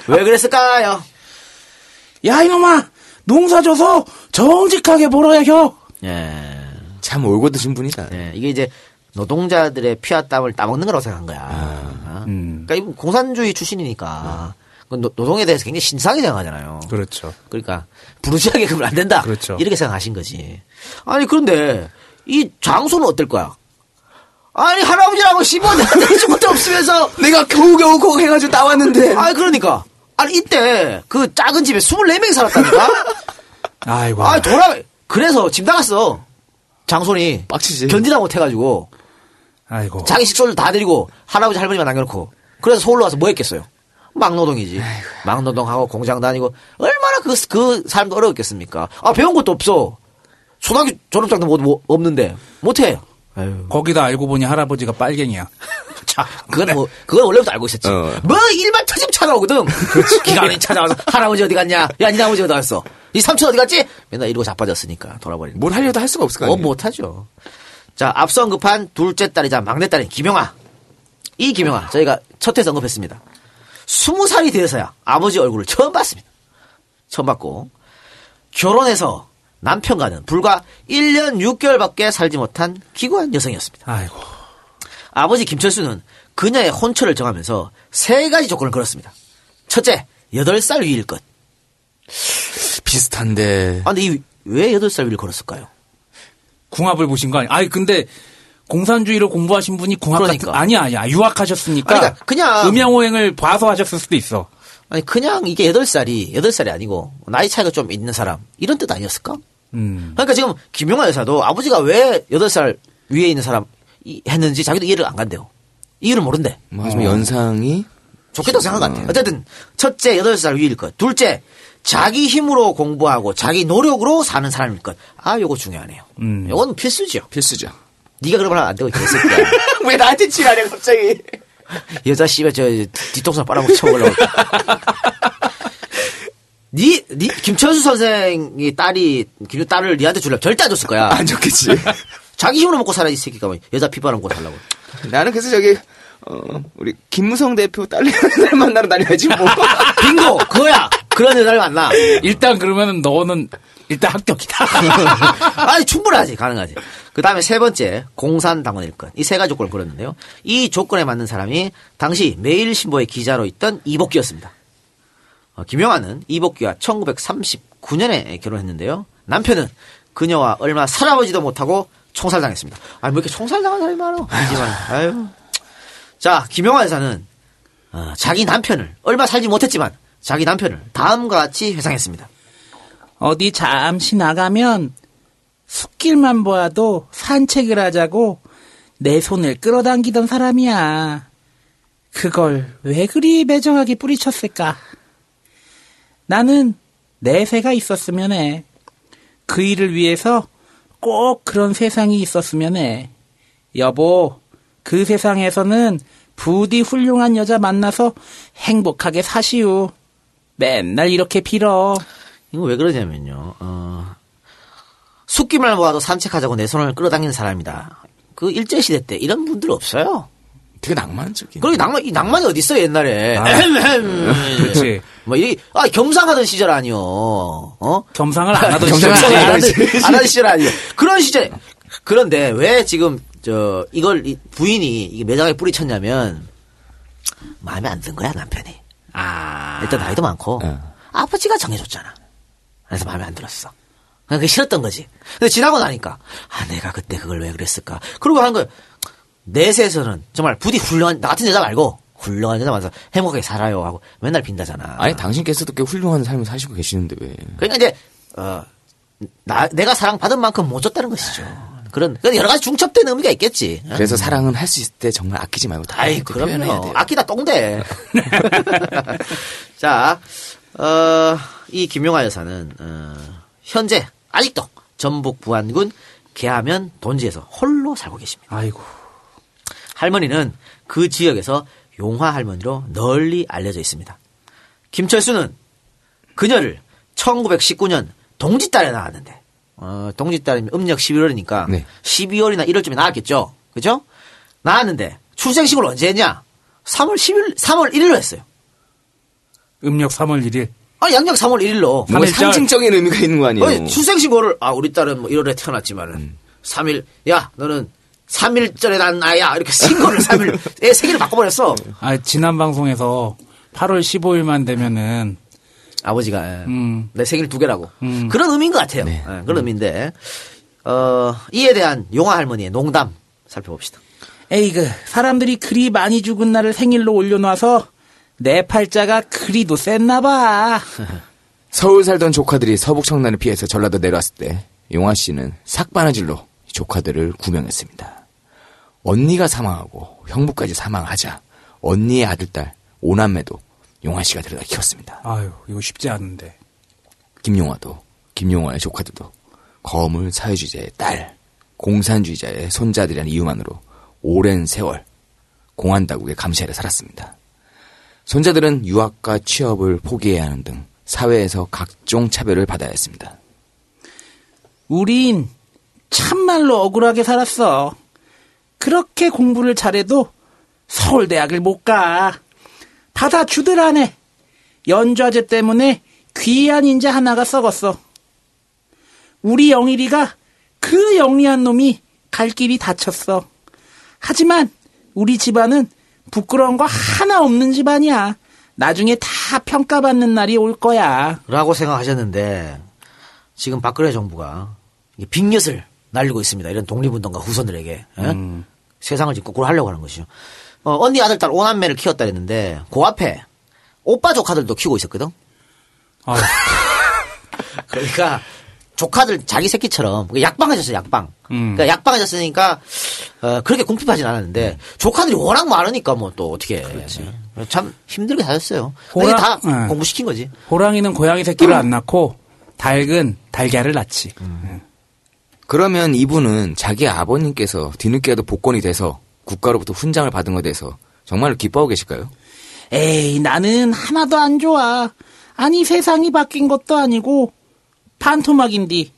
왜 그랬을까요? 야, 이놈아! 농사줘서 정직하게 벌어야죠! 예. 참 올고 드신 분이다. 예, 이게 이제 노동자들의 피와 땀을 따먹는 거라고 생각한 거야. 그러니까 공산주의 출신이니까. 노동에 대해서 굉장히 신상이 생각하잖아요. 그렇죠. 그러니까 부르짖하게 그러면 안 된다. 그렇죠. 이렇게 생각하신 거지. 아니 그런데 이 장소는 어떨 거야? 아니 할아버지라고 15년에 해준 것도 없으면서 내가 겨우겨우 그거 해가지고 나왔는데. 아니 그러니까. 아니 이때 그 작은 집에 24명이 살았다니까. 아이고. 아 돌아. 그래서 집 나갔어. 장손이. 빡치지. 견디다 못해가지고. 아이고. 자기 식소를 다 드리고 할아버지 할머니만 남겨놓고. 그래서 서울로 와서 뭐 했겠어요? 막노동이지. 아이고. 막노동하고 공장 다니고 얼마나 그 삶도 어려웠겠습니까. 아 배운 것도 없어. 초등학교 졸업장도 못 없는데 못해. 거기다 알고 보니 할아버지가 빨갱이야. 자, 그건 원래부터 알고 있었지. 뭐 일반 터지면 찾아오거든. 기관이 찾아와서 할아버지 어디 갔냐? 야, 니 아버지 어디 갔어? 니 삼촌 어디 갔지? 맨날 이러고 자빠졌으니까 돌아버리는. 뭘 하려도 할 수가 없을 거 아니야. 못하죠. 자, 앞서 언급한 둘째 딸이자 막내 딸인 김영아. 이 김영아 저희가 첫 회에서 언급했습니다. 20살이 되어서야 아버지 얼굴을 처음 봤습니다. 처음 봤고 결혼해서 남편과는 불과 1년 6개월밖에 살지 못한 기구한 여성이었습니다. 아이고. 아버지 김철수는 그녀의 혼처를 정하면서 3가지 조건을 걸었습니다. 첫째, 8살 위일 것. 비슷한데. 아, 근데 왜 8살 위를 걸었을까요? 궁합을 보신 거 아니야? 아니, 근데 공산주의로 공부하신 분이 궁합 그러니까. 같은 아니야 유학하셨으니까 그러니까 그냥 음양오행을 봐서 하셨을 수도 있어. 아니 그냥 이게 8살이 아니고 나이 차이가 좀 있는 사람 이런 뜻 아니었을까? 그러니까 지금 김용화 여사도 아버지가 왜 8살 위에 있는 사람 했는지 자기도 이해를 안 간대요. 이유를 모른대. 맞아. 연상이 좋겠다고 생각한 것 같아. 어쨌든 첫째 8살 위일 것, 둘째 자기 힘으로 공부하고 자기 노력으로 사는 사람일 것. 아 요거 중요하네요. 요건 필수죠. 네가 그러면 안 되고 있겠어. 왜 나한테 치라냐 갑자기. 여자 씨발 저 뒤통수나 빨아먹쳐 보려고. 네 김철수 선생이 딸을 네한테 주려면 절대 안 줬을 거야. 안 줬겠지. 자기 힘으로 먹고 살아 이 새끼가 뭐 여자 피 빨아먹고 살라고. 나는 그래서 저기 우리 김무성 대표 딸 만나러 다녀야지 뭐. 빙고 그거야. 그런 여자를 만나. 일단 그러면은 너는 일단 합격이다. 아니 충분하지 가능하지. 그 다음에 세 번째 공산당원일 것. 이 3가지 조건을 걸었는데요. 이 조건에 맞는 사람이 당시 매일신보의 기자로 있던 이복기였습니다. 김용화는 이복기와 1939년에 결혼했는데요. 남편은 그녀와 얼마 살아보지도 못하고 총살당했습니다. 아니 뭐 이렇게 총살당한 사람이 많아. 아유. 자 김용화 여사는 자기 남편을 얼마 살지 못했지만 자기 남편을 다음과 같이 회상했습니다. 어디 잠시 나가면 숲길만 보아도 산책을 하자고 내 손을 끌어당기던 사람이야. 그걸 왜 그리 매정하게 뿌리쳤을까? 나는 내세가 있었으면 해. 그 일을 위해서 꼭 그런 세상이 있었으면 해. 여보, 그 세상에서는 부디 훌륭한 여자 만나서 행복하게 사시오. 맨날 이렇게 빌어. 이거 왜 그러냐면요. 숙기말 모아도 산책하자고 내 손을 끌어당기는 사람이다. 그 일제시대 때 이런 분들 없어요. 되게 낭만적인. 그리고 낭만, 이 낭만이 어딨어, 옛날에. 아, 그렇지. 뭐, 이, 아, 겸상하던 시절 아니요. 어? 겸상을 안 하던 시절. 안 하던 시절 아니요. 그런 시절에. 그런데 왜 지금, 이걸 부인이 매장에 뿌리쳤냐면, 마음에 안 든 거야, 남편이. 아. 일단 나이도 많고, 아버지가 정해줬잖아. 그래서 마음에 안 들었어. 그냥 그게 싫었던 거지. 근데 지나고 나니까, 아, 내가 그때 그걸 왜 그랬을까. 그러고 하는 거야. 내세에서는 정말 부디 훌륭한 나 같은 여자 말고 훌륭한 여자 만나서 행복하게 살아요 하고 맨날 빈다잖아. 아니 당신께서도 꽤 훌륭한 삶을 사시고 계시는데 왜? 그러니까 이제 내가 사랑받은 만큼 못 줬다는 것이죠. 그런 여러 가지 중첩된 의미가 있겠지. 그래서 사랑은 할 수 있을 때 정말 아끼지 말고 다 표현해야 돼요. 아끼다 똥대. 자, 이 김용화 여사는 현재 아직도 전북 부안군 계하면 돈지에서 홀로 살고 계십니다. 아이고. 할머니는 그 지역에서 용화 할머니로 널리 알려져 있습니다. 김철수는 그녀를 1919년 동짓달에 낳았는데, 동짓달이면 음력 11월이니까 네. 12월이나 1월쯤에 낳았겠죠. 그죠? 낳았는데 출생식을 언제 했냐? 3월 1일로 했어요. 음력 3월 1일? 아, 양력 3월 1일로. 뭐 상징적인 의미가 있는 거 아니에요? 아니, 출생신고를 우리 딸은 뭐 1월에 태어났지만은 3일, 야, 너는 3일 전에 난 아야. 이렇게 신고를 3일에 세계를 바꿔버렸어. 아, 지난 방송에서 8월 15일만 되면은 아버지가 내 생일 두 개라고. 그런 의미인 것 같아요. 네. 네, 그런 의미인데 이에 대한 용화 할머니의 농담 살펴봅시다. 에이그 사람들이 그리 많이 죽은 날을 생일로 올려놔서 내 팔자가 그리도 셌나 봐. 서울 살던 조카들이 서북 청난을 피해서 전라도 내려왔을 때 용화 씨는 삭바느질로 조카들을 구명했습니다. 언니가 사망하고 형부까지 사망하자 언니의 아들딸 5남매도 용화 씨가 데려다 키웠습니다. 아유, 이거 쉽지 않은데. 김용화도 김용화의 조카들도 거물 사회주의자의 딸, 공산주의자의 손자들이라는 이유만으로 오랜 세월 공안다국의 감시 아래 살았습니다. 손자들은 유학과 취업을 포기해야 하는 등 사회에서 각종 차별을 받아야 했습니다. 우린 참말로 억울하게 살았어. 그렇게 공부를 잘해도 서울대학을 못 가. 받아주더라네. 연좌제 때문에 귀한 인재 하나가 썩었어. 우리 영일이가 그 영리한 놈이 갈 길이 닫혔어. 하지만 우리 집안은 부끄러운 거 하나 없는 집안이야. 나중에 다 평가받는 날이 올 거야. 라고 생각하셨는데 지금 박근혜 정부가 빅엿을 날리고 있습니다. 이런 독립운동가 후손들에게. 세상을 지금 거꾸로 하려고 하는 것이죠. 언니 아들 딸 5남매를 키웠다 그랬는데 그 앞에 오빠 조카들도 키우고 있었거든. 아. 그러니까 조카들 자기 새끼처럼 약방해졌어요. 약방. 그러니까 약방해졌으니까 그렇게 궁핍하진 않았는데 조카들이 워낙 많으니까 뭐 또 어떻게 참 힘들게 다녔어요. 이게 다 공부시킨 거지. 호랑이는 고양이 새끼를 안 낳고 닭은 달걀을 낳지. 그러면 이분은 자기 아버님께서 뒤늦게라도 복권이 돼서 국가로부터 훈장을 받은 것에 대해서 정말로 기뻐하고 계실까요? 에이, 나는 하나도 안 좋아. 아니, 세상이 바뀐 것도 아니고 반토막인디.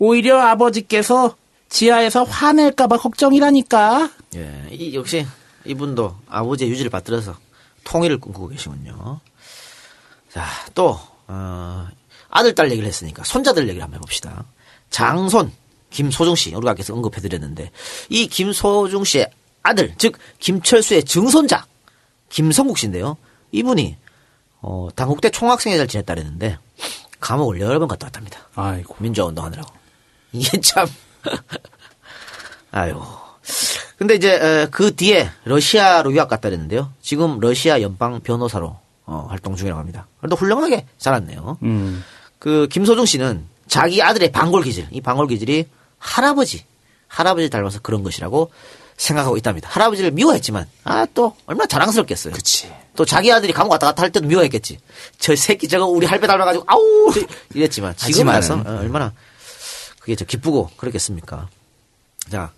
오히려 아버지께서 지하에서 화낼까 봐 걱정이라니까. 예, 역시 이분도 아버지의 유지를 받들어서 통일을 꿈꾸고 계시군요. 자, 또 아들, 딸 얘기를 했으니까 손자들 얘기를 한번 해봅시다. 장손 김소중 씨, 우리가 계속 언급해드렸는데 이 김소중 씨의 아들, 즉 김철수의 증손자 김성국 씨인데요. 이분이 당국대 총학생회 잘 지냈다 그랬는데 감옥을 여러 번 갔다 왔답니다. 아이고. 민주화운동하느라고. 이게 참 아이고. 근데 이제 그 뒤에 러시아로 유학 갔다 그랬는데요. 지금 러시아 연방 변호사로 활동 중이라고 합니다. 그래도 훌륭하게 자랐네요. 그 김소중 씨는 자기 아들의 방골기질, 이 방골기질이 할아버지 닮아서 그런 것이라고 생각하고 있답니다. 할아버지를 미워했지만 또 얼마나 자랑스럽겠어요. 그치. 또 자기 아들이 감옥 왔다 갔다 할 때도 미워했겠지. 저 새끼 저거 우리 할배 닮아가지고 아우 이랬지만 지금 와서 얼마나 그게 저 기쁘고 그렇겠습니까. 자,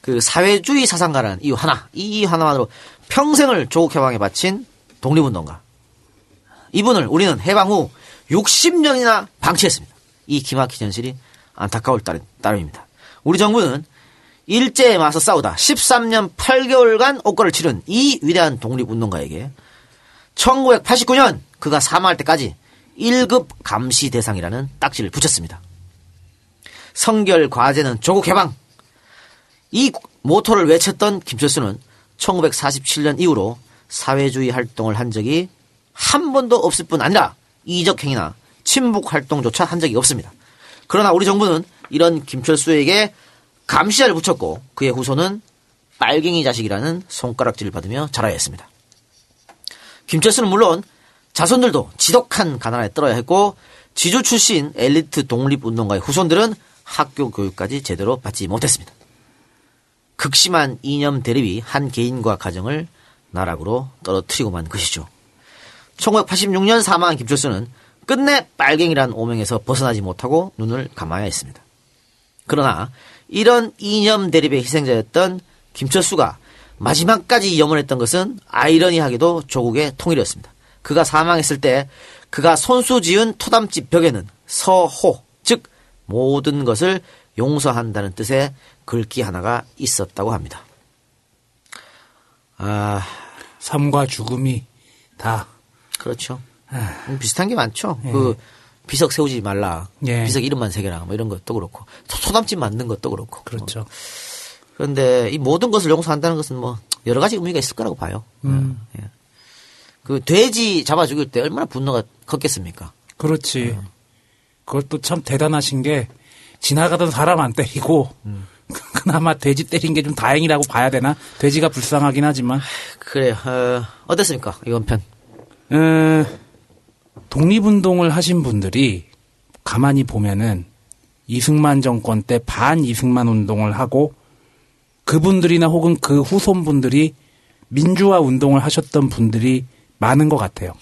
그 사회주의 사상가라는 이유 하나, 이 하나만으로 평생을 조국 해방에 바친 독립운동가. 이분을 우리는 해방 후 60년이나 방치했습니다. 이 기막힌 현실이 안타까울 따름입니다. 우리 정부는 일제에 맞서 싸우다 13년 8개월간 옥걸을 치른 이 위대한 독립운동가에게 1989년 그가 사망할 때까지 1급 감시 대상이라는 딱지를 붙였습니다. 성결 과제는 조국 해방! 이 모토를 외쳤던 김철수는 1947년 이후로 사회주의 활동을 한 적이 한 번도 없을 뿐 아니라 이적행위나 친북 활동조차 한 적이 없습니다. 그러나 우리 정부는 이런 김철수에게 감시자를 붙였고 그의 후손은 빨갱이 자식이라는 손가락질을 받으며 자라야 했습니다. 김철수는 물론 자손들도 지독한 가난에 떨어야 했고 지주 출신 엘리트 독립운동가의 후손들은 학교 교육까지 제대로 받지 못했습니다. 극심한 이념 대립이 한 개인과 가정을 나락으로 떨어뜨리고만 것이죠. 1986년 사망한 김철수는 끝내 빨갱이란 오명에서 벗어나지 못하고 눈을 감아야 했습니다. 그러나 이런 이념 대립의 희생자였던 김철수가 마지막까지 염원했던 것은 아이러니하게도 조국의 통일이었습니다. 그가 사망했을 때 그가 손수 지은 토담집 벽에는 서호, 즉 모든 것을 용서한다는 뜻의 글귀 하나가 있었다고 합니다. 아, 삶과 죽음이 다. 그렇죠. 비슷한 게 많죠. 예. 그 비석 세우지 말라. 예. 비석 이름만 새겨라. 뭐 이런 것도 그렇고 소담집 만든 것도 그렇고. 그렇죠. 그런데 이 모든 것을 용서한다는 것은 뭐 여러 가지 의미가 있을 거라고 봐요. 예. 그 돼지 잡아 죽일 때 얼마나 분노가 컸겠습니까? 그렇지. 그것도 참 대단하신 게 지나가던 사람 안 때리고 그나마 돼지 때린 게 좀 다행이라고 봐야 되나? 돼지가 불쌍하긴 하지만. 그래요. 어땠습니까? 이번 편. 독립운동을 하신 분들이 가만히 보면은 이승만 정권 때 반 이승만 운동을 하고 그분들이나 혹은 그 후손분들이 민주화 운동을 하셨던 분들이 많은 것 같아요.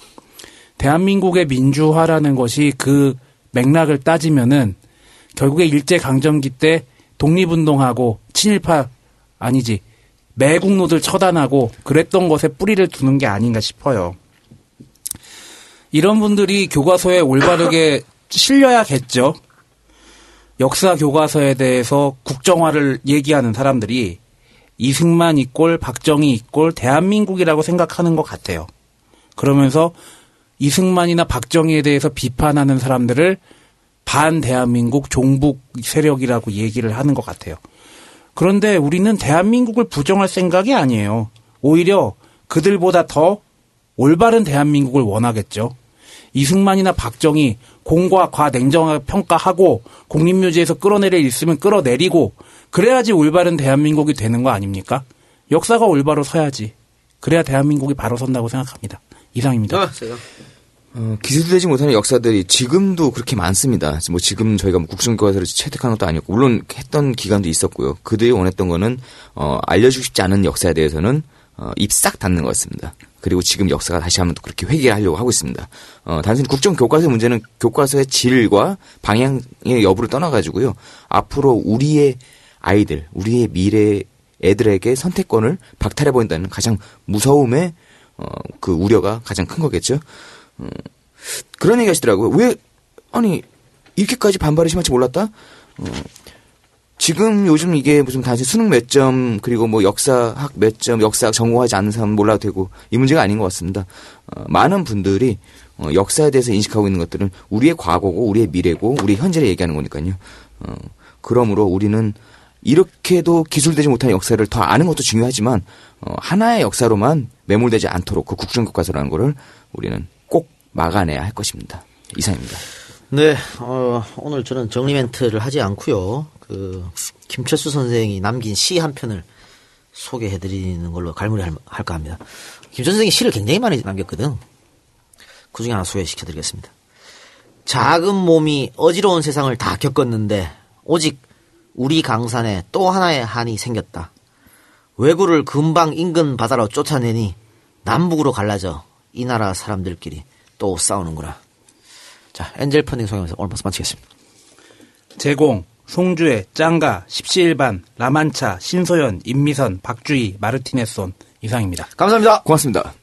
대한민국의 민주화라는 것이 그 맥락을 따지면은 결국에 일제강점기 때 독립운동하고 친일파 아니지 매국노들 처단하고 그랬던 것에 뿌리를 두는 게 아닌가 싶어요. 이런 분들이 교과서에 올바르게 실려야겠죠. 역사 교과서에 대해서 국정화를 얘기하는 사람들이 이승만 이꼴 박정희 이꼴 대한민국이라고 생각하는 것 같아요. 그러면서 이승만이나 박정희에 대해서 비판하는 사람들을 반대한민국 종북 세력이라고 얘기를 하는 것 같아요. 그런데 우리는 대한민국을 부정할 생각이 아니에요. 오히려 그들보다 더 올바른 대한민국을 원하겠죠. 이승만이나 박정희 공과 과 냉정하게 평가하고 공립묘지에서 끌어내릴 일 있으면 끌어내리고 그래야지 올바른 대한민국이 되는 거 아닙니까? 역사가 올바로 서야지. 그래야 대한민국이 바로 선다고 생각합니다. 이상입니다. 기술되지 못하는 역사들이 지금도 그렇게 많습니다. 뭐 지금 저희가 뭐 국정교과서를 채택한 것도 아니었고 물론 했던 기간도 있었고요. 그들이 원했던 거는 알려주고 싶지 않은 역사에 대해서는 입 싹 닫는 거였습니다. 그리고 지금 역사가 다시 한번 또 그렇게 회귀하려고 하고 있습니다. 단순히 국정교과서의 문제는 교과서의 질과 방향의 여부를 떠나가지고요. 앞으로 우리의 아이들, 우리의 미래 애들에게 선택권을 박탈해버린다는 가장 무서움의 그 우려가 가장 큰 거겠죠. 그런 얘기 하시더라고요. 왜, 아니, 이렇게까지 반발이 심할지 몰랐다? 지금 요즘 이게 무슨 단순히 수능 몇 점 그리고 뭐 역사학 몇 점 역사학 전공하지 않는 사람은 몰라도 되고 이 문제가 아닌 것 같습니다. 많은 분들이 역사에 대해서 인식하고 있는 것들은 우리의 과거고 우리의 미래고 우리의 현재를 얘기하는 거니까요. 그러므로 우리는 이렇게도 기술되지 못한 역사를 더 아는 것도 중요하지만 하나의 역사로만 매몰되지 않도록 그 국정교과서라는 거를 우리는 꼭 막아내야 할 것입니다. 이상입니다. 네, 오늘 저는 정리 멘트를 하지 않고요. 그 김철수 선생이 남긴 시 한 편을 소개해드리는 걸로 갈무리할까 합니다. 김철수 선생이 시를 굉장히 많이 남겼거든. 그중에 하나 소개시켜드리겠습니다. 작은 몸이 어지러운 세상을 다 겪었는데 오직 우리 강산에 또 하나의 한이 생겼다. 왜구를 금방 인근 바다로 쫓아내니 남북으로 갈라져 이 나라 사람들끼리 또 싸우는구나. 자, 엔젤 펀딩 소개하면서 오늘 말씀 마치겠습니다. 제공 송주에, 짱가, 17반, 라만차, 신소연, 임미선, 박주희, 마르티네손 이상입니다. 감사합니다. 고맙습니다.